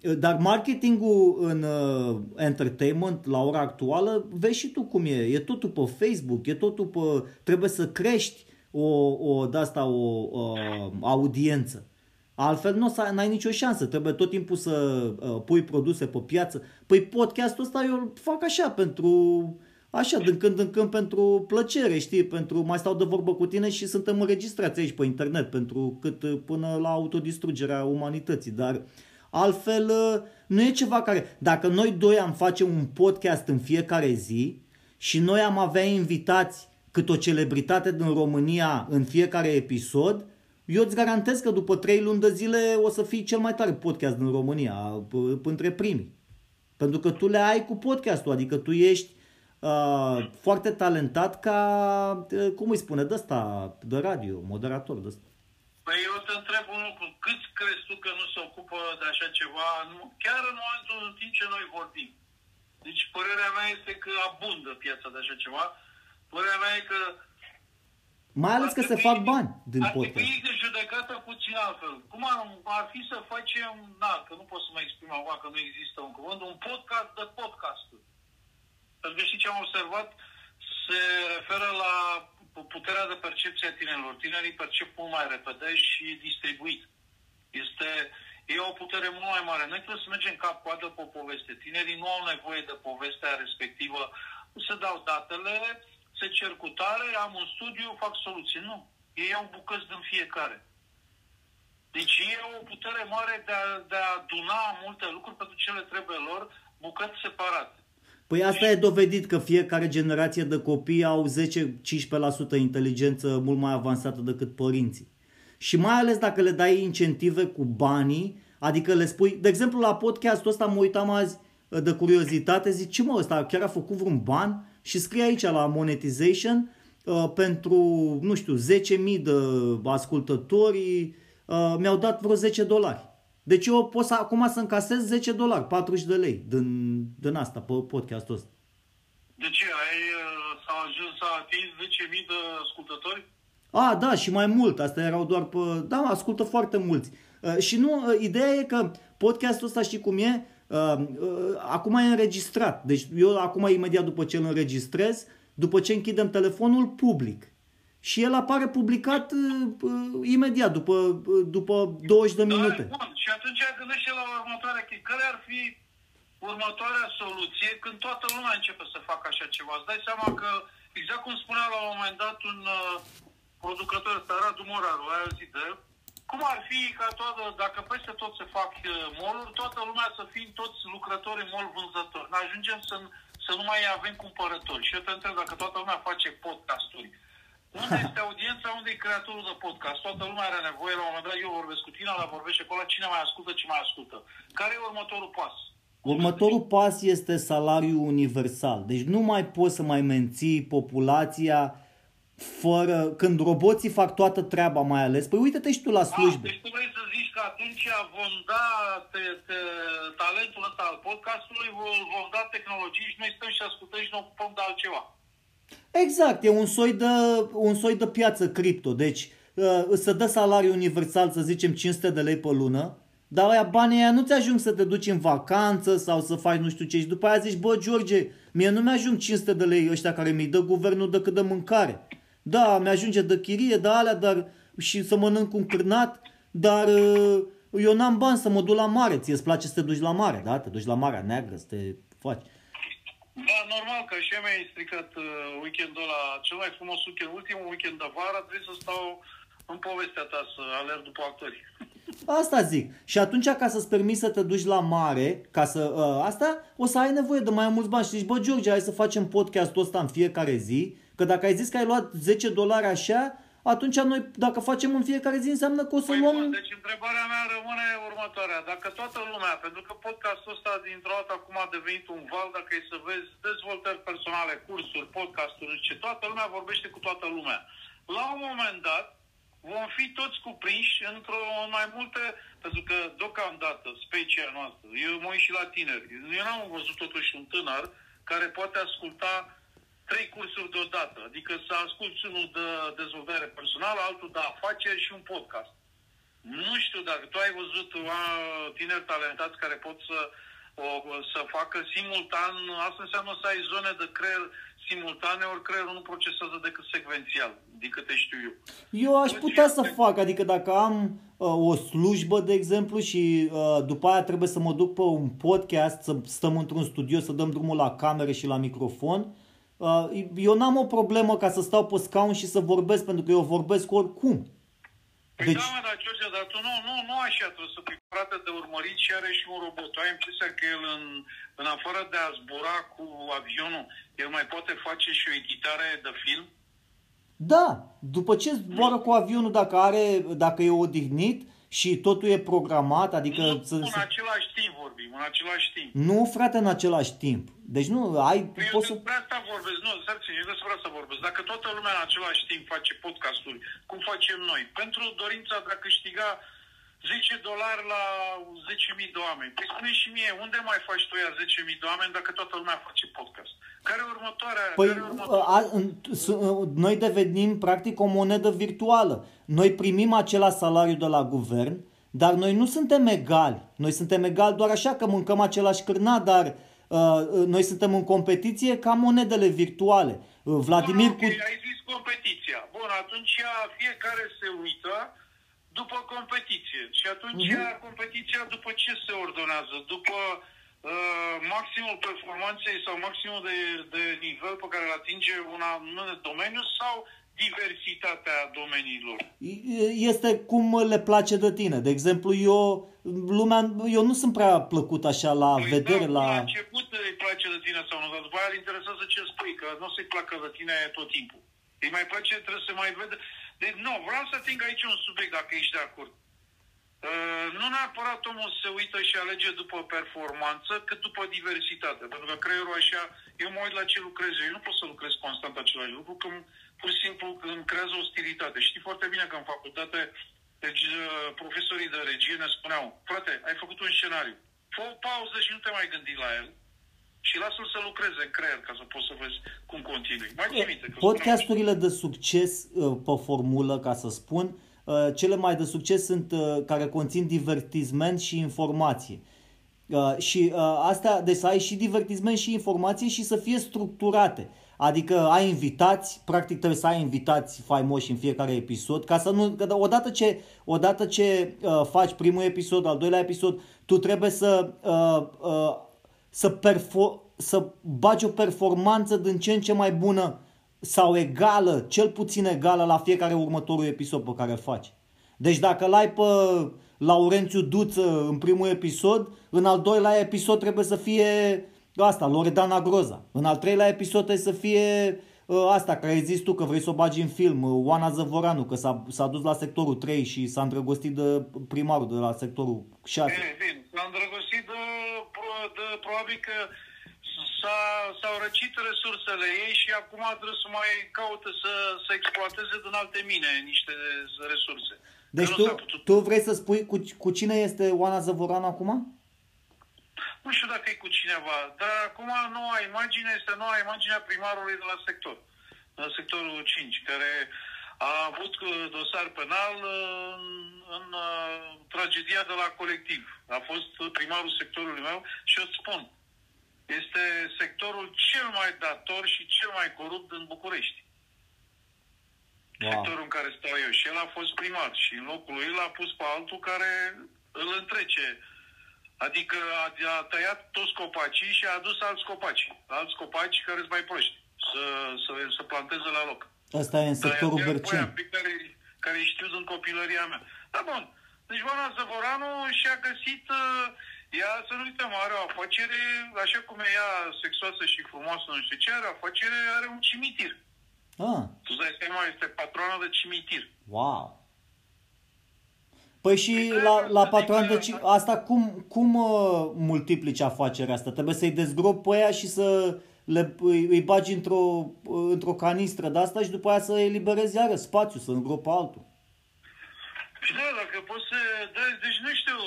Dar marketingul în entertainment la ora actuală, vezi și tu cum e. E totul pe Facebook, e totul pe... Trebuie să crești o audiență. Altfel nu ai nicio șansă. Trebuie tot timpul să pui produse pe piață. Păi podcastul ăsta eu îl fac așa pentru... Așa, din când în când pentru plăcere, știi, pentru mai stau de vorbă cu tine și suntem înregistrați aici pe internet, pentru cât până la autodistrugerea umanității, dar altfel nu e ceva care... Dacă noi doi am face un podcast în fiecare zi și noi am avea invitați cât o celebritate din România în fiecare episod, eu îți garantez că după 3 luni de zile o să fii cel mai tare podcast din România, între primii. Pentru că tu le ai cu podcastul, adică tu ești foarte talentat ca, cum îi spune, de ăsta, de radio, moderator de ăsta. Păi eu te întreb un lucru, cât crezi tu că nu se ocupă de așa ceva, chiar în momentul în timp ce noi vorbim? Deci părerea mea este că abundă piața de așa ceva, părerea mea e că... Mai ales că se fac bani din podcast. Ar trebui de judecată puțin altfel. Cum ar fi să facem, că nu pot să mă exprim acum, că nu există un cuvânt, un podcast de podcasturi. Pentru că știi ce am observat? Se referă la puterea de percepție a tinerilor. Tinerii percep mult mai repede și distribuit. E o putere mult mai mare. Noi trebuie să mergem cap-coadă pe o poveste. Tinerii nu au nevoie de povestea respectivă. Se dau datele, se cer cu tare, am un studiu, fac soluții. Nu. Ei iau bucăți din fiecare. Deci e o putere mare de a aduna multe lucruri pentru ce le trebuie lor, bucăți separate. Păi asta e dovedit, că fiecare generație de copii au 10-15% inteligență mult mai avansată decât părinții. Și mai ales dacă le dai incentive cu banii, adică le spui... De exemplu, la podcastul ăsta mă uitam azi de curiozitate, zic, ce mă, ăsta chiar a făcut vreun ban? Și scrie aici la monetization pentru, nu știu, 10.000 de ascultători, mi-au dat vreo $10. Deci eu pot să, acum să încasez $10, 40 de lei din asta, pe podcastul ăsta. De ce? S-a ajuns să atingi 10.000 de ascultători? A, da, și mai mult. Astea erau doar pe... Da, ascultă foarte mulți. Și nu, ideea e că podcastul ăsta, știi cum e? Acum e înregistrat. Deci eu acum, imediat după ce îl înregistrez, după ce închidem telefonul, public. Și el apare publicat imediat, după 20 de minute. Da, bun. Și atunci gândește la următoarea chestie. Care ar fi următoarea soluție când toată lumea începe să facă așa ceva? Îți dai seama că, exact cum spunea la un moment dat un producător, Radu Moraru, aia zis de el, cum ar fi ca dacă peste tot se fac mall-uri, toată lumea să fim toți lucrători mall vânzători. Ne ajungem să nu mai avem cumpărători. Și eu te întreb, dacă toată lumea face podcasturi, unde este audiența, unde e creatorul de podcast? Toată lumea are nevoie, la un moment dat eu vorbesc cu tine, la vorbește cu ăla, cine mai ascultă, ce mai ascultă. Care e următorul pas? Următorul pas este salariul universal. Deci nu mai poți să mai menții populația fără... Când roboții fac toată treaba, mai ales, păi uite-te și tu la slujbe. Deci tu vrei să zici că atunci vom da talentul ăsta al podcastului, vom da tehnologii și noi stăm și ascultăm și ne ocupăm de altceva. Exact, e un soi de piață cripto. Deci să dă salariu universal, să zicem, 500 de lei pe lună, dar aia, banii aia nu ți-ajung să te duci în vacanță sau să faci nu știu ce și după aia zici, bă, George, mie nu mi-ajung 500 de lei ăștia care mi-i dă guvernul decât de mâncare. Da, mi-ajunge de chirie, de alea, dar și să mănânc un cârnat, dar eu n-am bani să mă duc la mare. Ție îți place să te duci la mare, da? Te duci la Marea Neagră, să te faci. Da, normal, că și eu mi-ai stricat weekendul ăla, cel mai frumos weekend, ultimul weekend de vară, trebuie să stau în povestea ta, să alerg după actori. Asta zic. Și atunci, ca să-ți permiți să te duci la mare, o să ai nevoie de mai mulți bani. Și zici, bă, George, hai să facem podcastul ăsta în fiecare zi, că dacă ai zis că ai luat $10 așa, atunci noi, dacă facem în fiecare zi, înseamnă că o să luăm... Bun, deci întrebarea mea rămâne următoarea. Dacă toată lumea, pentru că podcastul ăsta dintr-o dată acum a devenit un val, dacă e să vezi dezvoltări personale, cursuri, podcasturi, și toată lumea vorbește cu toată lumea. La un moment dat, vom fi toți cuprinși în mai multe... Pentru că, deocamdată, specia noastră, eu mă uit și la tineri. Eu n-am văzut totuși un tânăr care poate asculta 3 cursuri deodată, adică să asculți unul de dezvoltare personală, altul de afaceri și un podcast. Nu știu dacă tu ai văzut tineri talentați care pot să facă simultan. Asta înseamnă să ai zone de creier simultane, ori creierul nu procesează decât secvențial, din câte știu eu. Eu aș putea să fac, adică dacă am o slujbă, de exemplu, și după aia trebuie să mă duc pe un podcast, să stăm într-un studio, să dăm drumul la camere și la microfon, eu n-am o problemă ca să stau pe scaun și să vorbesc, pentru că eu vorbesc oricum. Păi deci... da, mă, dar George, dar tu nu așa, trebuie să fii frate de urmărit și are și un robot. Tu ai impresia că el, în afară de a zbura cu avionul, el mai poate face și o editare de film? Da, după ce zboară cu avionul, dacă e odihnit și totul e programat, adică... în același timp vorbim, în același timp. Nu, frate, în același timp. Deci nu, ai... Păi eu despre asta vorbesc, nu, eu despre asta vorbesc. Dacă toată lumea în același timp face podcasturi, cum facem noi? Pentru dorința de a câștiga $10 la 10.000 de oameni. Păi spune și mie, unde mai faci tu ia 10.000 de oameni dacă toată lumea face podcast? Care e următoarea? Păi, noi devenim practic o monedă virtuală. Noi primim același salariu de la guvern, dar noi nu suntem egali. Noi suntem egali doar așa că mâncăm același cârna, dar noi suntem în competiție ca monedele virtuale. Vladimir ai zis competiția. Bun, atunci fiecare se uită după competiție. Și atunci competiția după ce se ordonează? După maximul performanței sau maximul de nivel pe care îl atinge un anumit domeniu sau diversitatea domeniilor? Este cum le place de tine. De exemplu, eu nu sunt prea plăcut așa la vedere. Da, la început îi place de tine sau nu, dar după aia îl interesează ce spui, că nu se-i placă de tine tot timpul. Îi mai place, trebuie să mai vede... Deci, nu, vreau să ating aici un subiect, dacă ești de acord. Nu neapărat omul se uită și alege după performanță, cât după diversitate. Pentru că creierul așa, eu mă uit la ce lucrez eu. Eu nu pot să lucrez constant același lucru, că pur și simplu îmi creează ostilitate. Știi foarte bine că în facultate, deci profesorii de regie ne spuneau, frate, ai făcut un scenariu, fă o pauză și nu te mai gândi la el. Și lasă-l să lucreze în creier ca să poți să vezi cum continui. Mai trimite, podcasturile de succes pe formulă, ca să spun, cele mai de succes sunt care conțin divertisment și informație. Și astea, deci să ai și divertisment și informație și să fie structurate. Adică ai invitați, practic trebuie să ai invitați faimoși în fiecare episod, ca să nu, că odată ce faci primul episod, al doilea episod, tu trebuie să bagi o performanță din ce în ce mai bună sau egală, cel puțin egală la fiecare următorul episod pe care îl faci. Deci dacă l-ai pe Laurențiu Duță în primul episod, în al doilea episod trebuie să fie asta, Loredana Groza. În al treilea episod trebuie să fie asta, care ai zis tu că vrei să o bagi în film, Oana Zăvoranu, că s-a dus la sectorul 3 și s-a îndrăgostit de primarul de la sectorul 6. Bine, s-a îndrăgostit de probabil că s-au răcit resursele ei și acum trebuie să mai caute să exploateze din alte mine niște resurse. Deci tu vrei să spui cu cine este Oana Zăvoranu acum? Nu știu dacă e cu cineva, dar acum noua imagine a primarului de la sector, la sectorul 5, care a avut dosar penal în tragedia de la Colectiv. A fost primarul sectorului meu și eu spun, este sectorul cel mai dator și cel mai corupt din București. Wow. Sectorul în care stau eu. Și el a fost primar și în locul lui l-a pus pe altul care îl întrece. Adică a tăiat toți copacii și a adus alți copaci care sunt mai proști să planteze la loc. Asta e în sectorul Berceni. Care știu din copilăria mea. Da, bun. Deci Oana Zăvoranu și-a găsit, ea, să nu uităm, are o afacere, așa cum e ea sexoasă și frumoasă, nu știu ce, are un cimitir. Ah. Tu dai seama, este patroana de cimitir. Wow! Păi și la patron, deci asta cum multiplici afacerea asta? Trebuie să-i dezgropi pe aia și să îi bagi într-o canistră de asta și după aia să eliberezi iară spațiu, să îngropi altul. Da, dacă poți să... Da, deci nu știu,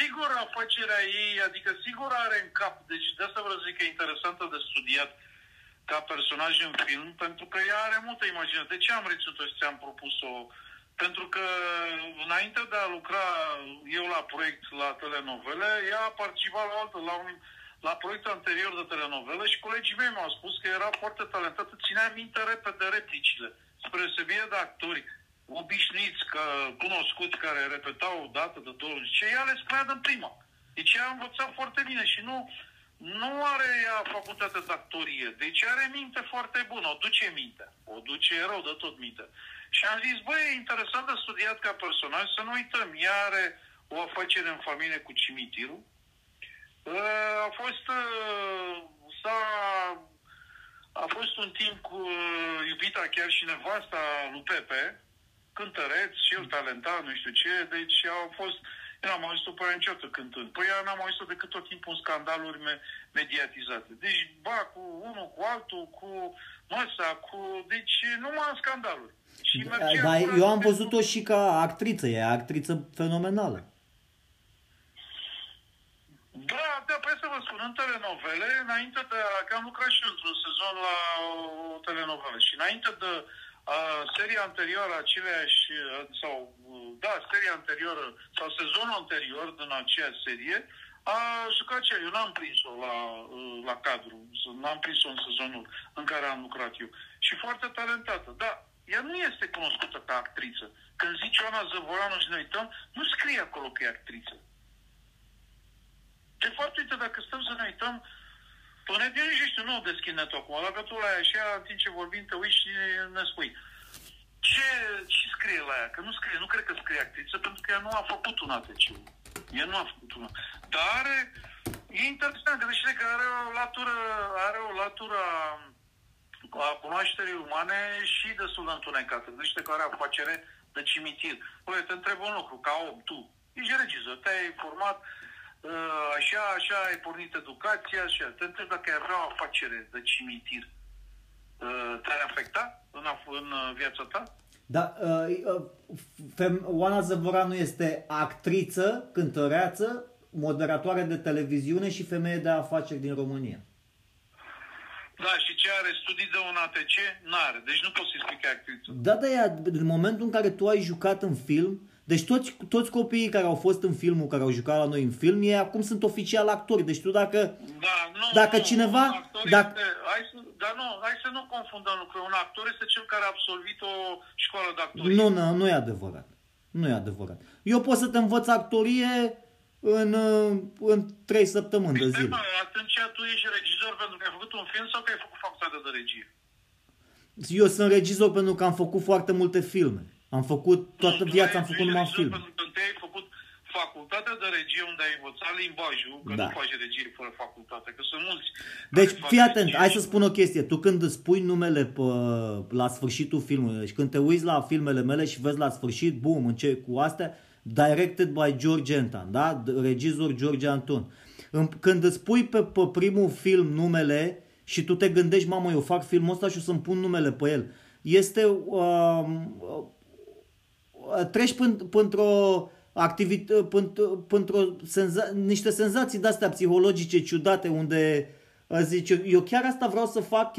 sigur afacerea ei, adică sigur are în cap, deci de asta vreau să zic că e interesantă de studiat ca personaj în film, pentru că ea are multă imagine. De ce am reținut-o și ți-am propus-o Pentru că înainte de a lucra eu la proiect la telenovele, ea a participat la altă, la proiectul anterior de telenovelă și colegii mei mi-au spus că era foarte talentată, ținea minte repede replicile. Spre deosebire de actori obișnuiți, că, cunoscuți, care repetau o dată de două ori, ea le spunea din prima. Deci ea a învățat foarte bine și nu are ea facultatea de actorie. Deci are minte foarte bună, o duce minte. O duce rău de tot minte. Și am zis, băi, e interesant de studiat ca personaj, să nu uităm. Ea are o afacere în familie cu cimitirul. A fost un timp cu iubita chiar și nevasta lui Pepe, cântăreț și el talentat, nu știu ce, deci au fost... Eu n-am auzit-o pe aia niciodată cântând. Păi eu n-am auzit-o decât tot timpul în scandaluri mediatizate. Deci, ba, cu unul, cu altul, cu măsa, cu... Deci, numai în scandaluri. Și dar eu am văzut-o și ca actriță. E actriță fenomenală. Da, pe să vă spun, în telenovele, înainte de... Că am lucrat și într-un sezon la o telenovelă. Și înainte de seria anterioară, aceleași... sau... Da, seria anterioară, sau sezonul anterior din aceeași serie, a jucat cea. Eu n-am prins-o la cadru, n-am prins-o în sezonul în care am lucrat eu. Și foarte talentată, da, ea nu este cunoscută ca actriță. Când zice Oana Zăvoranu și ne uităm, nu scrie acolo că e actriță. De fapt, uite, dacă stăm să ne uităm, până de eu nici nu o deschid netul acum, dacă tu la aia și ea, în timp ce vorbim, te uiți și ne spui. Ce scrie la ea? Că nu scrie, nu cred că scrie actriță, pentru că ea nu a făcut un ATC. Ea nu a făcut una. Dar are, e interesant, gândește că are o latură a cunoașterii umane și destul de întunecată. Gândește că are afacere de cimitir. Păi, te întreb un lucru, ca om, tu, ești regizor, te-ai format, așa, ai pornit educația, așa. Te întreb dacă ai avea o afacere de cimitir. Te-ar afecta în viața ta? Da, Oana Zăvoranu este actriță, cântăreață, moderatoare de televiziune și femeie de afaceri din România. Da, și ce are? Studii de un ATC? N-are, deci nu poți să-i spui că e actriță. Da, în momentul în care tu ai jucat în film, deci toți copiii care au fost în filmul, care au jucat la noi în film, ei acum sunt oficial actori. Deci tu dar nu, hai să nu confundăm lucrurile. Un actor este cel care a absolvit o școală de actorie. Nu e adevărat. Nu e adevărat. Eu pot să te învăț actorie în 3 săptămâni de zile. Atunci tu ești regizor pentru că ai făcut un film sau că ai făcut facultatea de regie? Eu sunt regizor pentru că am făcut foarte multe filme. Am făcut toată viața, am făcut numai film. Pentru că ai făcut facultatea de regie unde ai învățat limbajul, că nu faci regie fără facultate, că sunt mulți. Deci fii atent, hai să spun o chestie. Tu când îți pui numele la sfârșitul filmului, deci când te uiți la filmele mele și vezi la sfârșit, bum, încep cu astea, directed by George Anton, da? Regizor George Anton. Când îți pui pe primul film numele și tu te gândești, mamă, eu fac filmul ăsta și o să-mi pun numele pe el. Este... treci niște senzații de-astea psihologice ciudate unde zici, eu chiar asta vreau să fac,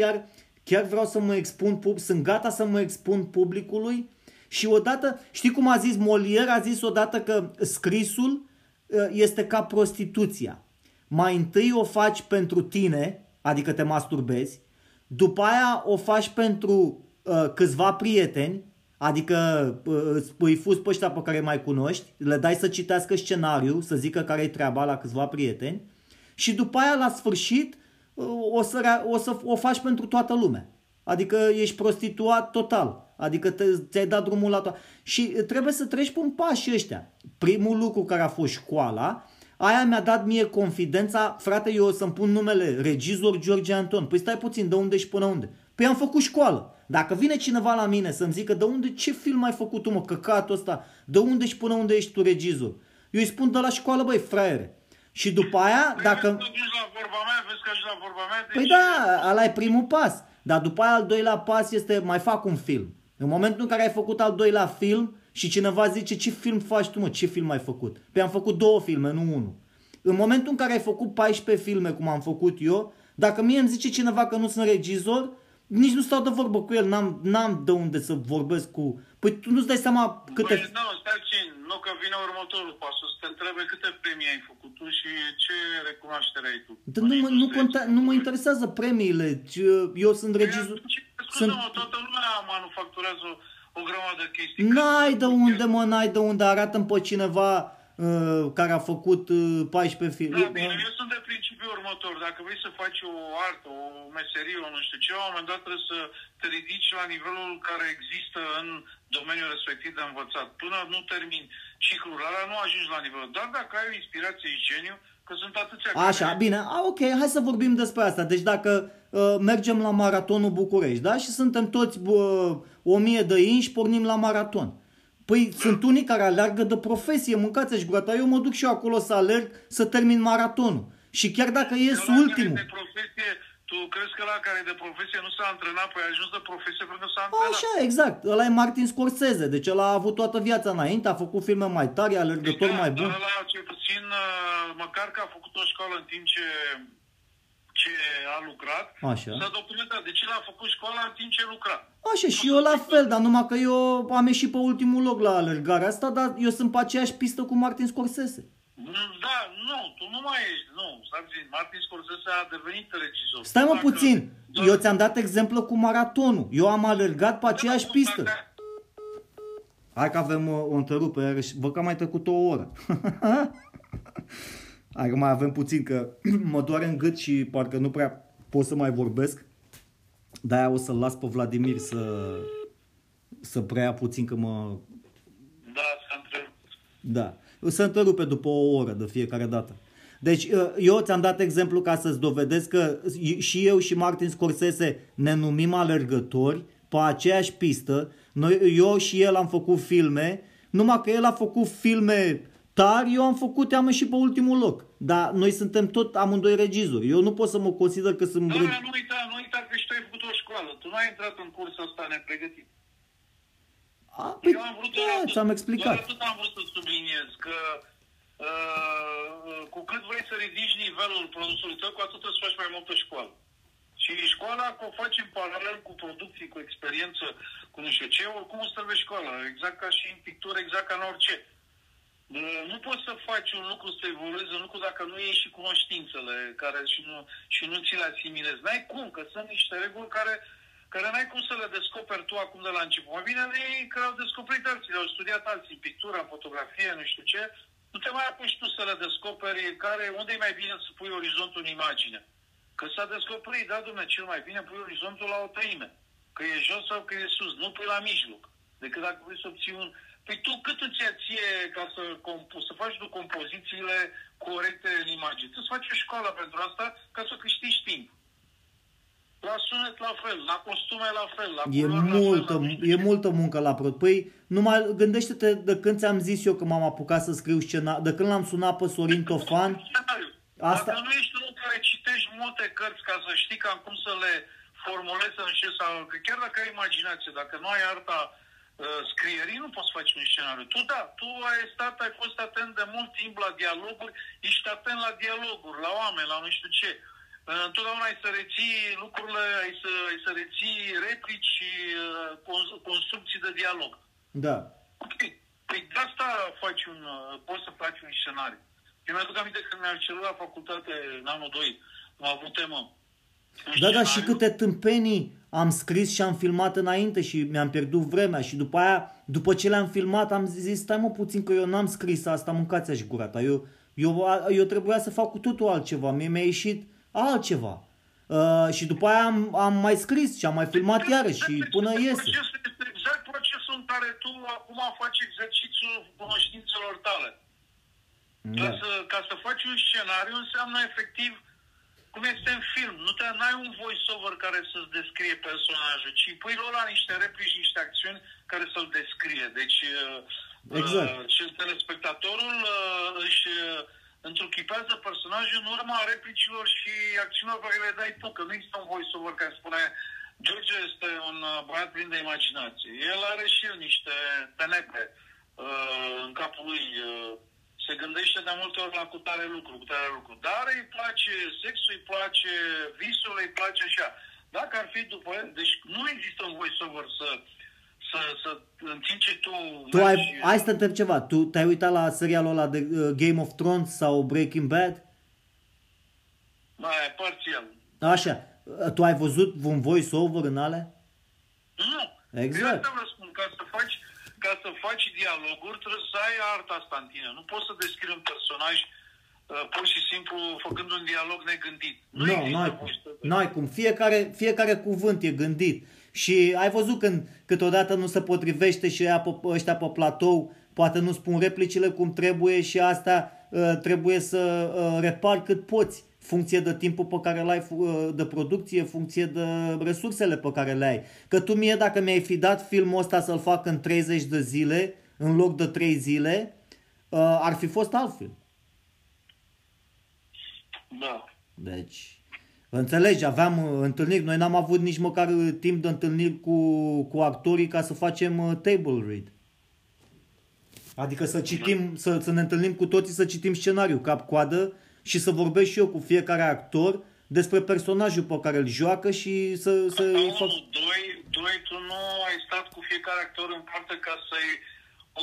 chiar vreau să mă expun, sunt gata să mă expun publicului. Și odată, știi cum a zis Molière, a zis odată că scrisul este ca prostituția. Mai întâi o faci pentru tine, adică te masturbezi, după aia o faci pentru câțiva prieteni, adică îi fuzi pe ăștia pe care mai cunoști, le dai să citească scenariul, să zică care-i treaba la câțiva prieteni și după aia, la sfârșit, o faci pentru toată lumea. Adică ești prostituat total, adică ți-ai dat drumul la toată. Și trebuie să treci prin pașii ăștia. Primul lucru care a fost școala, aia mi-a dat mie confidența, frate, eu o să-mi pun numele regizor George Anton. Păi stai puțin, de unde și până unde? Păi am făcut școală. Dacă vine cineva la mine să-mi zică de unde, ce film ai făcut tu, mă, căcatul ăsta, de unde și până unde ești tu regizor? Eu îi spun de la școală, băi, fraiere. Și după aia, dacă... Vezi că ajungi la vorba mea. Deci... Păi da, ăla e primul pas. Dar după aia al doilea pas este, mai fac un film. În momentul în care ai făcut al doilea film și cineva zice, ce film faci tu, mă, ce film ai făcut? Păi am făcut 2 filme, nu 1. În momentul în care ai făcut 14 filme, cum am făcut eu, dacă mie îmi zice cineva că nu sunt regizor, nici nu stau de vorbă cu el, n-am de unde să vorbesc cu... Păi tu nu-ți dai seama câte... Păi, nu, stai puțin, nu, că vine următorul pas, o să te întrebe câte premii ai făcut tu și ce recunoaștere ai tu. Dar nu mă interesează premiile, eu sunt regizor... Scuze-mă, toată lumea manufacturează o grămadă de chestii. N-ai de unde, mă, n-ai de unde, arată-mi pe cineva... care a făcut 14 filme. Da, bine, eu sunt de principiu următor. Dacă vrei să faci o artă, o meserie, o nu știu ce, la un moment dat trebuie să te ridici la nivelul care există în domeniul respectiv de învățat. Până nu termini ciclul ăla, nu ajungi la nivelul. Dar dacă ai o inspirație și geniu, că sunt atâția... Așa, care... bine. A, ok, hai să vorbim despre asta. Deci dacă mergem la Maratonul București, da? Și suntem toți 1000 de inși, pornim la maraton. Păi sunt unii care alergă de profesie, mâncați-și gura, eu mă duc și eu acolo să alerg, să termin maratonul. Și chiar dacă ies ultimul... De profesie, tu crezi că ăla care de profesie nu s-a antrenat, păi a ajuns de profesie pentru că s-a antrenat. Așa, exact. Ăla e Martin Scorsese, deci ăla a avut toată viața înainte, a făcut filme mai tari, alergător mai bun. Ăla, cel puțin, măcar că a făcut o școală în timp ce a lucrat, s-a documentat. Deci el a făcut școala în timp ce lucra. Așa, și eu la fel, dar numai că eu am ieșit pe ultimul loc la alergarea asta, dar eu sunt pe aceeași pistă cu Martin Scorsese. Da, nu, tu nu mai ești, nu, stai puțin, Martin Scorsese a devenit regizor. Stai mă puțin, eu ți-am dat exemplu cu maratonul, eu am alergat pe aceeași pistă. Hai că avem o întrerupere, văd că am mai trecut o oră. Hai că mai avem puțin, că mă doare în gât și parcă nu prea pot să mai vorbesc. De-aia o să-l las pe Vladimir să preia puțin, că mă... Da, să întrerup. Da, să întrerupe după o oră de fiecare dată. Deci eu ți-am dat exemplu ca să-ți dovedesc că și eu și Martin Scorsese ne numim alergători pe aceeași pistă. Eu și el am făcut filme, numai că el a făcut filme... Dar eu am ieșit pe ultimul loc. Dar noi suntem tot amândoi regizori. Eu nu pot să mă consider că sunt... Da, nu uita că și tu ai făcut o școală. Tu nu ai intrat în cursul ăsta nepregătit. Ți-am explicat. Doar atât am vrut să subliniez că cu cât vrei să ridici nivelul produsului tău, cu atât îți faci mai multă școală. Și școala că o faci în paralel cu producții, cu experiență, cu nu știu ce, oricum îți trebuie școală. Exact ca și în pictură, exact ca în orice. Nu poți să faci un lucru, să evoluezi un lucru dacă nu iei și cunoștințele care și nu ți le asimilezi. N-ai cum, că sunt niște reguli care n-ai cum să le descoperi tu acum de la început. Mai bine ei care au descoperit alții, le-au studiat alții în pictură, în fotografie, nu știu ce. Nu te mai apuci tu să le descoperi unde e mai bine să pui orizontul în imagine. Că s-a descoperit, da, Dumnezeu, cel mai bine pui orizontul la o treime. Că e jos sau că e sus, nu pui la mijloc. Decât dacă vrei să obții un... Păi tu cât îți ia ție ca să faci tu compozițiile corecte în imagine? Tu îți faci o școală pentru asta ca să câștigi timp. La sunet la fel, la costume la fel, la multă muncă la prod. Păi numai gândește-te de când ți-am zis eu că m-am apucat să scriu scenariu, de când l-am sunat pe Sorin Tofan. Asta... Dacă nu ești unul care citești multe cărți ca să știi cam cum să le formulezi, să înșezi, sau... că chiar dacă ai imaginație, dacă nu ai arta scrierii, nu poți face un scenariu. Tu ai fost atent de mult timp la dialoguri, ești atent la dialoguri, la oameni, la nu știu ce. Întotdeauna ai să reții lucrurile, ai să reții replici și construcții de dialog. Da. Ok. Păi de asta poți să faci un scenariu. Eu mi-aduc aminte că mi-am cerut la facultate în anul 2, am avut temă. Da, dar și câte tâmpenii am scris și am filmat înainte și mi-am pierdut vremea și după aia, după ce le-am filmat, am zis, stai mă puțin că eu n-am scris asta, mâncați-aș gura ta. Eu trebuia să fac cu totul altceva, mie mi-a ieșit altceva. Și după aia am mai scris și am mai filmat iarăși și până iese. Exact procesul în care tu acum faci exercițiul cunoștințelor tale. Da. Ca să faci un scenariu înseamnă efectiv cum este în film, n-ai un voice-over care să-ți descrie personajul, ci pui la niște replici, niște acțiuni care să-l descrie. Deci, exact. Telespectatorul își întruchipează personajul în urma replicilor și acțiunilor pe care le dai tu, că nu există un voice-over care spune George este un băiat plin de imaginație. El are și el niște tenebre în capul lui. Se gândește de multe ori la cutare lucru, dar îi place sexul, îi place visul, îi place așa. Dacă ar fi după el, deci nu există un voiceover să în timp ce tu mergi... Hai să te întreb ceva, tu te-ai uitat la serialul ăla de Game of Thrones sau Breaking Bad? Da, parțial. Așa, tu ai văzut un voiceover în alea? Nu, exact. Eu asta vă spun, ca să faci dialoguri trebuie să ai arta asta în tine. Nu poți să descrii un personaj pur și simplu făcând un dialog negândit. Nu ai cum. Fiecare cuvânt e gândit. Și ai văzut când câteodată nu se potrivește și ăștia pe platou poate nu spun replicile cum trebuie și asta trebuie să repari cât poți. Funcție de timpul pe care l-ai de producție, funcție de resursele pe care le ai. Că tu mie dacă mi-ai fi dat filmul ăsta să-l fac în 30 de zile, în loc de 3 zile, ar fi fost altfel. Da. Deci, înțelegi, aveam întâlniri, noi n-am avut nici măcar timp de întâlniri cu actorii ca să facem table read. Adică să citim, să ne întâlnim cu toții, să citim scenariul cap-coadă, și să vorbesc și eu cu fiecare actor despre personajul pe care îl joacă și să-i fac... Doi, tu nu ai stat cu fiecare actor în parte ca să-i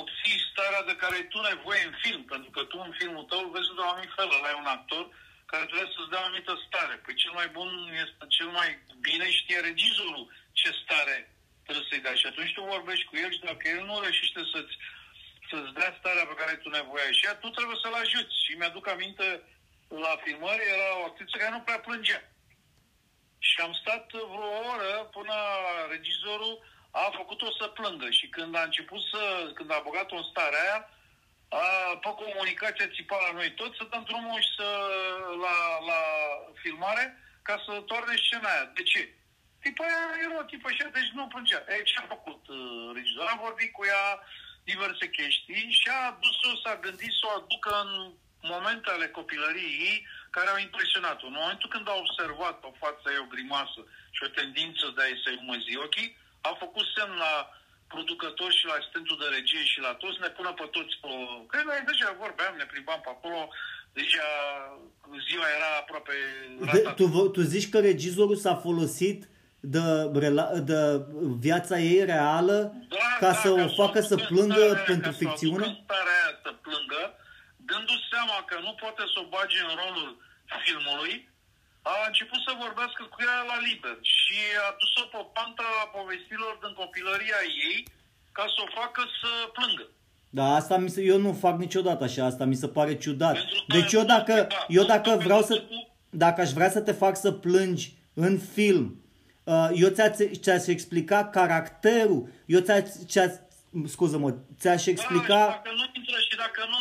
obții starea de care tu ai nevoie în film. Pentru că tu în filmul tău vezi de un anumit fel. Ăla e un actor care trebuie să-ți dea o anumită stare. Păi cel mai bun este cel mai bine știe regizorul ce stare trebuie să-i dea. Și atunci tu vorbești cu el și dacă el nu reușește să-ți dea starea pe care tu nevoie ai și tu trebuie să-l ajuți. Și mi-aduc aminte... La filmări era o actriță care nu prea plângea. Și am stat vreo oră până regizorul a făcut-o să plângă. Și când a băgat-o în starea aia, pe comunicația țipa la noi toți, să dăm drumul și la filmare ca să toarne scena aia. De ce? Tipa aia era o tipă așa, deci nu plângea. Ei, ce a făcut regizorul? A vorbit cu ea diverse chestii și a dus-o, s-a gândit să o aducă în momente ale copilăriei care au impresionat-o. În momentul când a observat pe fața ei o grimasă și o tendință de a-i să-i umăzi ochii, a făcut semn la producător și la asistentul de regie și la toți, ne pună pe toți pe... Că deja vorbeam, ne plimbam pe acolo, deja ziua era aproape ratată. Tu zici că regizorul s-a folosit de viața ei reală ca să o facă să plângă, dându-se seama că nu poate să o bage în rolul filmului, a început să vorbească cu ea la liber și a dus-o pe panta povestilor din copilăria ei ca să o facă să plângă. Da, asta eu nu fac niciodată așa, asta mi se pare ciudat. Deci dacă aș vrea să te fac să plângi în film, eu ți-aș explica caracterul, eu ți-aș explica... Da, și dacă nu intră și dacă nu...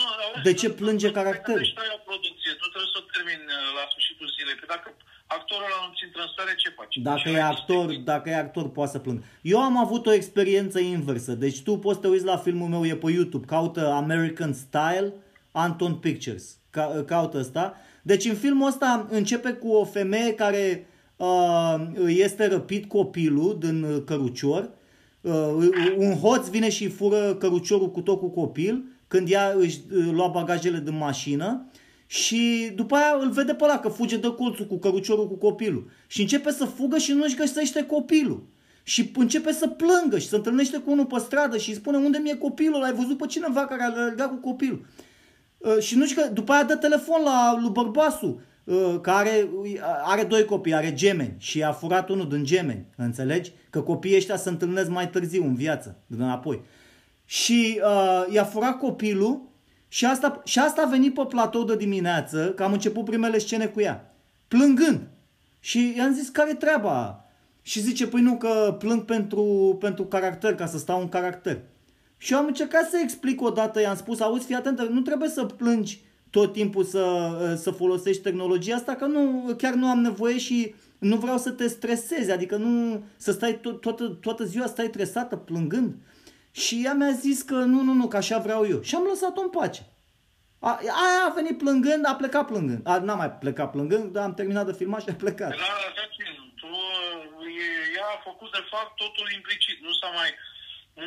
De ce plânge caracterul? Dacă ești o producție, tu trebuie să o termini la sfârșitul zilei, că dacă actorul ăla nu-ți intră în stare, ce faci? Dacă e actor, poate să plângă. Eu am avut o experiență inversă, deci tu poți să te uiți la filmul meu, e pe YouTube, caută American Style, Anton Pictures, caută ăsta. Deci în filmul ăsta începe cu o femeie care este răpit copilul din cărucior. Un hoț vine și fură căruciorul cu tot cu copil când ea își lua bagajele din mașină și după aia îl vede pe ăla că fuge de colțul cu căruciorul cu copilul și începe să fugă și nu își găsește copilul și începe să plângă și se întâlnește cu unul pe stradă și îi spune unde mi-e copilul, l-ai văzut pe cineva care a alergat cu copilul și după aia dă telefon la lui bărbasul care are doi copii, are gemeni și a furat unul din gemeni, înțelegi? Că copiii ăștia se întâlnesc mai târziu în viață, din înapoi. Și i-a furat copilul și asta a venit pe platou de dimineață, că am început primele scene cu ea, plângând. Și i-am zis, care treaba? Și zice, păi nu, că plâng pentru caracter, ca să stau în caracter. Și eu am încercat să explic odată, i-am spus, auzi, fii atentă, nu trebuie să plângi tot timpul să folosești tehnologia asta, că chiar nu am nevoie și nu vreau să te stresezi, adică nu să stai toată ziua stai stresată, plângând. Și ea mi-a zis că nu, că așa vreau eu. Și am lăsat-o în pace. Aia a venit plângând, a plecat plângând. N-a mai plecat plângând, dar am terminat de filmat și a plecat. Da, ea a făcut de fapt totul implicit, nu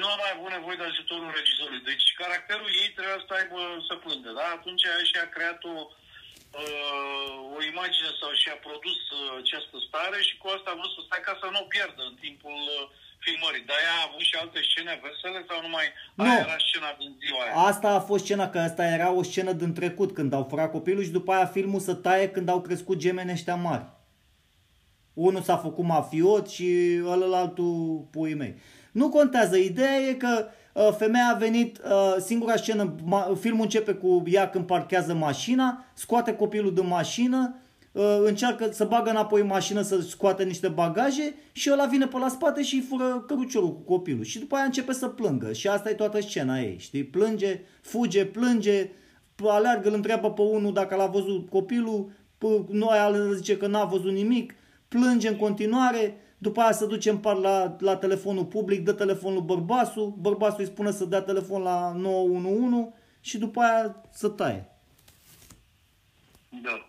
a mai avut nevoie de ajutorul regizorului. Deci caracterul ei trebuia să aibă să plângă, da? Atunci ea și-a creat o o imagine sau și-a produs această stare și cu asta a vrut să stai ca să nu o pierdă în timpul filmării. Dar ea a avut și alte scene vesele sau numai aia era scena din ziua aia? Asta a fost scena, că asta era o scenă din trecut când au furat copilul și după aia filmul se taie când au crescut gemene ăștia mari. Unul s-a făcut mafiot și ălălaltul puii mei. Nu contează, ideea e că femeia a venit, singura scenă, filmul începe cu ea când parchează mașina, scoate copilul din mașină, încearcă să bagă înapoi în mașină să scoate niște bagaje și ăla vine pe la spate și îi fură căruciorul cu copilul. Și după aia începe să plângă și asta e toată scena ei, știi? Plânge, fuge, plânge, aleargă, îl întreabă pe unul dacă l-a văzut copilul, aia zice că n-a văzut nimic, plânge în continuare. După aia se duce în par la telefonul public, dă telefonul bărbasul, bărbasul îi spune să dea telefon la 911 și după aia se taie. Da.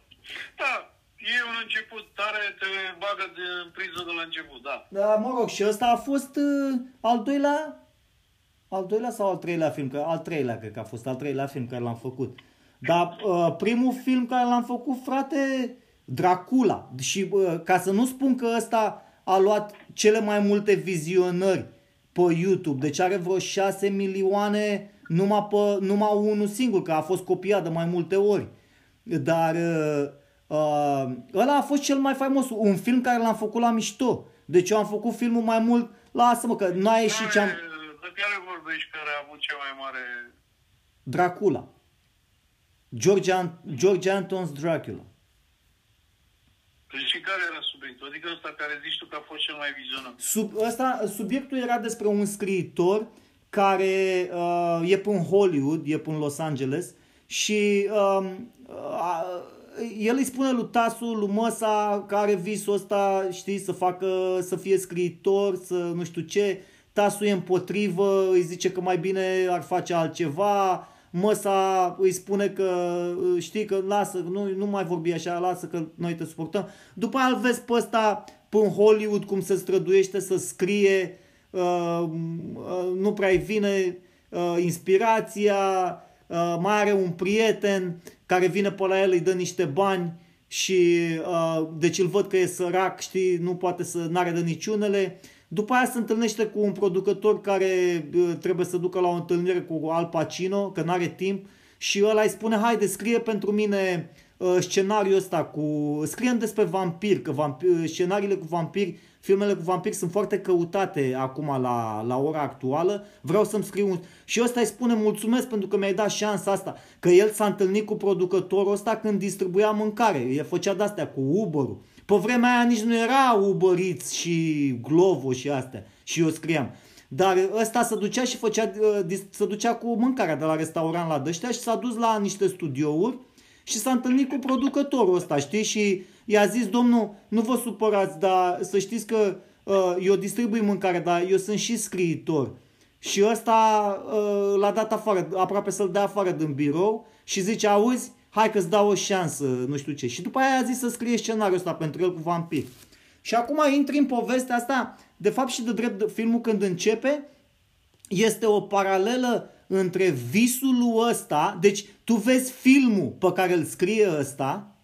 Da, e un început tare, te bagă în priză de la început, da. Da, mă rog, și ăsta a fost al doilea sau al treilea film? Că al treilea, cred că a fost al treilea film care l-am făcut. Dar primul film care l-am făcut, frate, Dracula. Și ca să nu spun că ăsta a luat cele mai multe vizionări pe YouTube. Deci are vreo 6 milioane numai unul singur, că a fost copiat de mai multe ori. Dar ăla a fost cel mai faimos. Un film care l-am făcut la mișto. Deci eu am făcut filmul mai mult... Lasă-mă, că n-a ieșit ce am... De care vorbești care a avut cea mai mare... Dracula. George Anton's Dracula. Deci care era subiectul? Adică ăsta care zici tu că a fost cel mai vizionat. Subiectul era despre un scriitor care e până în Hollywood, e până în Los Angeles și el îi spune lui Tasu, lui Măsa, că are visul ăsta, știi, să fie scriitor, să nu știu ce. Tasu e împotrivă, îi zice că mai bine ar face altceva. Măsa îi spune că știi că lasă, nu mai vorbi așa, lasă că noi te suportăm. După aia îl vezi pe ăsta până Hollywood cum se străduiește să scrie, nu prea-i vine inspirația, mai are un prieten care vine pe la el, îi dă niște bani și deci îl văd că e sărac, știi, nu poate să n-are de niciunele. După aia se întâlnește cu un producător care trebuie să ducă la o întâlnire cu Al Pacino, că n-are timp, și ăla îi spune, haide, scrie pentru mine scenariul ăsta cu... Scriem despre vampiri, că scenariile cu vampiri, filmele cu vampiri sunt foarte căutate acum la ora actuală. Vreau să-mi scriu un... Și ăsta îi spune, mulțumesc pentru că mi-ai dat șansa asta. Că el s-a întâlnit cu producătorul ăsta când distribuia mâncare. El făcea de-astea cu Uber-ul. Pe vremea aia nici nu era Uber Eats și Glovo și astea. Și eu scriam. Dar ăsta se ducea și se ducea cu mâncarea de la restaurant la dăștea și s-a dus la niște studiouri și s-a întâlnit cu producătorul ăsta, știi? Și i-a zis, domnul, nu vă supărați, dar să știți că eu distribui mâncare, dar eu sunt și scriitor. Și ăsta l-a dat afară, aproape să-l dea afară din birou și zice, auzi, hai că-ți dau o șansă, nu știu ce. Și după aia a zis să scrie scenariul ăsta pentru el cu vampir. Și acum intri în povestea asta. De fapt și de drept filmul când începe este o paralelă între visul ăsta. Deci tu vezi filmul pe care îl scrie ăsta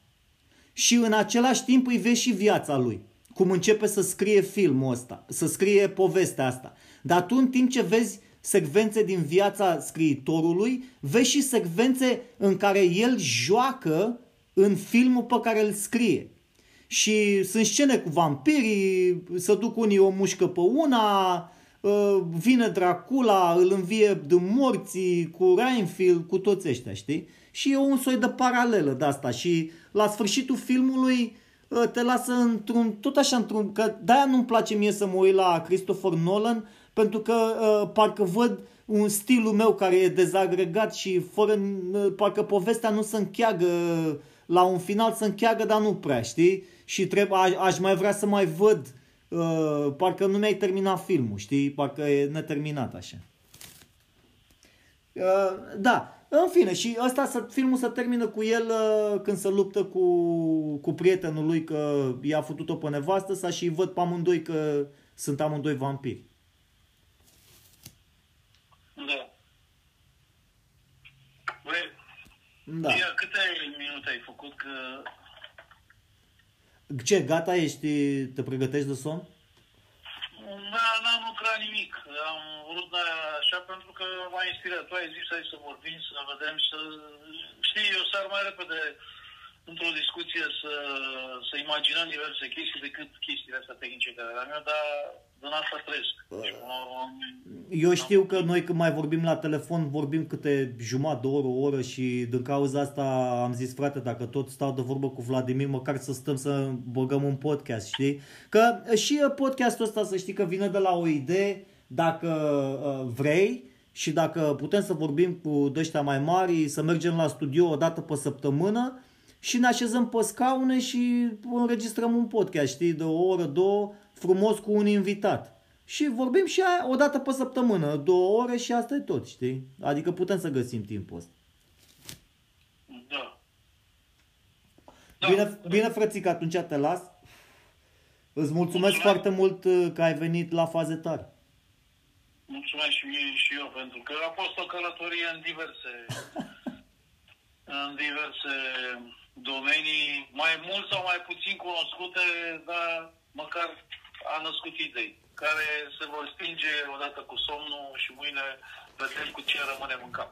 și în același timp îi vezi și viața lui. Cum începe să scrie filmul ăsta, să scrie povestea asta. Dar tu în timp ce vezi secvențe din viața scriitorului, vezi și secvențe în care el joacă în filmul pe care îl scrie. Și sunt scene cu vampirii, se duc unii, o mușcă pe una, vine Dracula, îl învie de morții, cu Reinfeldt, cu toți ăștia, știi? Și e un soi de paralelă de asta și la sfârșitul filmului te lasă într-un, că de-aia nu-mi place mie să mă uit la Christopher Nolan, pentru că parcă văd un stilul meu care e dezagregat și parcă povestea nu se încheagă, la un final se încheagă, dar nu prea, știi? Și aș mai vrea să mai văd, parcă nu mi-ai terminat filmul, știi? Parcă e neterminat așa. Da, în fine, și ăsta, filmul se termină cu el când se luptă cu prietenul lui că i-a făcut-o pe nevastă sa și văd pe amândoi că sunt amândoi vampiri. Da. Da. Ia, câte minute ai făcut că... Ce, gata ești? Te pregătești de somn? Da, n-am lucrat nimic. Am vrut de așa pentru că m-a inspirat. Tu ai zis să vorbim, să vedem, să... Știi, eu sar mai repede într-o discuție să imaginăm diverse chestii decât chestiile astea tehnice care am eu, dar din asta trăiesc. Deci, eu știu că noi când mai vorbim la telefon, vorbim câte jumătate de oră, o oră și din cauza asta am zis, frate, dacă tot stau de vorbă cu Vladimir, măcar să stăm să băgăm un podcast, știi? Că și podcastul ăsta, să știi că vine de la o idee, dacă vrei, și dacă putem să vorbim cu ăștia mai mari, să mergem la studio o dată pe săptămână și ne așezăm pe scaune și înregistrăm un podcast, știi, de o oră, două, frumos cu un invitat. Și vorbim și o dată pe săptămână, două ore și asta e tot, știi? Adică putem să găsim timpul ăsta. Da. Bine, frățică, atunci te las. Îți mulțumesc foarte mult că ai venit la Faze Tari. Mulțumesc și mie și eu, pentru că a fost o călătorie în diverse... în diverse domenii, mai mult sau mai puțin cunoscute, dar măcar a născut idei, care se vor stinge odată cu somnul și mâine vedem cu ce rămânem în cap.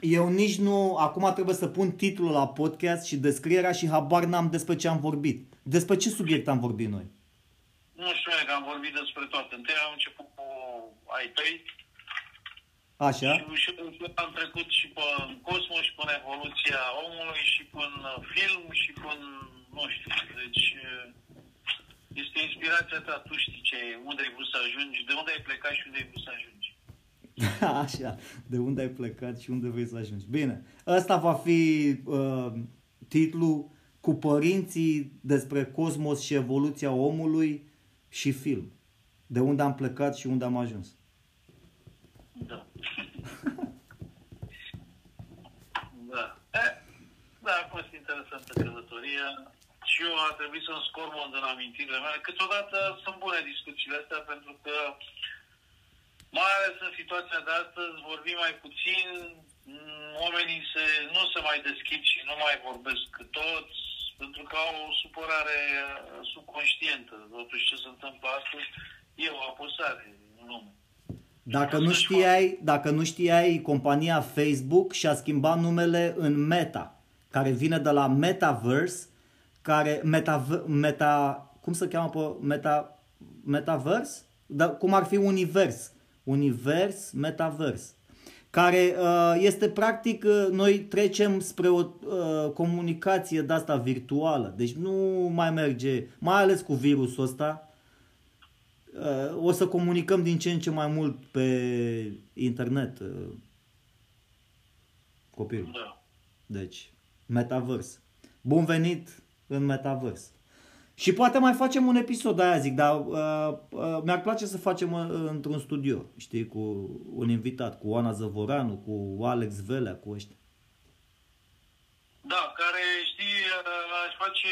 Eu nici nu, acum trebuie să pun titlul la podcast și descrierea și habar n-am despre ce am vorbit. Despre ce subiect am vorbit noi? Nu știu, că am vorbit despre toate. Întâi am început cu ai tăi. Așa. Și am trecut și până în cosmos, și până evoluția omului, și până film, și până, nu știu, deci este inspirația ta, tu știi ce, unde ai vrut să ajungi, de unde ai plecat și unde ai vrut să ajungi. Așa, de unde ai plecat și unde vrei să ajungi. Bine, ăsta va fi titlul cu părinții despre cosmos și evoluția omului și film. De unde am plecat și unde am ajuns. Da. Da. Da, a fost interesantă călătoria și eu a trebuit să-mi scormon din amintirile mele. Câteodată sunt bune discuțiile astea pentru că, mai ales în situația de astăzi, vorbim mai puțin, oamenii nu se mai deschid și nu mai vorbesc toți, pentru că au o supărare subconștientă. Totuși ce se întâmplă astăzi e o apăsare în lume. Dacă nu știai, compania Facebook și-a schimbat numele în Meta, care vine de la Metaverse, care cum se cheamă pe Metaverse? Dar cum ar fi Univers, Metaverse, care este practic noi trecem spre o comunicație de asta virtuală. Deci nu mai merge, mai ales cu virusul ăsta. O să comunicăm din ce în ce mai mult pe internet, copilul. Da. Deci, Metaverse. Bun venit în Metaverse. Și poate mai facem un episod, aia zic, dar mi-ar place să facem într-un studio, știi, cu un invitat, cu Oana Zăvoranu, cu Alex Velea, cu ăștia. Da, care, știi, aș face...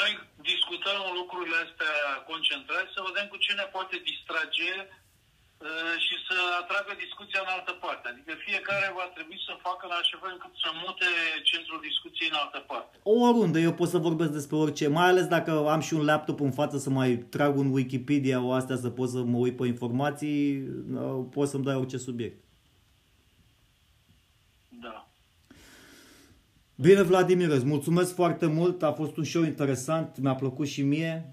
Noi discutăm lucrurile astea concentrate, să vedem cu ce ne poate distrage și să atragă discuția în altă parte. Adică fiecare va trebui să facă în așa fel încât să mute centrul discuției în altă parte. Oriunde, eu pot să vorbesc despre orice, mai ales dacă am și un laptop în față să mai trag un Wikipedia o astea să pot să mă uit pe informații, pot să-mi dai orice subiect. Da. Bine, Vladimir, îți mulțumesc foarte mult, a fost un show interesant, mi-a plăcut și mie,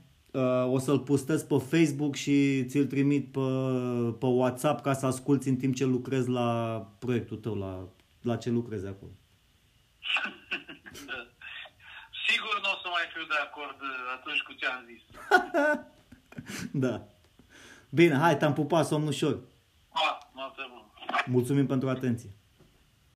o să-l postez pe Facebook și ți-l trimit pe WhatsApp ca să asculti în timp ce lucrezi la proiectul tău, la ce lucrezi acolo. Sigur nu o să mai fiu de acord atunci cu ce am zis. Da. Bine, hai, te-am pupat, somn ușor. Mulțumim pentru atenție.